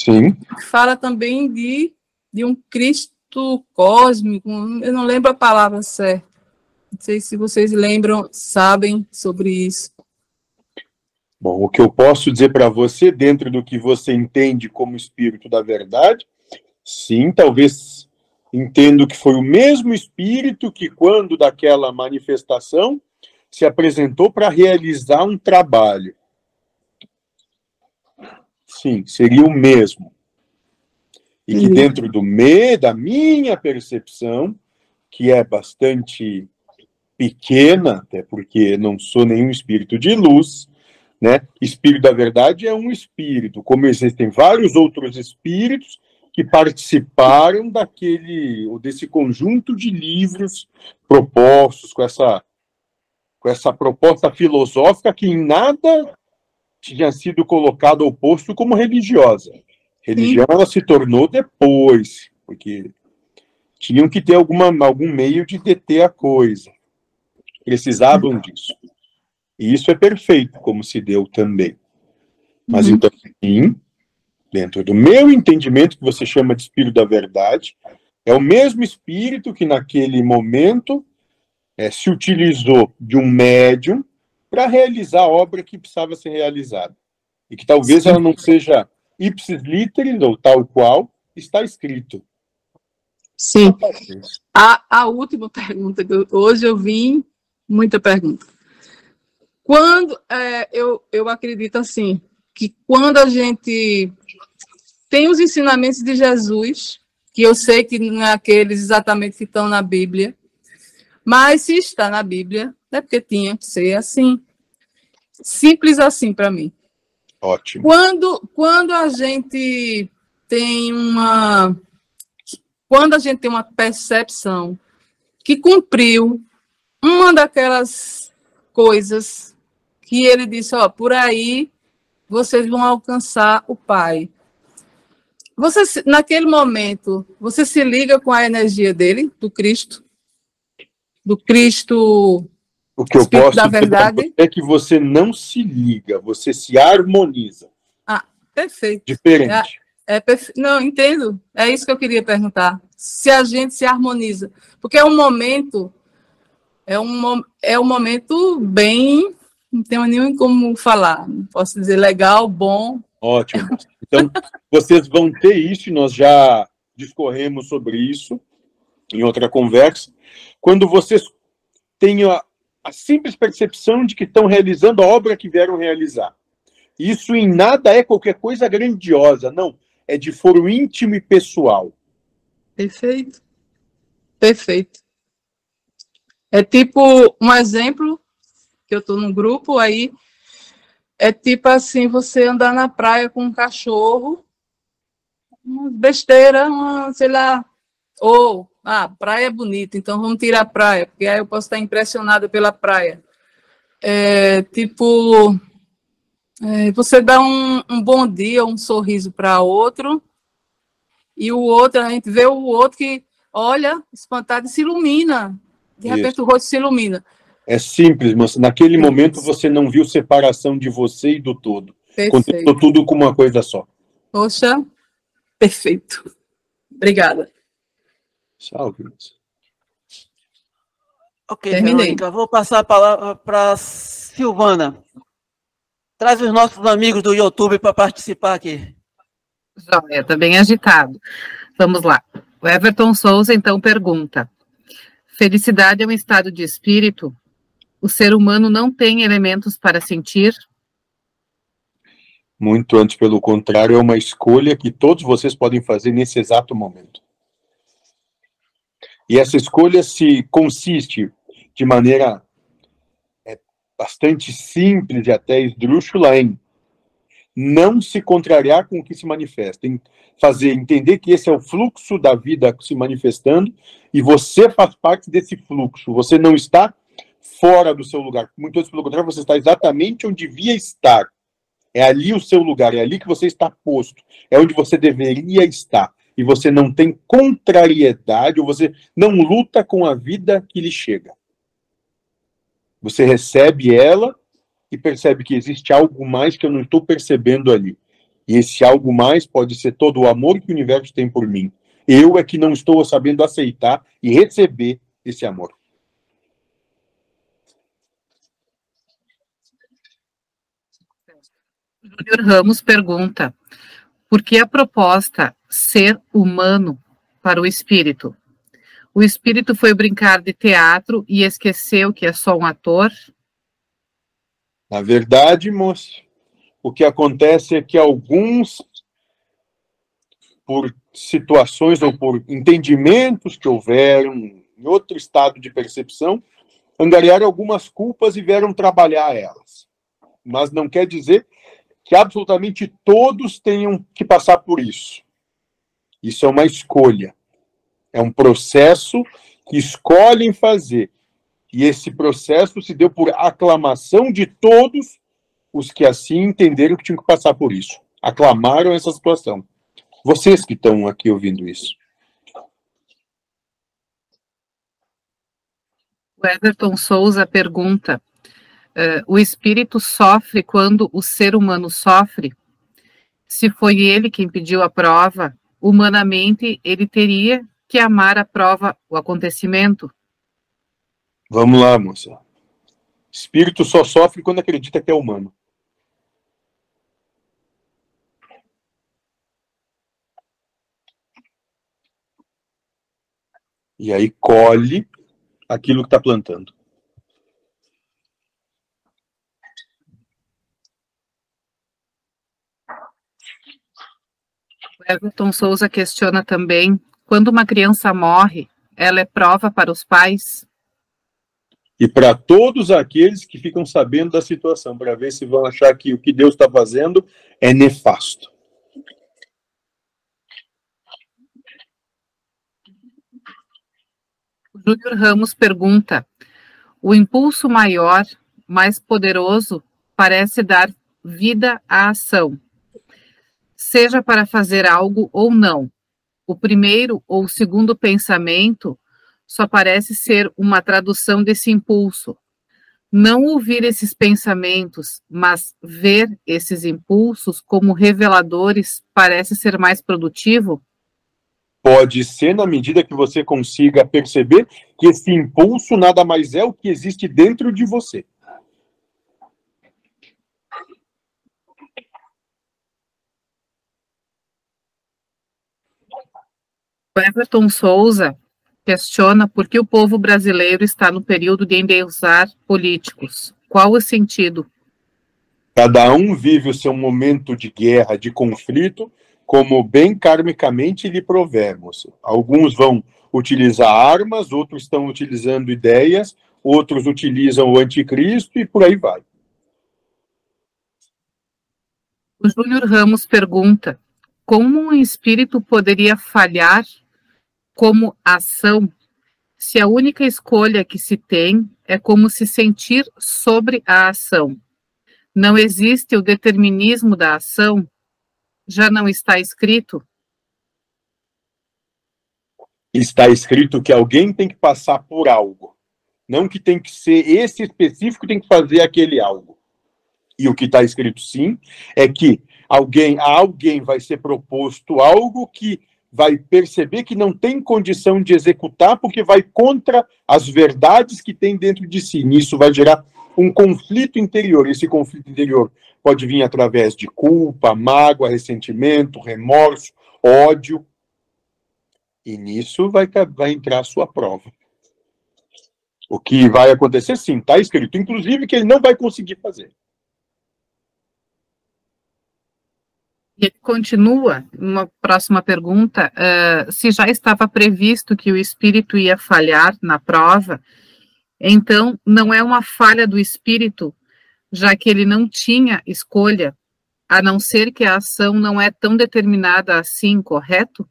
Sim. Fala também de, de um Cristo cósmico, eu não lembro a palavra certa. Não sei se vocês lembram, sabem sobre isso. Bom, o que eu posso dizer para você, dentro do que você entende como Espírito da Verdade, sim, talvez entendo que foi o mesmo Espírito que, quando daquela manifestação, se apresentou para realizar um trabalho. Sim, seria o mesmo. E que dentro do me, da minha percepção, que é bastante pequena, até porque não sou nenhum espírito de luz, né? Espírito da verdade é um espírito, como existem vários outros espíritos que participaram daquele, ou desse conjunto de livros propostos com essa, com essa proposta filosófica que em nada... tinha sido colocado ao posto como religiosa. Religião ela se tornou depois, porque tinham que ter alguma, algum meio de deter a coisa. Precisavam disso. E isso é perfeito, como se deu também. Mas uhum. então, sim, dentro do meu entendimento, que você chama de Espírito da Verdade, é o mesmo Espírito que naquele momento é, se utilizou de um médium para realizar a obra que precisava ser realizada. E que talvez Sim. ela não seja ipsis literis, ou tal qual, está escrito. Sim. A, a última pergunta, que eu, hoje eu vim, muita pergunta. Quando, é, eu, eu acredito assim, que quando a gente tem os ensinamentos de Jesus, que eu sei que não é aqueles exatamente que estão na Bíblia, mas se está na Bíblia, é porque tinha que ser assim. Simples assim para mim. Ótimo. Quando, quando a gente tem uma... Quando a gente tem uma percepção que cumpriu uma daquelas coisas que ele disse, ó, por aí vocês vão alcançar o Pai. Você, naquele momento, você se liga com a energia dele, do Cristo? Do Cristo... O que eu posso dizer é que você não se liga, você se harmoniza. Ah, perfeito. Diferente. É, é perfe... Não, entendo. É isso que eu queria perguntar. Se a gente se harmoniza. Porque é um momento, é um, é um momento bem, não tenho nem como falar. Não posso dizer legal, bom. Ótimo. Então, vocês vão ter isso, nós já discorremos sobre isso em outra conversa. Quando vocês têm a a simples percepção de que estão realizando a obra que vieram realizar. Isso em nada é qualquer coisa grandiosa, não. É de foro íntimo e pessoal. Perfeito. Perfeito. É tipo um exemplo, que eu estou num grupo aí, é tipo assim, você andar na praia com um cachorro, uma besteira, uma, sei lá, ou... Ah, praia é bonita, então vamos tirar a praia, porque aí eu posso estar impressionada pela praia. É, tipo, é, você dá um, um bom dia, um sorriso para outro, e o outro, a gente vê o outro que olha, espantado, e se ilumina. De Isso. repente o rosto se ilumina. É simples, mas naquele Isso. momento você não viu separação de você e do todo. Contou tudo com uma coisa só. Poxa, perfeito. Obrigada. Salve. Ok, Verônica, vou passar a palavra para a Silvana. Traz os nossos amigos do YouTube para participar aqui. Joia, tá bem agitado. Vamos lá. O Everton Souza, então, pergunta. Felicidade é um estado de espírito? O ser humano não tem elementos para sentir? Muito antes, pelo contrário, é uma escolha que todos vocês podem fazer nesse exato momento. E essa escolha se consiste de maneira é, bastante simples e até esdrúxula em não se contrariar com o que se manifesta, em fazer entender que esse é o fluxo da vida se manifestando e você faz parte desse fluxo, você não está fora do seu lugar. Muito antes, pelo contrário, você está exatamente onde devia estar. É ali o seu lugar, é ali que você está posto, é onde você deveria estar. E você não tem contrariedade, ou você não luta com a vida que lhe chega. Você recebe ela e percebe que existe algo mais que eu não estou percebendo ali. E esse algo mais pode ser todo o amor que o universo tem por mim. Eu é que não estou sabendo aceitar e receber esse amor. Júnior Ramos pergunta, por que a proposta ser humano para o espírito? O espírito foi brincar de teatro e esqueceu que é só um ator? Na verdade, moço, o que acontece é que alguns, por situações ou por entendimentos que houveram em outro estado de percepção, angariaram algumas culpas e vieram trabalhar elas. Mas não quer dizer que absolutamente todos tenham que passar por isso. Isso é uma escolha. É um processo que escolhem fazer. E esse processo se deu por aclamação de todos os que assim entenderam que tinham que passar por isso. Aclamaram essa situação. Vocês que estão aqui ouvindo isso. O Everton Souza pergunta, Uh, o espírito sofre quando o ser humano sofre? Se foi ele quem pediu a prova, humanamente ele teria que amar a prova, o acontecimento? Vamos lá, moça. Espírito só sofre quando acredita que é humano. E aí colhe aquilo que está plantando. Everton Souza questiona também, quando uma criança morre, ela é prova para os pais? E para todos aqueles que ficam sabendo da situação, para ver se vão achar que o que Deus está fazendo é nefasto. Júnior Ramos pergunta, o impulso maior, mais poderoso, parece dar vida à ação. Seja para fazer algo ou não, o primeiro ou o segundo pensamento só parece ser uma tradução desse impulso. Não ouvir esses pensamentos, mas ver esses impulsos como reveladores parece ser mais produtivo? Pode ser na medida que você consiga perceber que esse impulso nada mais é o que existe dentro de você. O Everton Souza questiona por que o povo brasileiro está no período de endeusar políticos. Qual o sentido? Cada um vive o seu momento de guerra, de conflito, como bem karmicamente lhe provemos. Alguns vão utilizar armas, outros estão utilizando ideias, outros utilizam o anticristo e por aí vai. O Júnior Ramos pergunta, como um espírito poderia falhar como ação, se a única escolha que se tem é como se sentir sobre a ação? Não existe o determinismo da ação? Já não está escrito? Está escrito que alguém tem que passar por algo. Não que tem que ser esse específico que tem que fazer aquele algo. E o que está escrito, sim, é que alguém, a alguém vai ser proposto algo que vai perceber que não tem condição de executar porque vai contra as verdades que tem dentro de si. Nisso vai gerar um conflito interior. Esse conflito interior pode vir através de culpa, mágoa, ressentimento, remorso, ódio. E nisso vai, vai entrar a sua prova. O que vai acontecer, sim, está escrito. Inclusive que ele não vai conseguir fazer. E continua, uma próxima pergunta, uh, se já estava previsto que o espírito ia falhar na prova, então não é uma falha do espírito, já que ele não tinha escolha, a não ser que a ação não é tão determinada assim, correto?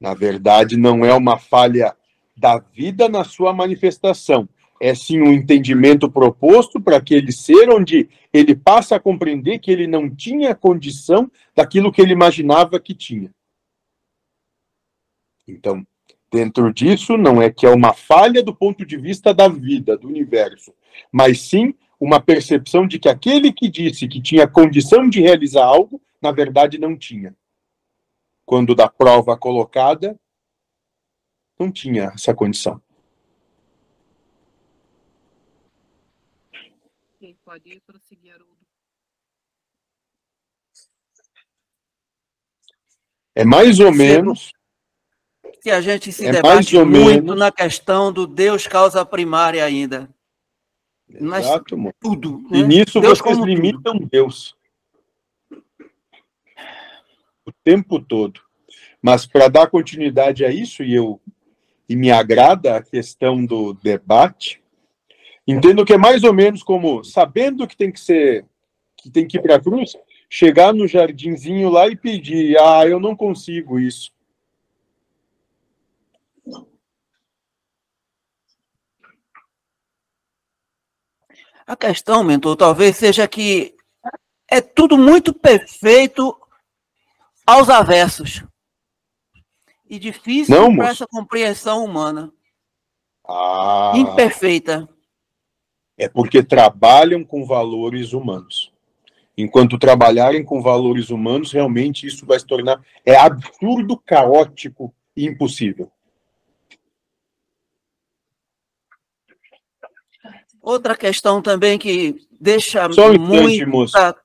Na verdade, não é uma falha da vida na sua manifestação. É sim um entendimento proposto para aquele ser onde ele passa a compreender que ele não tinha condição daquilo que ele imaginava que tinha. Então, dentro disso, não é que é uma falha do ponto de vista da vida, do universo, mas sim uma percepção de que aquele que disse que tinha condição de realizar algo, na verdade não tinha. Quando da prova colocada, não tinha essa condição. Pode prosseguir, Haroldo. É mais ou menos... que a gente se debate muito na questão do Deus causa primária ainda. Exato, mas tudo. E nisso vocês limitam Deus. O tempo todo. Mas para dar continuidade a isso, e, eu, e me agrada a questão do debate... Entendo que é mais ou menos como, sabendo que tem que ser, que tem que ir para a cruz, chegar no jardinzinho lá e pedir, ah, eu não consigo isso. A questão, mentor, talvez seja que é tudo muito perfeito aos avessos. E difícil para essa compreensão humana. Ah. Imperfeita. É porque trabalham com valores humanos. Enquanto trabalharem com valores humanos, realmente isso vai se tornar... É absurdo, caótico e impossível. Outra questão também que deixa Só um muito... instante, moça.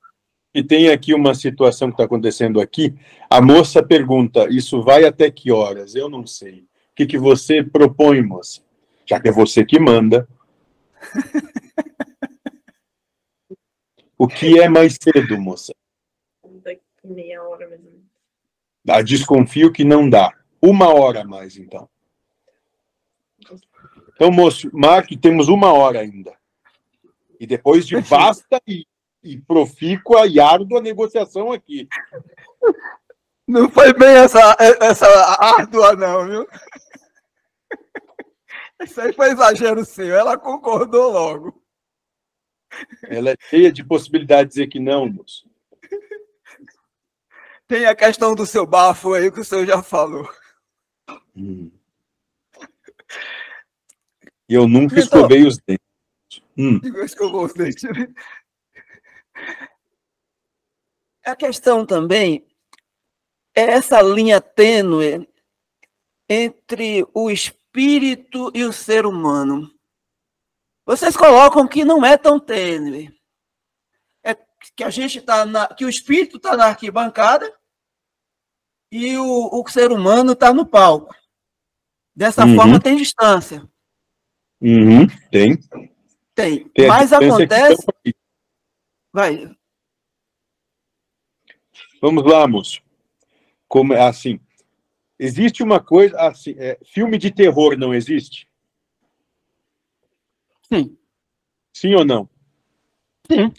E tem aqui uma situação que está acontecendo aqui. A moça pergunta, isso vai até que horas? Eu não sei. O que, que você propõe, moça? Já que é você que manda... O que é mais cedo, moça? Daqui meia hora mais ou menos. Ah, desconfio que não dá. Uma hora a mais, então. Então, moço, marque, temos uma hora ainda. E depois de vasta e, e profícua e árdua negociação aqui. Não foi bem essa, essa árdua, não, viu? Isso aí foi exagero seu, ela concordou logo. Ela é cheia de possibilidade de dizer que não, moço. Tem a questão do seu bafo aí que o senhor já falou. Hum. Eu nunca então, escovei os dentes. Hum. Eu escovou os dentes. A questão também é essa linha tênue entre o espírito espírito e o ser humano. Vocês colocam que não é tão tênue. É que a gente tá na, que o espírito está na arquibancada e o, o ser humano está no palco. Dessa uhum. forma tem distância. Uhum. Tem. Tem. Tem. Mas acontece. Vai. Vamos lá, moço. Como é assim? Existe uma coisa, assim, é, filme de terror não existe? Sim. Sim ou não? Sim.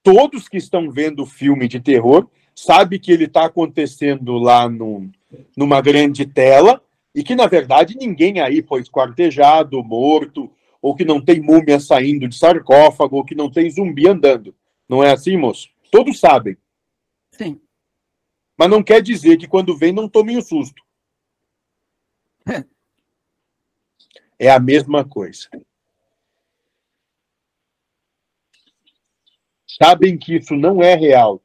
Todos que estão vendo filme de terror sabem que ele está acontecendo lá no, numa grande tela e que, na verdade, ninguém aí foi esquartejado, morto, ou que não tem múmia saindo de sarcófago, ou que não tem zumbi andando. Não é assim, moço? Todos sabem. Sim. Mas não quer dizer que quando vem não tomem o susto. É a mesma coisa. Sabem que isso não é real,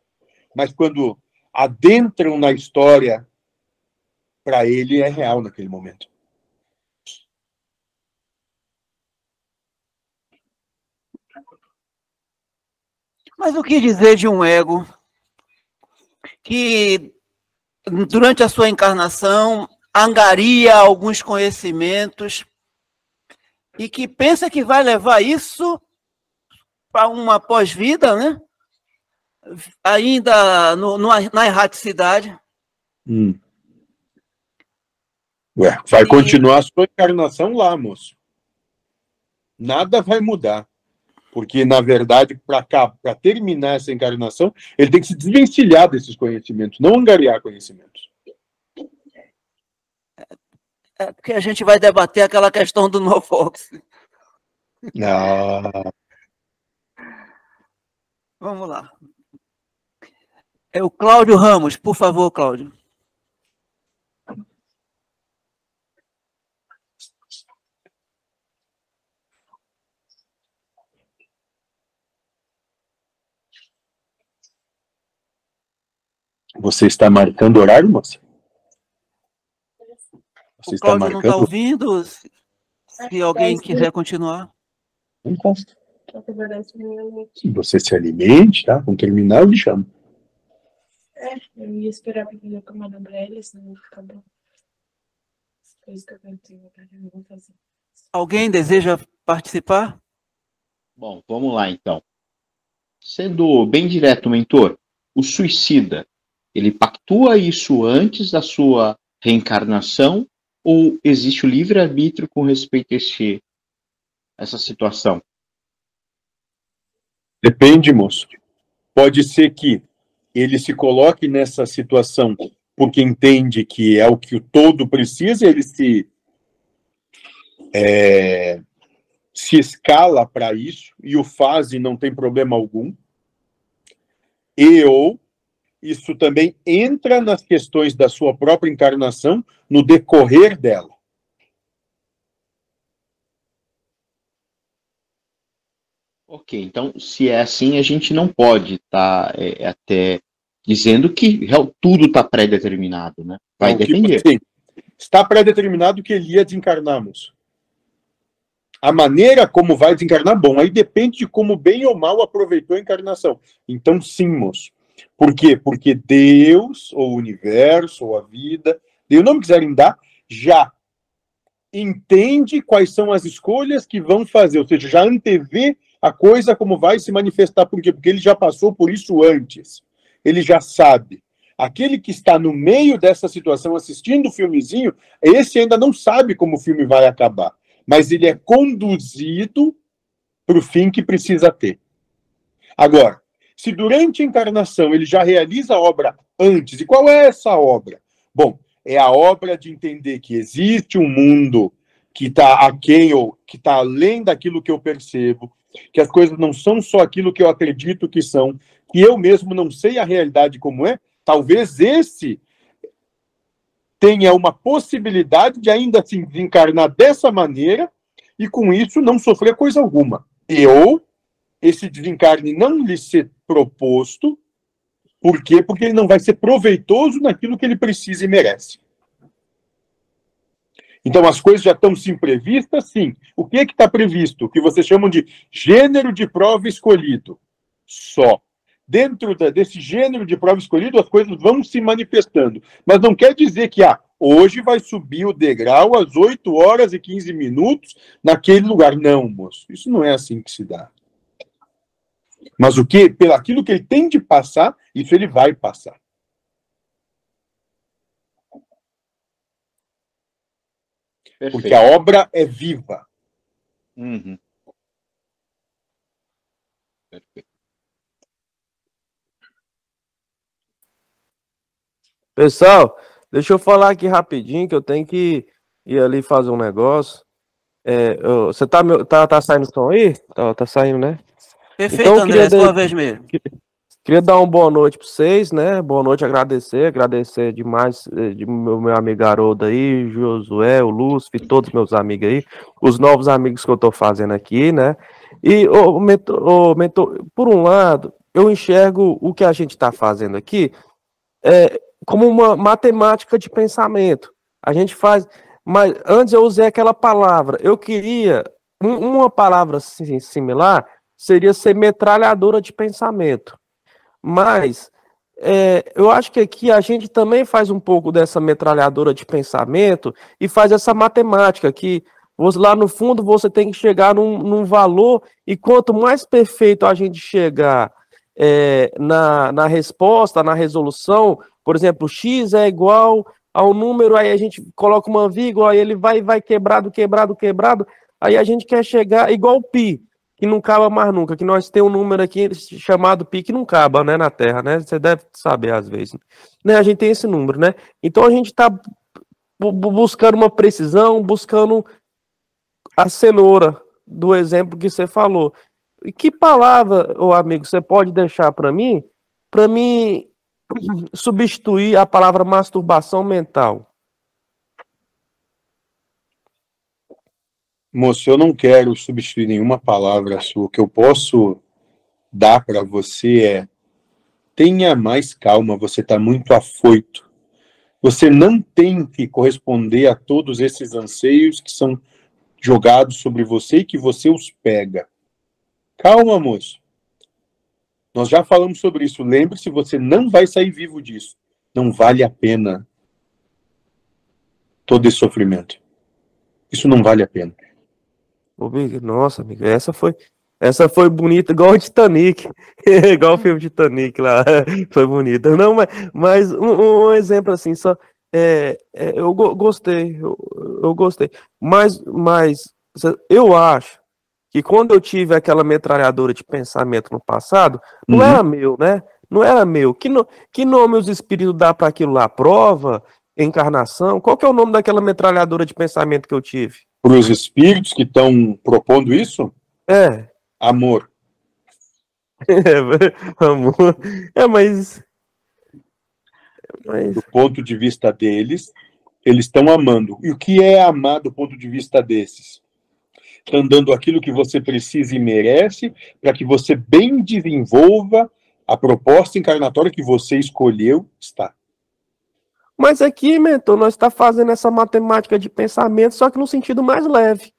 mas quando adentram na história para ele é real naquele momento. Mas o que dizer de um ego que, durante a sua encarnação, angaria alguns conhecimentos e que pensa que vai levar isso para uma pós-vida, né? Ainda no, no, na erraticidade. Hum. Ué, vai e... continuar a sua encarnação lá, moço. Nada vai mudar. Porque, na verdade, para terminar essa encarnação, ele tem que se desvencilhar desses conhecimentos, não angariar conhecimentos. É porque a gente vai debater aquela questão do Novo Fox. Ah. Vamos lá. É o Cláudio Ramos, por favor, Cláudio. Você está marcando horário, moça? Você o Cláudio está marcando... não está ouvindo? Se, se alguém quiser continuar. Não consta. Se você se alimente, tá? Vamos terminar, eu lhe chamo. É, eu ia esperar para ele tomar na brelha, senão fica bom. É isso que eu tenho, eu vou fazer. Alguém deseja participar? Bom, vamos lá, então. Sendo bem direto, mentor, o suicida, ele pactua isso antes da sua reencarnação ou existe o livre-arbítrio com respeito a esse, essa situação? Depende, moço. Pode ser que ele se coloque nessa situação porque entende que é o que o todo precisa, ele se, é, se escala para isso e o faz e não tem problema algum. E ou isso também entra nas questões da sua própria encarnação no decorrer dela. Ok, então, se é assim, a gente não pode estar tá, é, até dizendo que tudo está pré-determinado, né? Vai então, depender. Tipo assim, está pré-determinado que ele ia desencarnar, moço. A maneira como vai desencarnar, bom, aí depende de como bem ou mal aproveitou a encarnação. Então, sim, moço. Por quê? Porque Deus, ou o universo, ou a vida, Deus não quiserem dar, já entende quais são as escolhas que vão fazer, ou seja, já antevê a coisa como vai se manifestar. Por quê? Porque ele já passou por isso antes. Ele já sabe. Aquele que está no meio dessa situação assistindo o filmezinho, esse ainda não sabe como o filme vai acabar, mas ele é conduzido para o fim que precisa ter. Agora, se durante a encarnação ele já realiza a obra antes, e qual é essa obra? Bom, é a obra de entender que existe um mundo que está aquém ou que está além daquilo que eu percebo, que as coisas não são só aquilo que eu acredito que são, que eu mesmo não sei a realidade como é. Talvez esse tenha uma possibilidade de ainda se desencarnar dessa maneira e com isso não sofrer coisa alguma. E ou esse desencarne não lhe ser proposto. Por quê? Porque ele não vai ser proveitoso naquilo que ele precisa e merece. Então, as coisas já estão sim previstas, sim. O que é que está previsto? O que vocês chamam de gênero de prova escolhido. Só. Dentro da, desse gênero de prova escolhido, as coisas vão se manifestando. Mas não quer dizer que, ah, hoje vai subir o degrau às oito horas e quinze minutos naquele lugar. Não, moço. Isso não é assim que se dá. Mas o que? Pelo aquilo que ele tem de passar, isso ele vai passar. Perfeito. Porque a obra é viva. Uhum. Perfeito. Pessoal, deixa eu falar aqui rapidinho que eu tenho que ir ali fazer um negócio. É, eu, você tá, tá, tá saindo o som aí? Tá, tá saindo, né? Perfeito, então, André, é sua vez mesmo. Queria dar uma boa noite para vocês, né? Boa noite, agradecer, agradecer demais de meu, meu amigo Haroldo aí, Josué, o Lúcifer, todos meus amigos aí, os novos amigos que eu tô fazendo aqui, né? E, ô, mentor, ô, mentor, por um lado, eu enxergo o que a gente tá fazendo aqui é, como uma matemática de pensamento. A gente faz... Mas antes eu usei aquela palavra. Eu queria... Uma palavra similar seria ser metralhadora de pensamento. Mas... É, eu acho que aqui a gente também faz um pouco dessa metralhadora de pensamento e faz essa matemática que você, lá no fundo você tem que chegar num, num valor, e quanto mais perfeito a gente chegar é, na, na resposta, na resolução, por exemplo, x é igual ao número, aí a gente coloca uma vírgula, aí ele vai, vai quebrado, quebrado, quebrado, aí a gente quer chegar igual pi, que não caba mais nunca, que nós temos um número aqui chamado pi, que não caba, né, na Terra, né? Você deve saber, às vezes. Né? A gente tem esse número, né? Então, a gente está buscando uma precisão, buscando a cenoura do exemplo que você falou. E que palavra, ô amigo, você pode deixar para mim, para mim substituir a palavra masturbação mental? Moço, eu não quero substituir nenhuma palavra sua. O que eu posso dar para você é: tenha mais calma, você está muito afoito. Você não tem que corresponder a todos esses anseios que são jogados sobre você e que você os pega. Calma, moço. Nós já falamos sobre isso. Lembre-se, você não vai sair vivo disso. Não vale a pena todo esse sofrimento. Isso não vale a pena. Nossa, amigo, essa foi, essa foi bonita, igual o Titanic, igual o filme Titanic lá, foi bonita. Não, mas, mas um, um exemplo assim, só, é, é, eu go gostei, eu, eu gostei, mas, mas eu acho que quando eu tive aquela metralhadora de pensamento no passado, não uhum. era meu, né? Não era meu. Que, no, que nome os espíritos dão para aquilo lá? Prova? Encarnação? Qual que é o nome daquela metralhadora de pensamento que eu tive? Para os espíritos que estão propondo isso? É. Amor. É, amor. É, mas... mas... Do ponto de vista deles, eles estão amando. E o que é amar do ponto de vista desses? Estão dando aquilo que você precisa e merece para que você bem desenvolva a proposta encarnatória que você escolheu estar. Mas aqui, mentor, nós estamos tá fazendo essa matemática de pensamento, só que no sentido mais leve.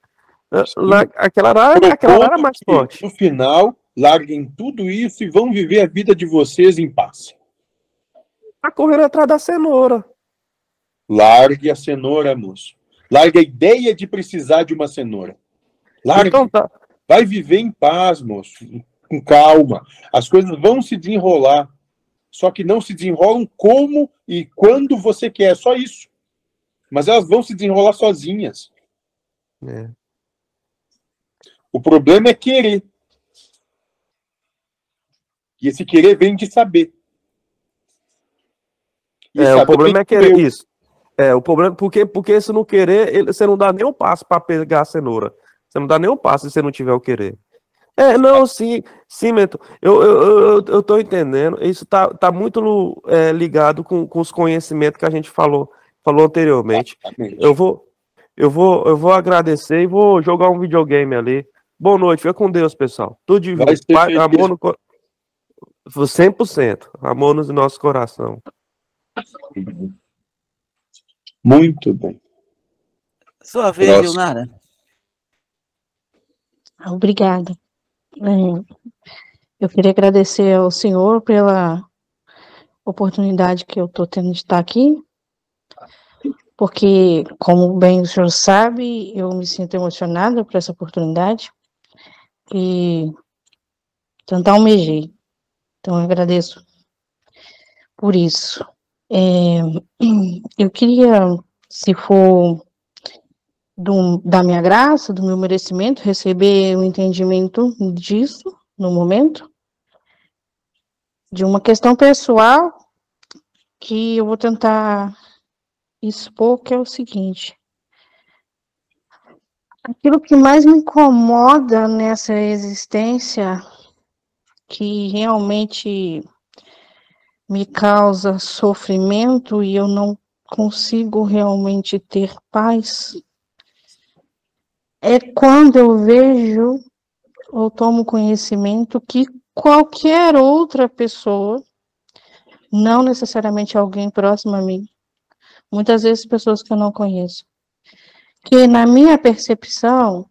Lá, aquela área, aquela área mais forte. No final, larguem tudo isso e vão viver a vida de vocês em paz. Está correndo atrás da cenoura. Largue a cenoura, moço. Largue a ideia de precisar de uma cenoura. Largue. Então tá. Vai viver em paz, moço. Com calma. As coisas vão se desenrolar. Só que não se desenrolam como e quando você quer, só isso. Mas elas vão se desenrolar sozinhas. É. O problema é querer. E esse querer vem de saber. E é, saber o problema é querer eu. Isso. É, o problema, porque, porque se não querer, ele, você não dá nem o passo para pegar a cenoura. Você não dá nem o passo se você não tiver o querer. É, não, sim, sim, mentor, eu, eu, eu, eu tô entendendo, isso tá, tá muito é, ligado com, com os conhecimentos que a gente falou, falou anteriormente. Eu vou, eu, vou, eu vou agradecer e vou jogar um videogame ali. Boa noite, fica com Deus, pessoal. Tudo de pai, amor no coração, cem por cento, amor no nosso coração. Muito bem. Sua vez, Leonardo. Obrigada. Eu queria agradecer ao senhor pela oportunidade que eu estou tendo de estar aqui, porque, como bem o senhor sabe, eu me sinto emocionada por essa oportunidade e tanto almejei. Então, eu agradeço por isso. É, eu queria, se for Do, da minha graça, do meu merecimento, receber o entendimento disso, no momento, de uma questão pessoal que eu vou tentar expor, que é o seguinte. Aquilo que mais me incomoda nessa existência, que realmente me causa sofrimento e eu não consigo realmente ter paz, é quando eu vejo ou tomo conhecimento que qualquer outra pessoa, não necessariamente alguém próximo a mim, muitas vezes pessoas que eu não conheço, que na minha percepção,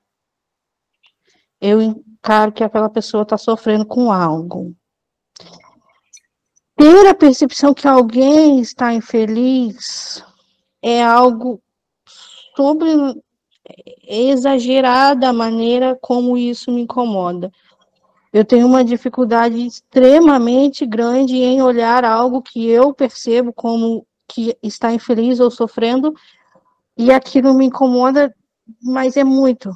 eu encaro que aquela pessoa está sofrendo com algo. Ter a percepção que alguém está infeliz é algo sobre... é exagerada a maneira como isso me incomoda. Eu tenho uma dificuldade extremamente grande em olhar algo que eu percebo como que está infeliz ou sofrendo, e aquilo me incomoda, mas é muito.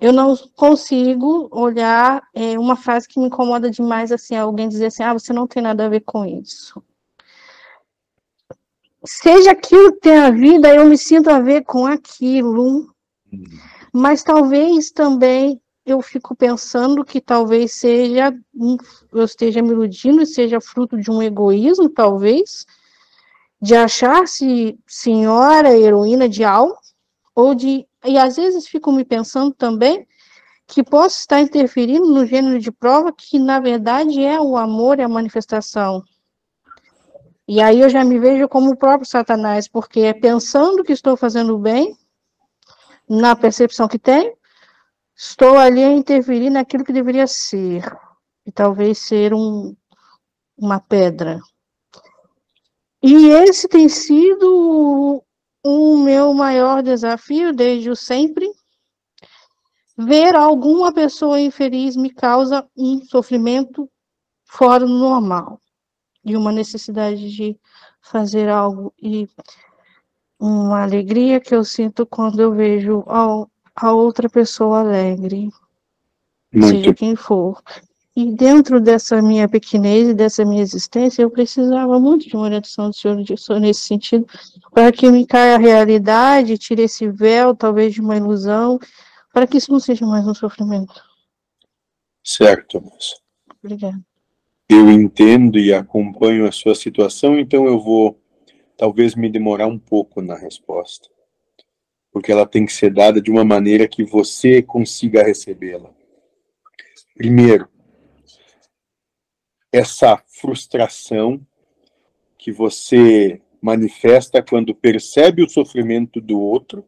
Eu não consigo olhar é, uma frase que me incomoda demais, assim, alguém dizer assim, ah, você não tem nada a ver com isso. Seja aquilo que tem a vida, eu me sinto a ver com aquilo, mas talvez também eu fico pensando que talvez seja, eu esteja me iludindo e seja fruto de um egoísmo, talvez, de achar-se senhora, heroína de algo, ou de, e às vezes fico me pensando também que posso estar interferindo no gênero de prova que na verdade é o amor, é a manifestação. E aí eu já me vejo como o próprio Satanás, porque é pensando que estou fazendo bem, na percepção que tem, estou ali a interferir naquilo que deveria ser, e talvez ser um, uma pedra. E esse tem sido o meu maior desafio desde o sempre. Ver alguma pessoa infeliz me causa um sofrimento fora do normal, e uma necessidade de fazer algo, e uma alegria que eu sinto quando eu vejo a, a outra pessoa alegre, muito. Seja quem for. E dentro dessa minha pequenez e dessa minha existência, eu precisava muito de uma orientação do Senhor nesse sentido, para que me caia a realidade, tire esse véu, talvez, de uma ilusão, para que isso não seja mais um sofrimento. Certo, moça. Obrigada. Eu entendo e acompanho a sua situação, então eu vou... talvez me demorar um pouco na resposta, porque ela tem que ser dada de uma maneira que você consiga recebê-la. Primeiro, essa frustração que você manifesta quando percebe o sofrimento do outro,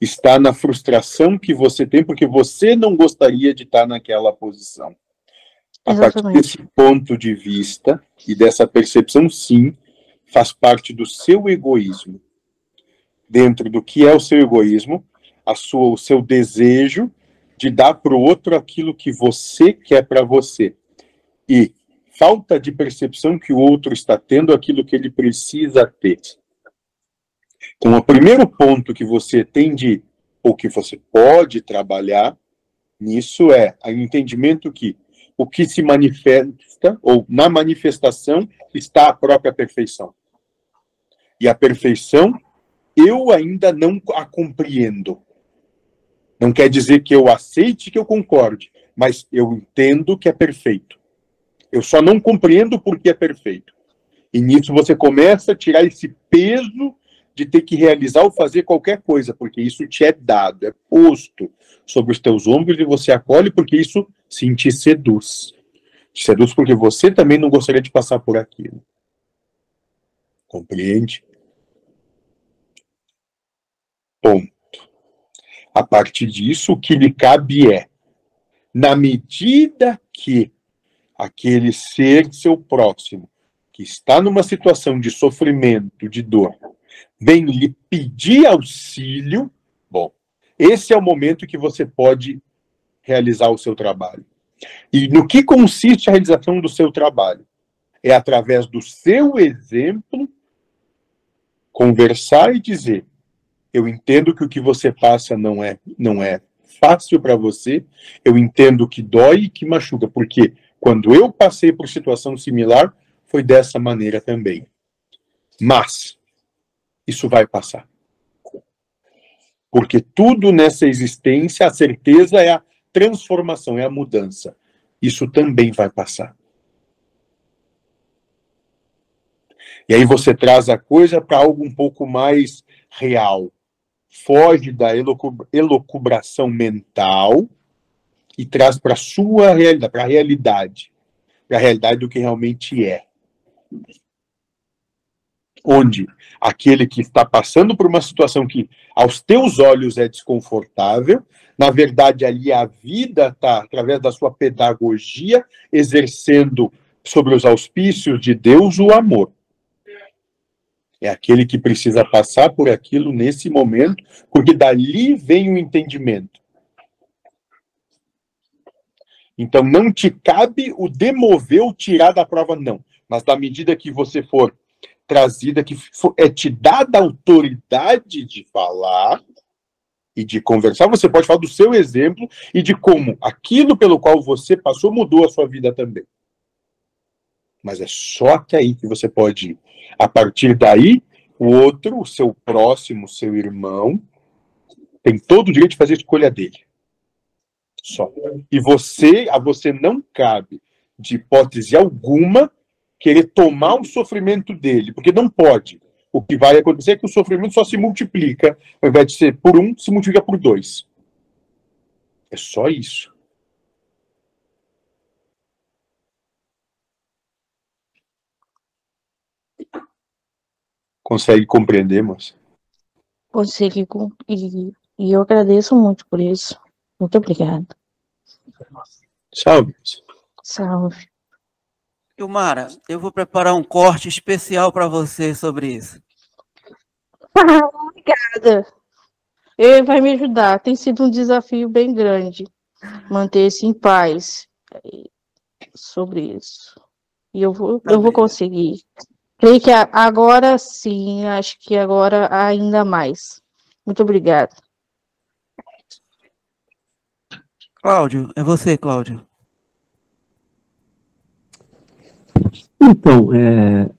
está na frustração que você tem, porque você não gostaria de estar naquela posição. A Exatamente. Partir desse ponto de vista e dessa percepção, sim, faz parte do seu egoísmo. Dentro do que é o seu egoísmo, a sua, o seu desejo de dar para o outro aquilo que você quer para você. E falta de percepção que o outro está tendo aquilo que ele precisa ter. Então, o primeiro ponto que você tem de, ou que você pode trabalhar nisso é o entendimento que o que se manifesta, ou na manifestação, está a própria perfeição. E a perfeição, eu ainda não a compreendo. Não quer dizer que eu aceite, que eu concorde, mas eu entendo que é perfeito. Eu só não compreendo porque é perfeito. E nisso você começa a tirar esse peso de ter que realizar ou fazer qualquer coisa, porque isso te é dado, é posto sobre os teus ombros e você acolhe, porque isso sim te seduz. Te seduz porque você também não gostaria de passar por aquilo. Compreende? Ponto. A partir disso, o que lhe cabe é, na medida que aquele ser, seu próximo, que está numa situação de sofrimento, de dor, vem lhe pedir auxílio, bom, esse é o momento que você pode realizar o seu trabalho. E no que consiste a realização do seu trabalho? É através do seu exemplo, conversar e dizer, eu entendo que o que você passa não é, não é fácil para você, eu entendo que dói e que machuca, porque quando eu passei por situação similar, foi dessa maneira também. Mas isso vai passar. Porque tudo nessa existência, a certeza é a transformação, é a mudança. Isso também vai passar. E aí você traz a coisa para algo um pouco mais real. Foge da elucubração mental e traz para a sua realidade, para a realidade. Para a realidade do que realmente é. onde aquele que está passando por uma situação que aos teus olhos é desconfortável, na verdade ali a vida está, através da sua pedagogia, exercendo sobre os auspícios de Deus o amor. É aquele que precisa passar por aquilo nesse momento, porque dali vem o entendimento. Então não te cabe o demover ou tirar da prova, não. Mas na medida que você for trazida, que for, é te dada a autoridade de falar e de conversar, você pode falar do seu exemplo e de como aquilo pelo qual você passou mudou a sua vida também. Mas é só até aí que você pode ir. A partir daí, o outro, o seu próximo, o seu irmão, tem todo o direito de fazer a escolha dele. Só. E você, a você não cabe, de hipótese alguma, querer tomar o sofrimento dele, porque não pode. O que vai acontecer é que o sofrimento só se multiplica, ao invés de ser por um, se multiplica por dois. É só isso. Consegue compreender, moça? Consegui, e, e eu agradeço muito por isso. Muito obrigado. Salve. Salve. E Mara, eu vou preparar um corte especial para você sobre isso. Ah, obrigada. Ele vai me ajudar. Tem sido um desafio bem grande manter-se em paz sobre isso. E eu vou, eu vou conseguir. Creio que agora sim, acho que agora ainda mais. Muito obrigada. Cláudio, é você, Cláudio. Então, é...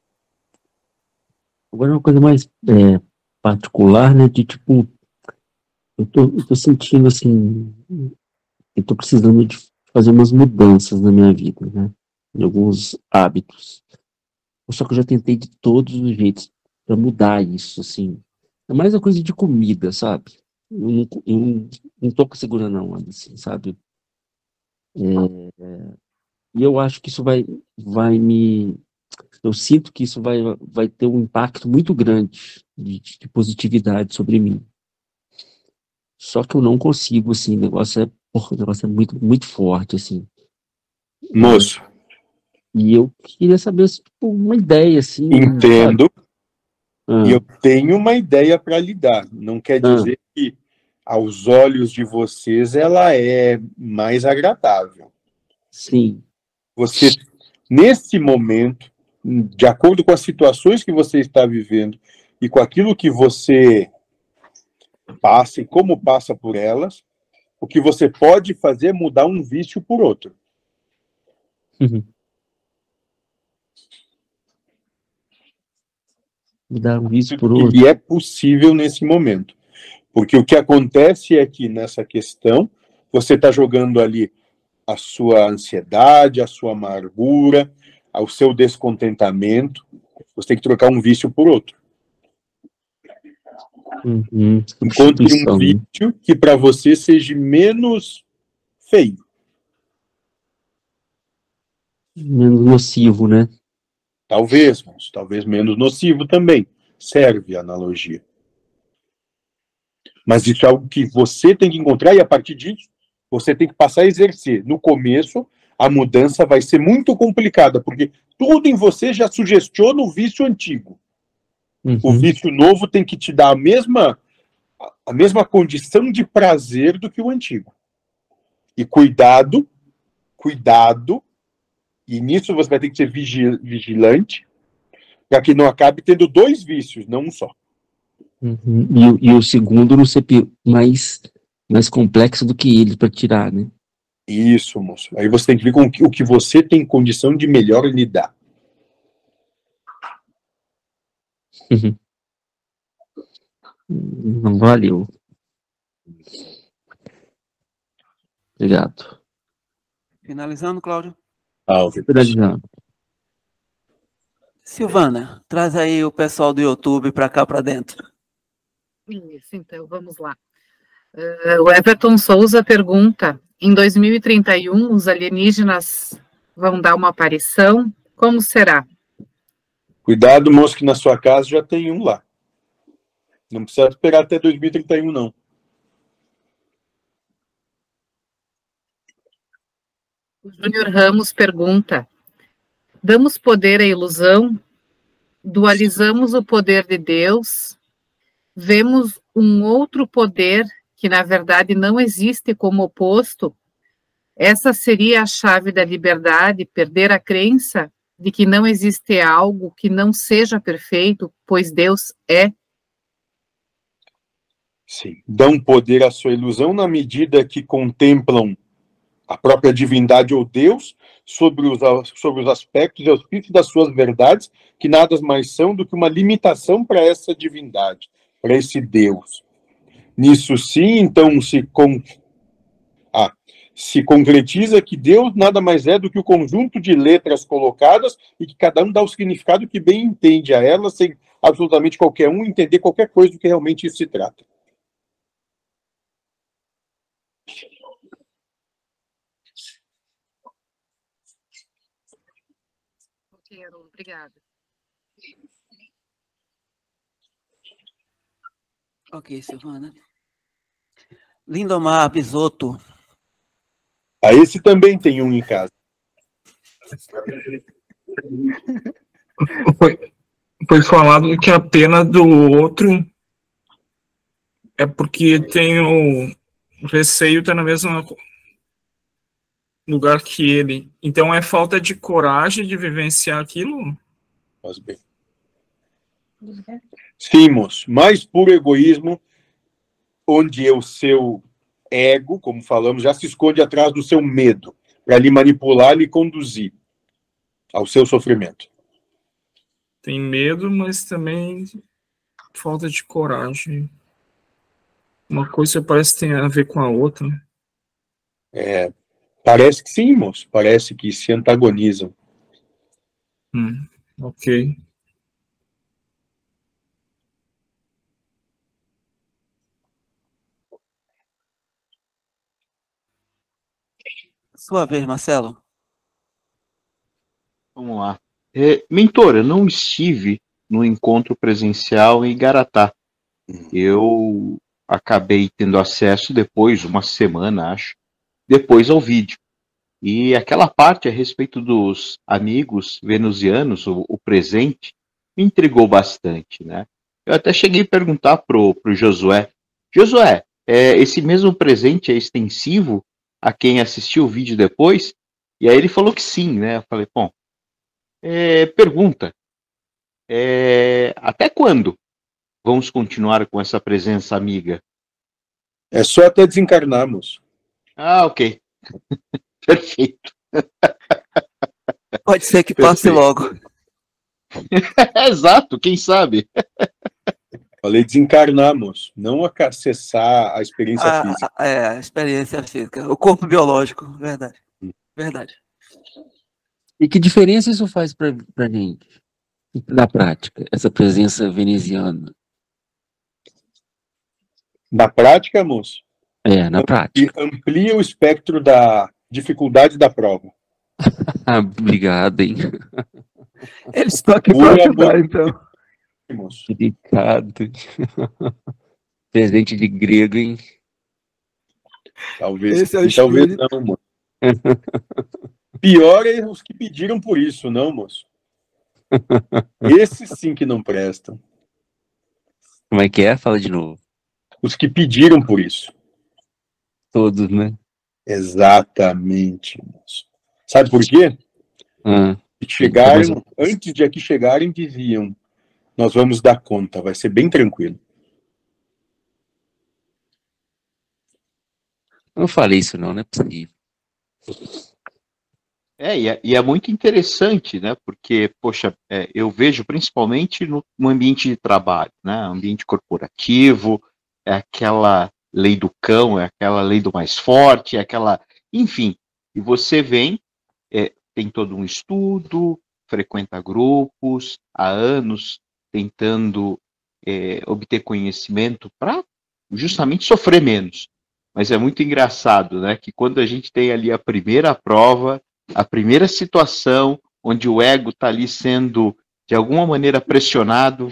agora é uma coisa mais é, particular, né, de tipo, eu tô, eu tô sentindo assim, eu tô precisando de fazer umas mudanças na minha vida, né, de alguns hábitos. Só que eu já tentei de todos os jeitos para mudar isso, assim. É mais uma coisa de comida, sabe? Eu não, eu não, não tô segura não, assim, sabe? E é, eu acho que isso vai, vai me... Eu sinto que isso vai, vai ter um impacto muito grande de, de positividade sobre mim. Só que eu não consigo, assim, o negócio é, o negócio é muito, muito forte, assim. Moço. E eu queria saber, tipo, uma ideia, assim... Entendo. Ah. E eu tenho uma ideia para lhe dar. Não quer dizer ah. que, aos olhos de vocês, ela é mais agradável. Sim. Você, nesse momento, de acordo com as situações que você está vivendo e com aquilo que você passa e como passa por elas, o que você pode fazer é mudar um vício por outro. Uhum. Mudar um vício por outro. E é possível nesse momento. Porque o que acontece é que nessa questão, você está jogando ali a sua ansiedade, a sua amargura, o seu descontentamento. Você tem que trocar um vício por outro. Uhum. Encontre um vício que para você seja menos feio. Menos nocivo, né? Talvez, mas talvez menos nocivo também. Serve a analogia. Mas isso é algo que você tem que encontrar e a partir disso você tem que passar a exercer. No começo, a mudança vai ser muito complicada, porque tudo em você já sugestiona o vício antigo. Uhum. O vício novo tem que te dar a mesma, a mesma condição de prazer do que o antigo. E cuidado, cuidado, e nisso você vai ter que ser vigilante para que não acabe tendo dois vícios, não um só. Uhum. E, e o segundo não ser mais, mais complexo do que ele para tirar, né? Isso, moço. Aí você tem que ver com o que você tem condição de melhor lidar. Uhum. Valeu. Obrigado. Finalizando, Cláudio. Silvana, traz aí o pessoal do YouTube para cá, para dentro. Isso, então, vamos lá. Uh, o Everton Souza pergunta, em dois mil e trinta e um, os alienígenas vão dar uma aparição? Como será? Cuidado, moço, que na sua casa já tem um lá. Não precisa esperar até dois mil e trinta e um, não. O Júnior Ramos pergunta: damos poder à ilusão? Dualizamos o poder de Deus? Vemos um outro poder que, na verdade, não existe como oposto? Essa seria a chave da liberdade, perder a crença de que não existe algo que não seja perfeito, pois Deus é? Sim, dão poder à sua ilusão na medida que contemplam a própria divindade ou Deus sobre os, sobre os aspectos e auspícios das suas verdades, que nada mais são do que uma limitação para essa divindade, para esse Deus. Nisso sim, então, se, con... ah, se concretiza que Deus nada mais é do que o conjunto de letras colocadas e que cada um dá o significado que bem entende a elas, sem absolutamente qualquer um entender qualquer coisa do que realmente isso se trata. Ok, Haroldo, obrigada. Ok, Silvana. Lindomar Bisotto. Ah, esse também tem um em casa. Foi, foi falado que a pena do outro é porque tem o, o receio tá no mesmo lugar que ele. Então é falta de coragem de vivenciar aquilo? Faz bem. Sim, moço. Mais puro egoísmo, onde o seu ego, como falamos, já se esconde atrás do seu medo, para lhe manipular, lhe conduzir ao seu sofrimento. Tem medo, mas também falta de coragem. Uma coisa parece que tem a ver com a outra. É, parece que sim, moço. Parece que se antagonizam. Hum, ok. Sua vez, Marcelo. Vamos lá. É, mentora, eu não estive no encontro presencial em Igaratá. Eu acabei tendo acesso depois, uma semana, acho, depois ao vídeo. E aquela parte a respeito dos amigos venusianos, o, o presente, me intrigou bastante, né? Eu até cheguei a perguntar pro, pro Josué. Josué, é, esse mesmo presente é extensivo a quem assistiu o vídeo depois? E aí ele falou que sim, né? Eu falei, bom, é, pergunta, é, até quando vamos continuar com essa presença amiga? É só até desencarnarmos. Ah, ok. Perfeito. Pode ser que passe Perfeito. Logo. Exato, quem sabe? Falei desencarnarmos, não acessar a experiência a, física. A, é, a experiência física, o corpo biológico, verdade. Hum. Verdade. E que diferença isso faz para a gente, na prática, essa presença veneziana? Na prática, moço? É, na amplia, prática. Amplia o espectro da dificuldade da prova. Obrigado, hein? Eles estão aqui para ajudar, então. Obrigado. Presente de grego, hein? Talvez, é talvez não, moço. Pior é os que pediram por isso, não, moço? Esses sim que não prestam. Como é que é? Fala de novo. Os que pediram por isso. Todos, né? Exatamente, moço. Sabe por quê? Ah, chegaram, antes de aqui chegarem, diziam: nós vamos dar conta, vai ser bem tranquilo. Eu não falei isso não, não é possível. É, e é, e é muito interessante, né? Porque, poxa, é, eu vejo principalmente no, no ambiente de trabalho, né? Ambiente corporativo, é aquela lei do cão, é aquela lei do mais forte, é aquela... Enfim, e você vem, é, tem todo um estudo, frequenta grupos há anos, tentando é, obter conhecimento para justamente sofrer menos. Mas é muito engraçado, né, que quando a gente tem ali a primeira prova, a primeira situação, onde o ego está ali sendo de alguma maneira pressionado,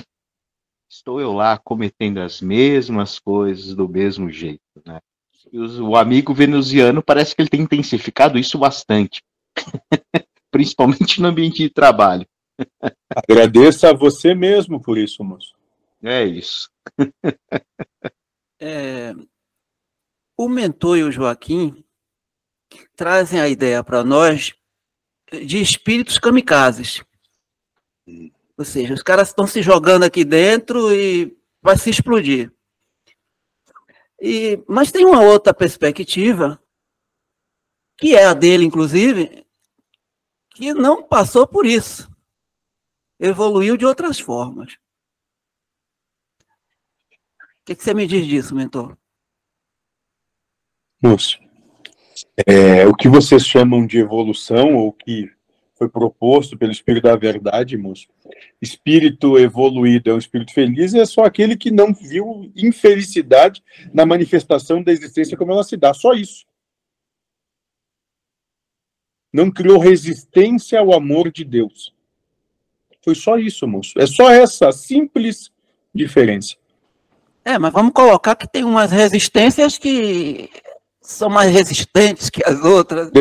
estou eu lá cometendo as mesmas coisas do mesmo jeito, né? E os, o amigo venusiano parece que ele tem intensificado isso bastante, principalmente no ambiente de trabalho. Agradeça a você mesmo por isso, moço. É isso. É, o mentor e o Joaquim trazem a ideia para nós de espíritos kamikazes. Ou seja, os caras estão se jogando aqui dentro e vai se explodir. E, mas tem uma outra perspectiva, que é a dele, inclusive, que não passou por isso. Evoluiu de outras formas. O que, que você me diz disso, mentor? Lúcio, é, o que vocês chamam de evolução, ou que foi proposto pelo Espírito da Verdade, moço. Espírito evoluído é um espírito feliz, é só aquele que não viu infelicidade na manifestação da existência como ela se dá, só isso. Não criou resistência ao amor de Deus. Foi só isso, moço. É só essa simples diferença. É, mas vamos colocar que tem umas resistências que são mais resistentes que as outras.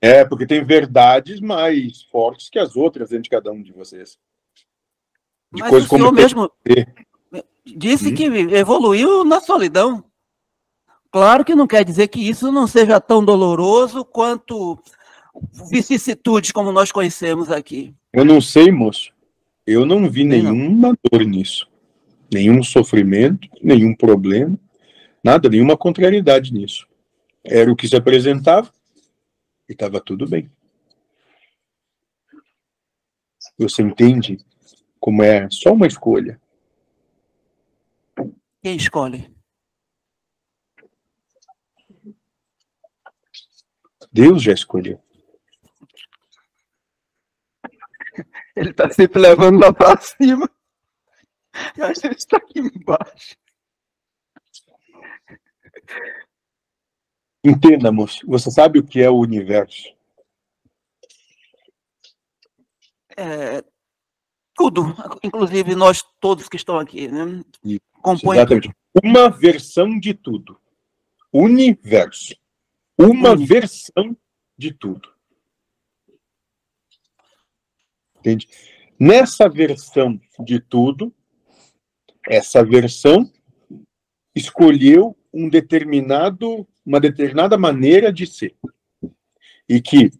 É, porque tem verdades mais fortes que as outras dentro de cada um de vocês. De Mas coisa o senhor como mesmo disse hum? que evoluiu na solidão. Claro que não quer dizer que isso não seja tão doloroso quanto vicissitudes como nós conhecemos aqui. Eu não sei, moço. Eu não vi nenhuma não. dor nisso. Nenhum sofrimento, nenhum problema, nada, nenhuma contrariedade nisso. Era o que se apresentava e estava tudo bem. Você entende como é só uma escolha? Quem escolhe? Deus já escolheu. Ele está sempre levando lá para cima. Eu acho que ele está aqui embaixo. Entenda, moço. Você sabe o que é o universo? É, tudo. Inclusive nós todos que estão aqui, né? Compõem. Exatamente. Uma versão de tudo. Universo. Uma Uni. versão de tudo. Entende? Nessa versão de tudo, essa versão escolheu um determinado... uma determinada maneira de ser. E que,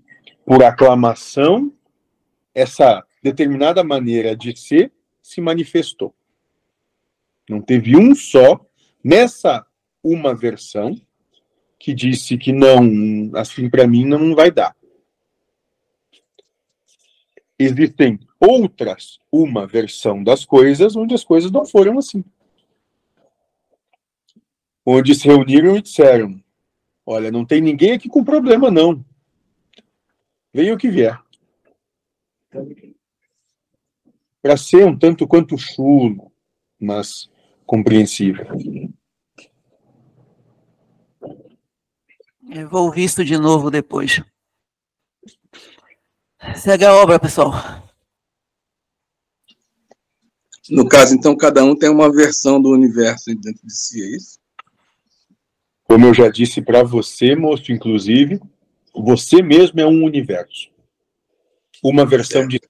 por aclamação, essa determinada maneira de ser se manifestou. Não teve um só, nessa uma versão, que disse que não, assim para mim não vai dar. Existem outras, uma versão das coisas, onde as coisas não foram assim. Onde se reuniram e disseram: olha, não tem ninguém aqui com problema, não. Venha o que vier. Para ser um tanto quanto chulo, mas compreensível. Eu vou ouvir isso de novo depois. Segue a obra, pessoal. No caso, então, cada um tem uma versão do universo dentro de si, é isso? Como eu já disse para você, moço, inclusive, você mesmo é um universo. Uma versão é. de...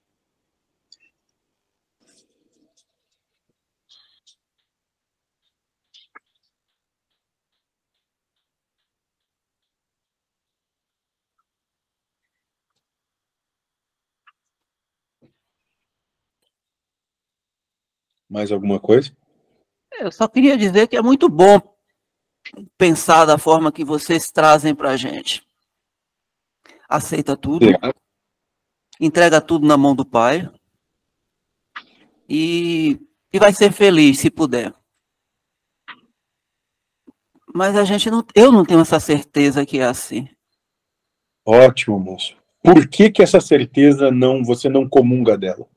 Mais alguma coisa? Eu só queria dizer que é muito bom pensar da forma que vocês trazem para a gente. Aceita tudo, entrega tudo na mão do Pai e, e vai ser feliz se puder. Mas a gente não, eu não tenho essa certeza que é assim. Ótimo, moço. Por que que essa certeza não, você não comunga dela?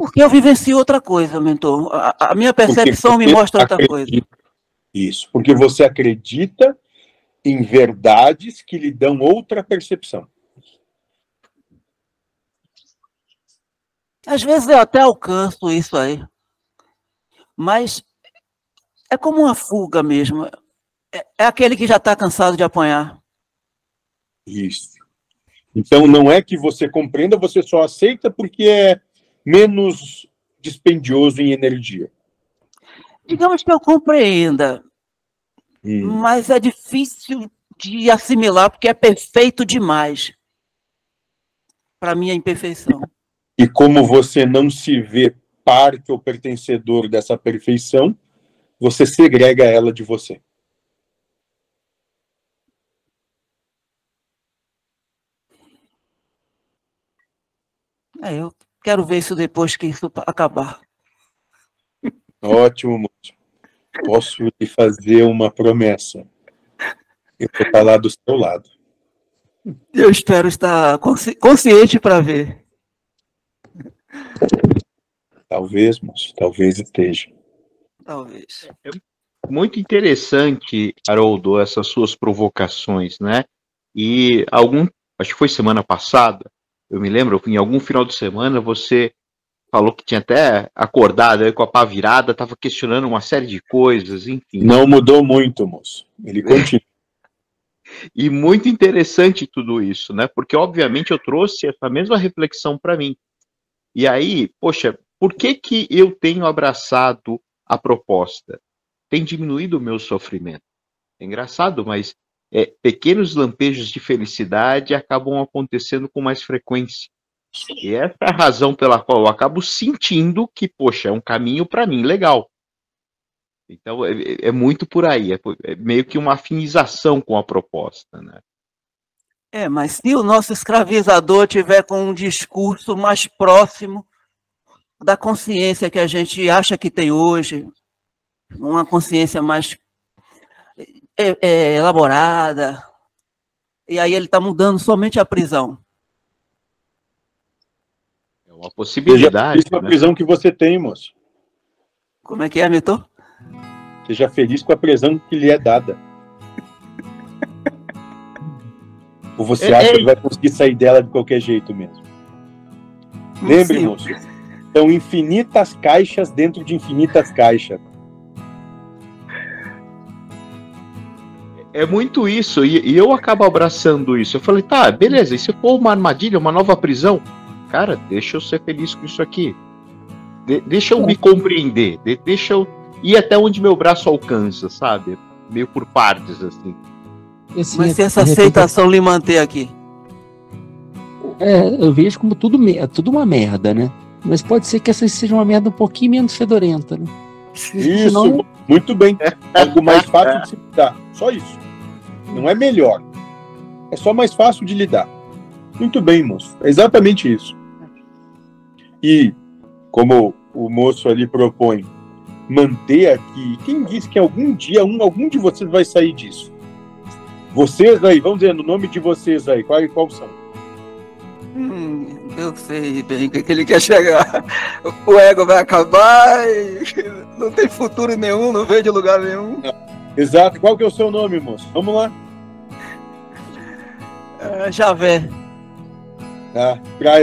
Porque eu vivencio outra coisa, mentor. A, a minha percepção me mostra outra coisa. Isso, porque você acredita em verdades que lhe dão outra percepção. Às vezes eu até alcanço isso aí, mas é como uma fuga mesmo. É aquele que já está cansado de apanhar. Isso. Então não é que você compreenda, você só aceita porque é menos dispendioso em energia. Digamos que eu compreenda, hum. mas é difícil de assimilar porque é perfeito demais para minha imperfeição. E como você não se vê parte ou pertencedor dessa perfeição, você segrega ela de você. É, eu quero ver isso depois que isso acabar. Ótimo, moço. Posso lhe fazer uma promessa. Eu vou estar lá do seu lado. Eu espero estar consci consciente para ver. Talvez, moço. Talvez esteja. Talvez. É muito interessante, Haroldo, essas suas provocações, né? E algum, acho que foi semana passada, eu me lembro, em algum final de semana você falou que tinha até acordado aí com a pá virada, estava questionando uma série de coisas, enfim. Não mudou muito, moço. Ele continua. E muito interessante tudo isso, né? Porque, obviamente, eu trouxe essa mesma reflexão para mim. E aí, poxa, por que que eu tenho abraçado a proposta? Tem diminuído o meu sofrimento. É engraçado, mas é, pequenos lampejos de felicidade acabam acontecendo com mais frequência. E essa é a razão pela qual eu acabo sentindo que, poxa, é um caminho para mim legal. Então, é, é muito por aí. É, é meio que uma afinização com a proposta, né? É, mas se o nosso escravizador tiver com um discurso mais próximo da consciência que a gente acha que tem hoje, uma consciência mais é, é, elaborada, e aí ele está mudando somente a prisão. Uma possibilidade. Seja feliz com a prisão que você tem, moço. Como é que é, Neto? Seja feliz com a prisão que lhe é dada. Ou você ei, acha ei. que vai conseguir sair dela de qualquer jeito mesmo? Lembre, moço, são infinitas caixas dentro de infinitas caixas. É muito isso, e, e eu acabo abraçando isso. Eu falei, tá, beleza, e se for uma armadilha, uma nova prisão? Cara, deixa eu ser feliz com isso aqui. De deixa eu me compreender. De deixa eu ir até onde meu braço alcança, sabe? Meio por partes, assim. Esse Mas se essa aceitação repente... lhe manter aqui? É, eu vejo como tudo, me... tudo uma merda, né? Mas pode ser que essa seja uma merda um pouquinho menos fedorenta, né? Isso, senão... muito bem. Algo mais fácil de se lidar. Só isso. Não é melhor. É só mais fácil de lidar. Muito bem, moço. É exatamente isso. E, como o moço ali propõe, manter aqui. Quem diz que algum dia um, algum de vocês vai sair disso? Vocês aí, vamos dizendo o nome de vocês aí. Qual, qual são? Hum, eu sei bem que ele quer chegar. O ego vai acabar e não tem futuro nenhum, não vejo lugar nenhum. Não. Exato. Qual que é o seu nome, moço? Vamos lá. É, Javé. Ah,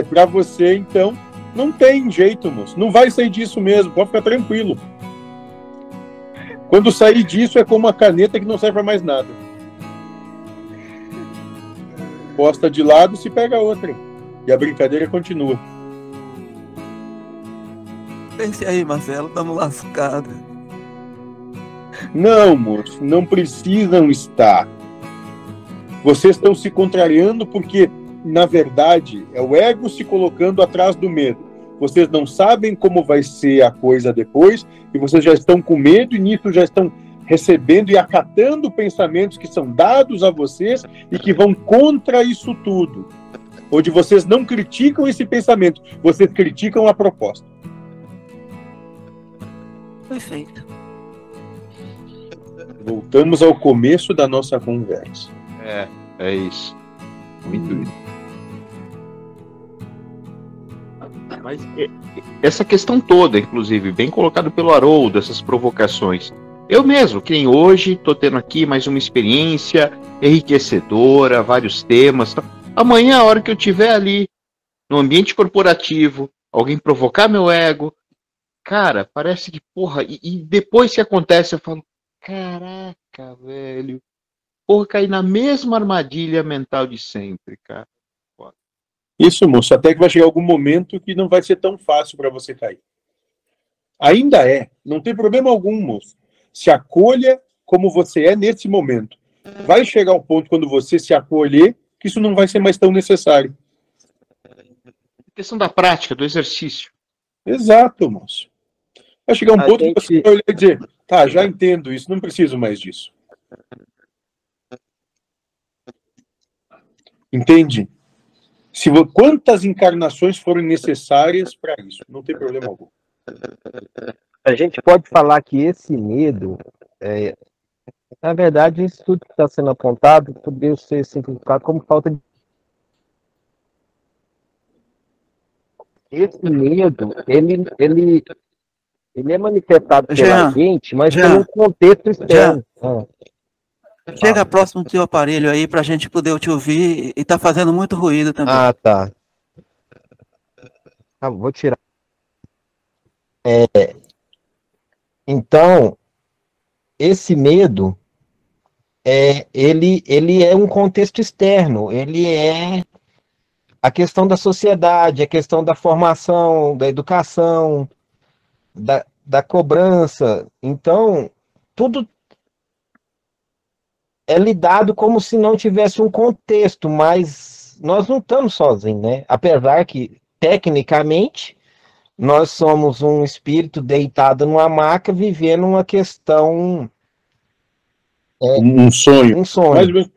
para você, então, não tem jeito, moço. Não vai sair disso mesmo, pode ficar tranquilo. Quando sair disso, é como uma caneta que não serve para mais nada. Posta de lado, se pega outra. E a brincadeira continua. Pense aí, Marcelo, estamos lascados. Não, moço, não precisam estar. Vocês estão se contrariando porque... na verdade, é o ego se colocando atrás do medo. Vocês não sabem como vai ser a coisa depois, e vocês já estão com medo, e nisso já estão recebendo e acatando pensamentos que são dados a vocês e que vão contra isso tudo. Onde vocês não criticam esse pensamento, vocês criticam a proposta. Perfeito. Voltamos ao começo da nossa conversa. É, é isso. Muito isso. Mas essa questão toda, inclusive, bem colocado pelo Haroldo, essas provocações. Eu mesmo, que nem hoje, estou tendo aqui mais uma experiência enriquecedora, vários temas. Amanhã, a hora que eu estiver ali, no ambiente corporativo, alguém provocar meu ego. Cara, parece que, porra, e, e depois que acontece eu falo, caraca, velho, porra, caí na mesma armadilha mental de sempre, cara. Foda. Isso, moço, até que vai chegar algum momento que não vai ser tão fácil para você cair. Ainda é, não tem problema algum, moço. Se acolha como você é nesse momento. Vai chegar um ponto quando você se acolher que isso não vai ser mais tão necessário. É questão da prática, do exercício. Exato, moço. Vai chegar um a ponto gente... que você vai olhar e dizer, tá, já entendo isso, não preciso mais disso. Entende? Se, quantas encarnações foram necessárias para isso? Não tem problema algum. A gente pode falar que esse medo, é, na verdade, isso tudo que está sendo apontado poderia ser simplificado como falta de... Esse medo, ele, ele, ele é manifestado pela Jean, gente, mas Jean, pelo contexto externo. Jean, ah. Chega ah. próximo do seu aparelho aí, para a gente poder te ouvir, e tá fazendo muito ruído também. Ah, tá. Tá, vou tirar. É, então, esse medo, é, ele, ele é um contexto externo, ele é a questão da sociedade, a questão da formação, da educação, da, da cobrança. Então, tudo é lidado como se não tivesse um contexto, mas nós não estamos sozinhos, né? Apesar que, tecnicamente... Nós somos um espírito deitado numa maca, vivendo uma questão... É, um sonho. Um sonho. Mais ou menos,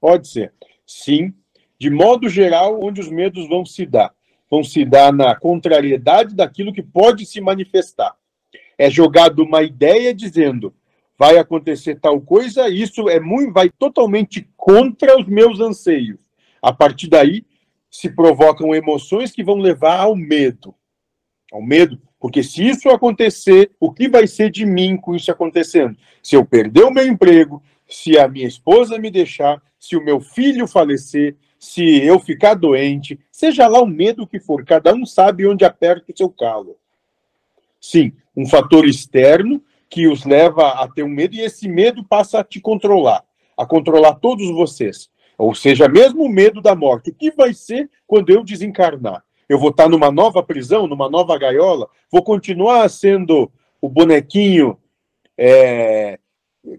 pode ser. Sim. De modo geral, onde os medos vão se dar. Vão se dar na contrariedade daquilo que pode se manifestar. É jogado uma ideia dizendo, vai acontecer tal coisa, isso é muito, vai totalmente contra os meus anseios. A partir daí, se provocam emoções que vão levar ao medo. Ao medo, porque se isso acontecer, o que vai ser de mim com isso acontecendo? Se eu perder o meu emprego, se a minha esposa me deixar, se o meu filho falecer, se eu ficar doente, seja lá o medo que for, cada um sabe onde aperta o seu calo. Sim, um fator externo que os leva a ter um medo, e esse medo passa a te controlar, a controlar todos vocês. Ou seja, mesmo o medo da morte, o que vai ser quando eu desencarnar? Eu vou estar numa nova prisão, numa nova gaiola, vou continuar sendo o bonequinho é,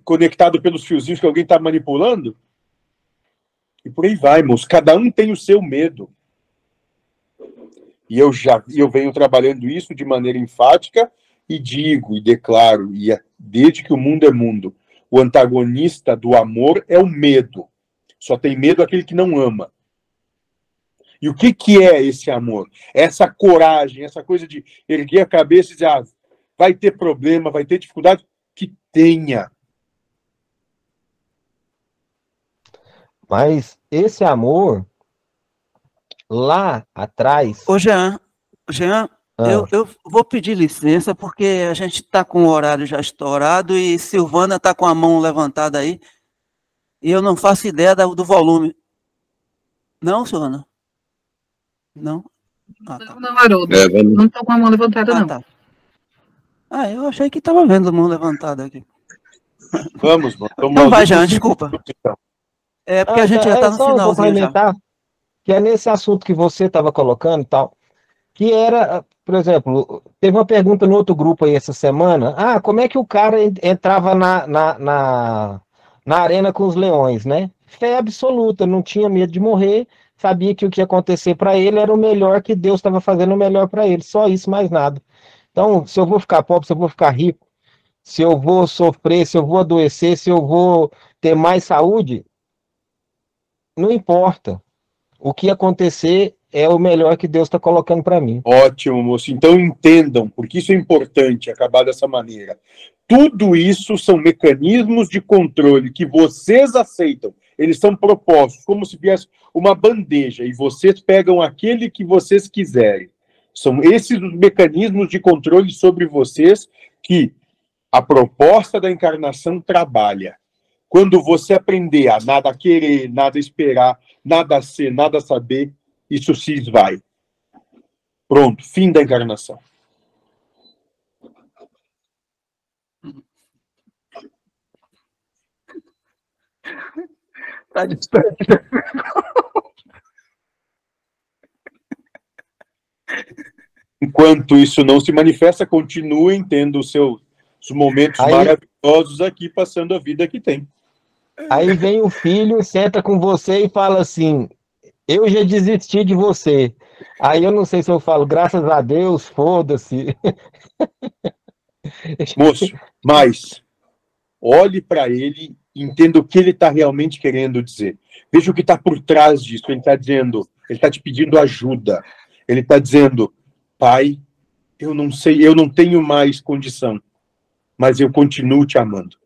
conectado pelos fiozinhos que alguém está manipulando? E por aí vai, moço. Cada um tem o seu medo. E eu, já, eu venho trabalhando isso de maneira enfática e digo, e declaro, e desde que o mundo é mundo, o antagonista do amor é o medo. Só tem medo aquele que não ama. E o que, que é esse amor? Essa coragem, essa coisa de erguer a cabeça e dizer, ah, vai ter problema, vai ter dificuldade, que tenha. Mas esse amor, lá atrás... Ô Jean, Jean ah. eu, eu vou pedir licença, porque a gente está com o horário já estourado e Silvana está com a mão levantada aí, e eu não faço ideia do, do volume. Não, Silvana? Não? Ah, tá. Não, Haroldo. É, vamos... Não estou com a mão levantada, ah, não. Tá. Ah, eu achei que estava vendo a mão levantada aqui. Vamos, vamos. Não vai, Jean, desculpa. É porque ah, a gente já está é, no finalzinho já. Que é nesse assunto que você estava colocando e tal, que era, por exemplo, teve uma pergunta no outro grupo aí essa semana, ah, como é que o cara entrava na, na, na, na arena com os leões, né? Fé absoluta, não tinha medo de morrer, sabia que o que ia acontecer para ele era o melhor, que Deus estava fazendo o melhor para ele, só isso, mais nada. Então, se eu vou ficar pobre, se eu vou ficar rico, se eu vou sofrer, se eu vou adoecer, se eu vou ter mais saúde, não importa. O que acontecer é o melhor que Deus está colocando para mim. Ótimo, moço. Então entendam, porque isso é importante, acabar dessa maneira. Tudo isso são mecanismos de controle que vocês aceitam. Eles são propostos, como se viesse uma bandeja, e vocês pegam aquele que vocês quiserem. São esses os mecanismos de controle sobre vocês que a proposta da encarnação trabalha. Quando você aprender a nada querer, nada esperar, nada ser, nada saber, isso se esvai. Pronto, fim da encarnação. Tá distante da Enquanto isso não se manifesta, continuem tendo os seus os momentos aí, maravilhosos aqui, passando a vida que tem. Aí vem o filho, senta com você e fala assim, eu já desisti de você. Aí eu não sei se eu falo, graças a Deus, foda-se. Moço, mas olhe para ele, entenda o que ele está realmente querendo dizer. Veja o que está por trás disso. Ele está dizendo, ele está te pedindo ajuda. Ele está dizendo, Pai, eu não sei, eu não tenho mais condição, mas eu continuo te amando.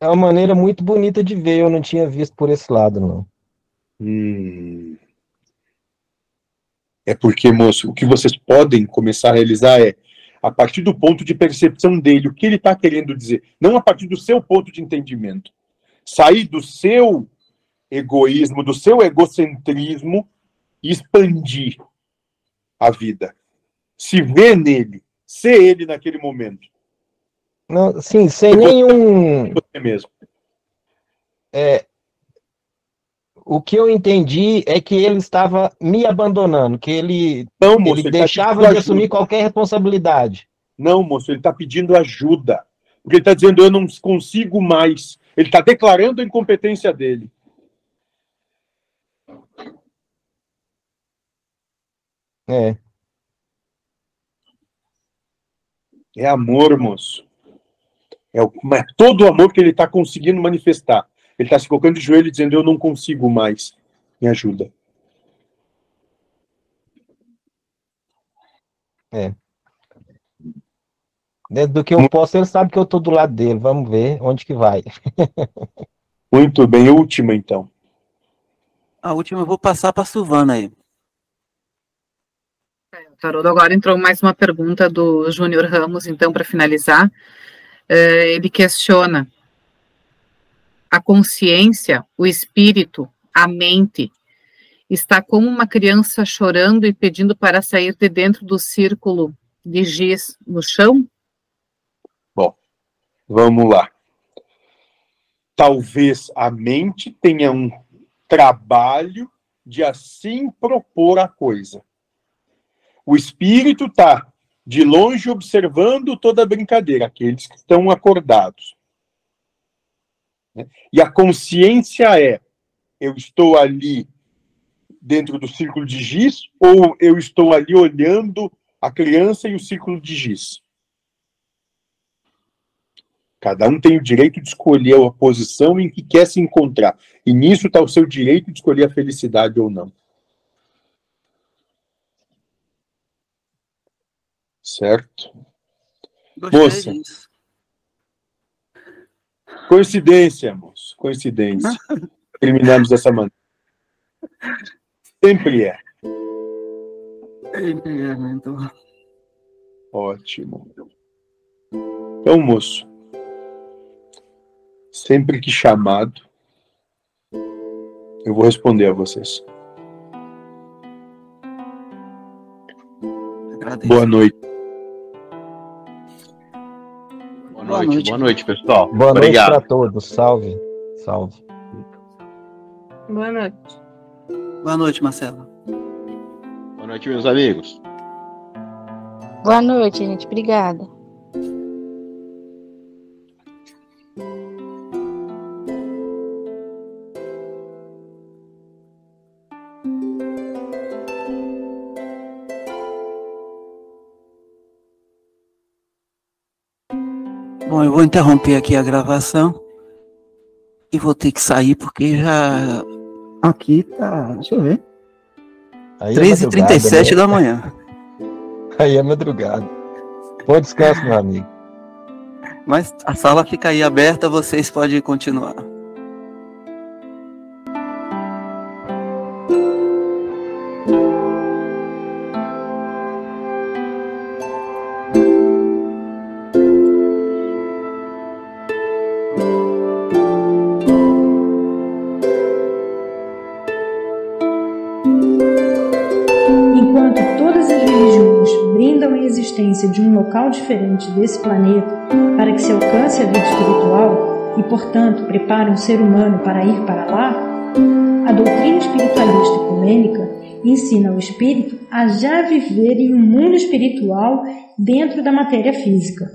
É uma maneira muito bonita de ver, eu não tinha visto por esse lado, não. Hum. É porque, moço, o que vocês podem começar a realizar é, a partir do ponto de percepção dele, o que ele está querendo dizer, não a partir do seu ponto de entendimento. Sair do seu egoísmo, do seu egocentrismo e expandir a vida. Se ver nele, ser ele naquele momento. Não, sim, sem nenhum... Você mesmo. É, o que eu entendi é que ele estava me abandonando, que ele, não, moço, ele, ele deixava tá de assumir ajuda. Qualquer responsabilidade. Não, moço, ele está pedindo ajuda. Porque ele está dizendo, eu não consigo mais. Ele está declarando a incompetência dele. É. É amor, moço. É, o, é todo o amor que ele está conseguindo manifestar. Ele está se colocando de joelho e dizendo, eu não consigo mais. Me ajuda. É. Dentro do que eu posso, ele sabe que eu estou do lado dele. Vamos ver onde que vai. Muito bem. Última, então. A última eu vou passar para a Silvânia aí. Haroldo, agora entrou mais uma pergunta do Júnior Ramos, então, para finalizar. Ele questiona a consciência, o espírito, a mente, está como uma criança chorando e pedindo para sair de dentro do círculo de giz no chão? Bom, vamos lá. Talvez a mente tenha um trabalho de assim propor a coisa. O espírito está de longe observando toda a brincadeira, aqueles que estão acordados. E a consciência é, eu estou ali dentro do círculo de giz, ou eu estou ali olhando a criança e o círculo de giz? Cada um tem o direito de escolher a posição em que quer se encontrar. E nisso está o seu direito de escolher a felicidade ou não. Certo? Moça, coincidência, moço, coincidência. Terminamos dessa maneira. Sempre é. Sempre é, então. Ótimo. Então, moço, sempre que chamado, eu vou responder a vocês. Agradeço. Boa noite. Boa noite, noite, boa noite, pessoal. Boa Obrigado. noite para todos. Salve, salve. Boa noite. Boa noite, Marcela. Boa noite, meus amigos. Boa noite, gente. Obrigada. Bom, eu vou interromper aqui a gravação e vou ter que sair porque já... Aqui tá... deixa eu ver. treze e trinta e sete é da manhã. Aí é madrugada. Bom descanso, meu amigo. Mas a sala fica aí aberta, vocês podem continuar. existência de um local diferente desse planeta para que se alcance a vida espiritual e, portanto, prepara um ser humano para ir para lá? A doutrina espiritualista ecumênica ensina o espírito a já viver em um mundo espiritual dentro da matéria física.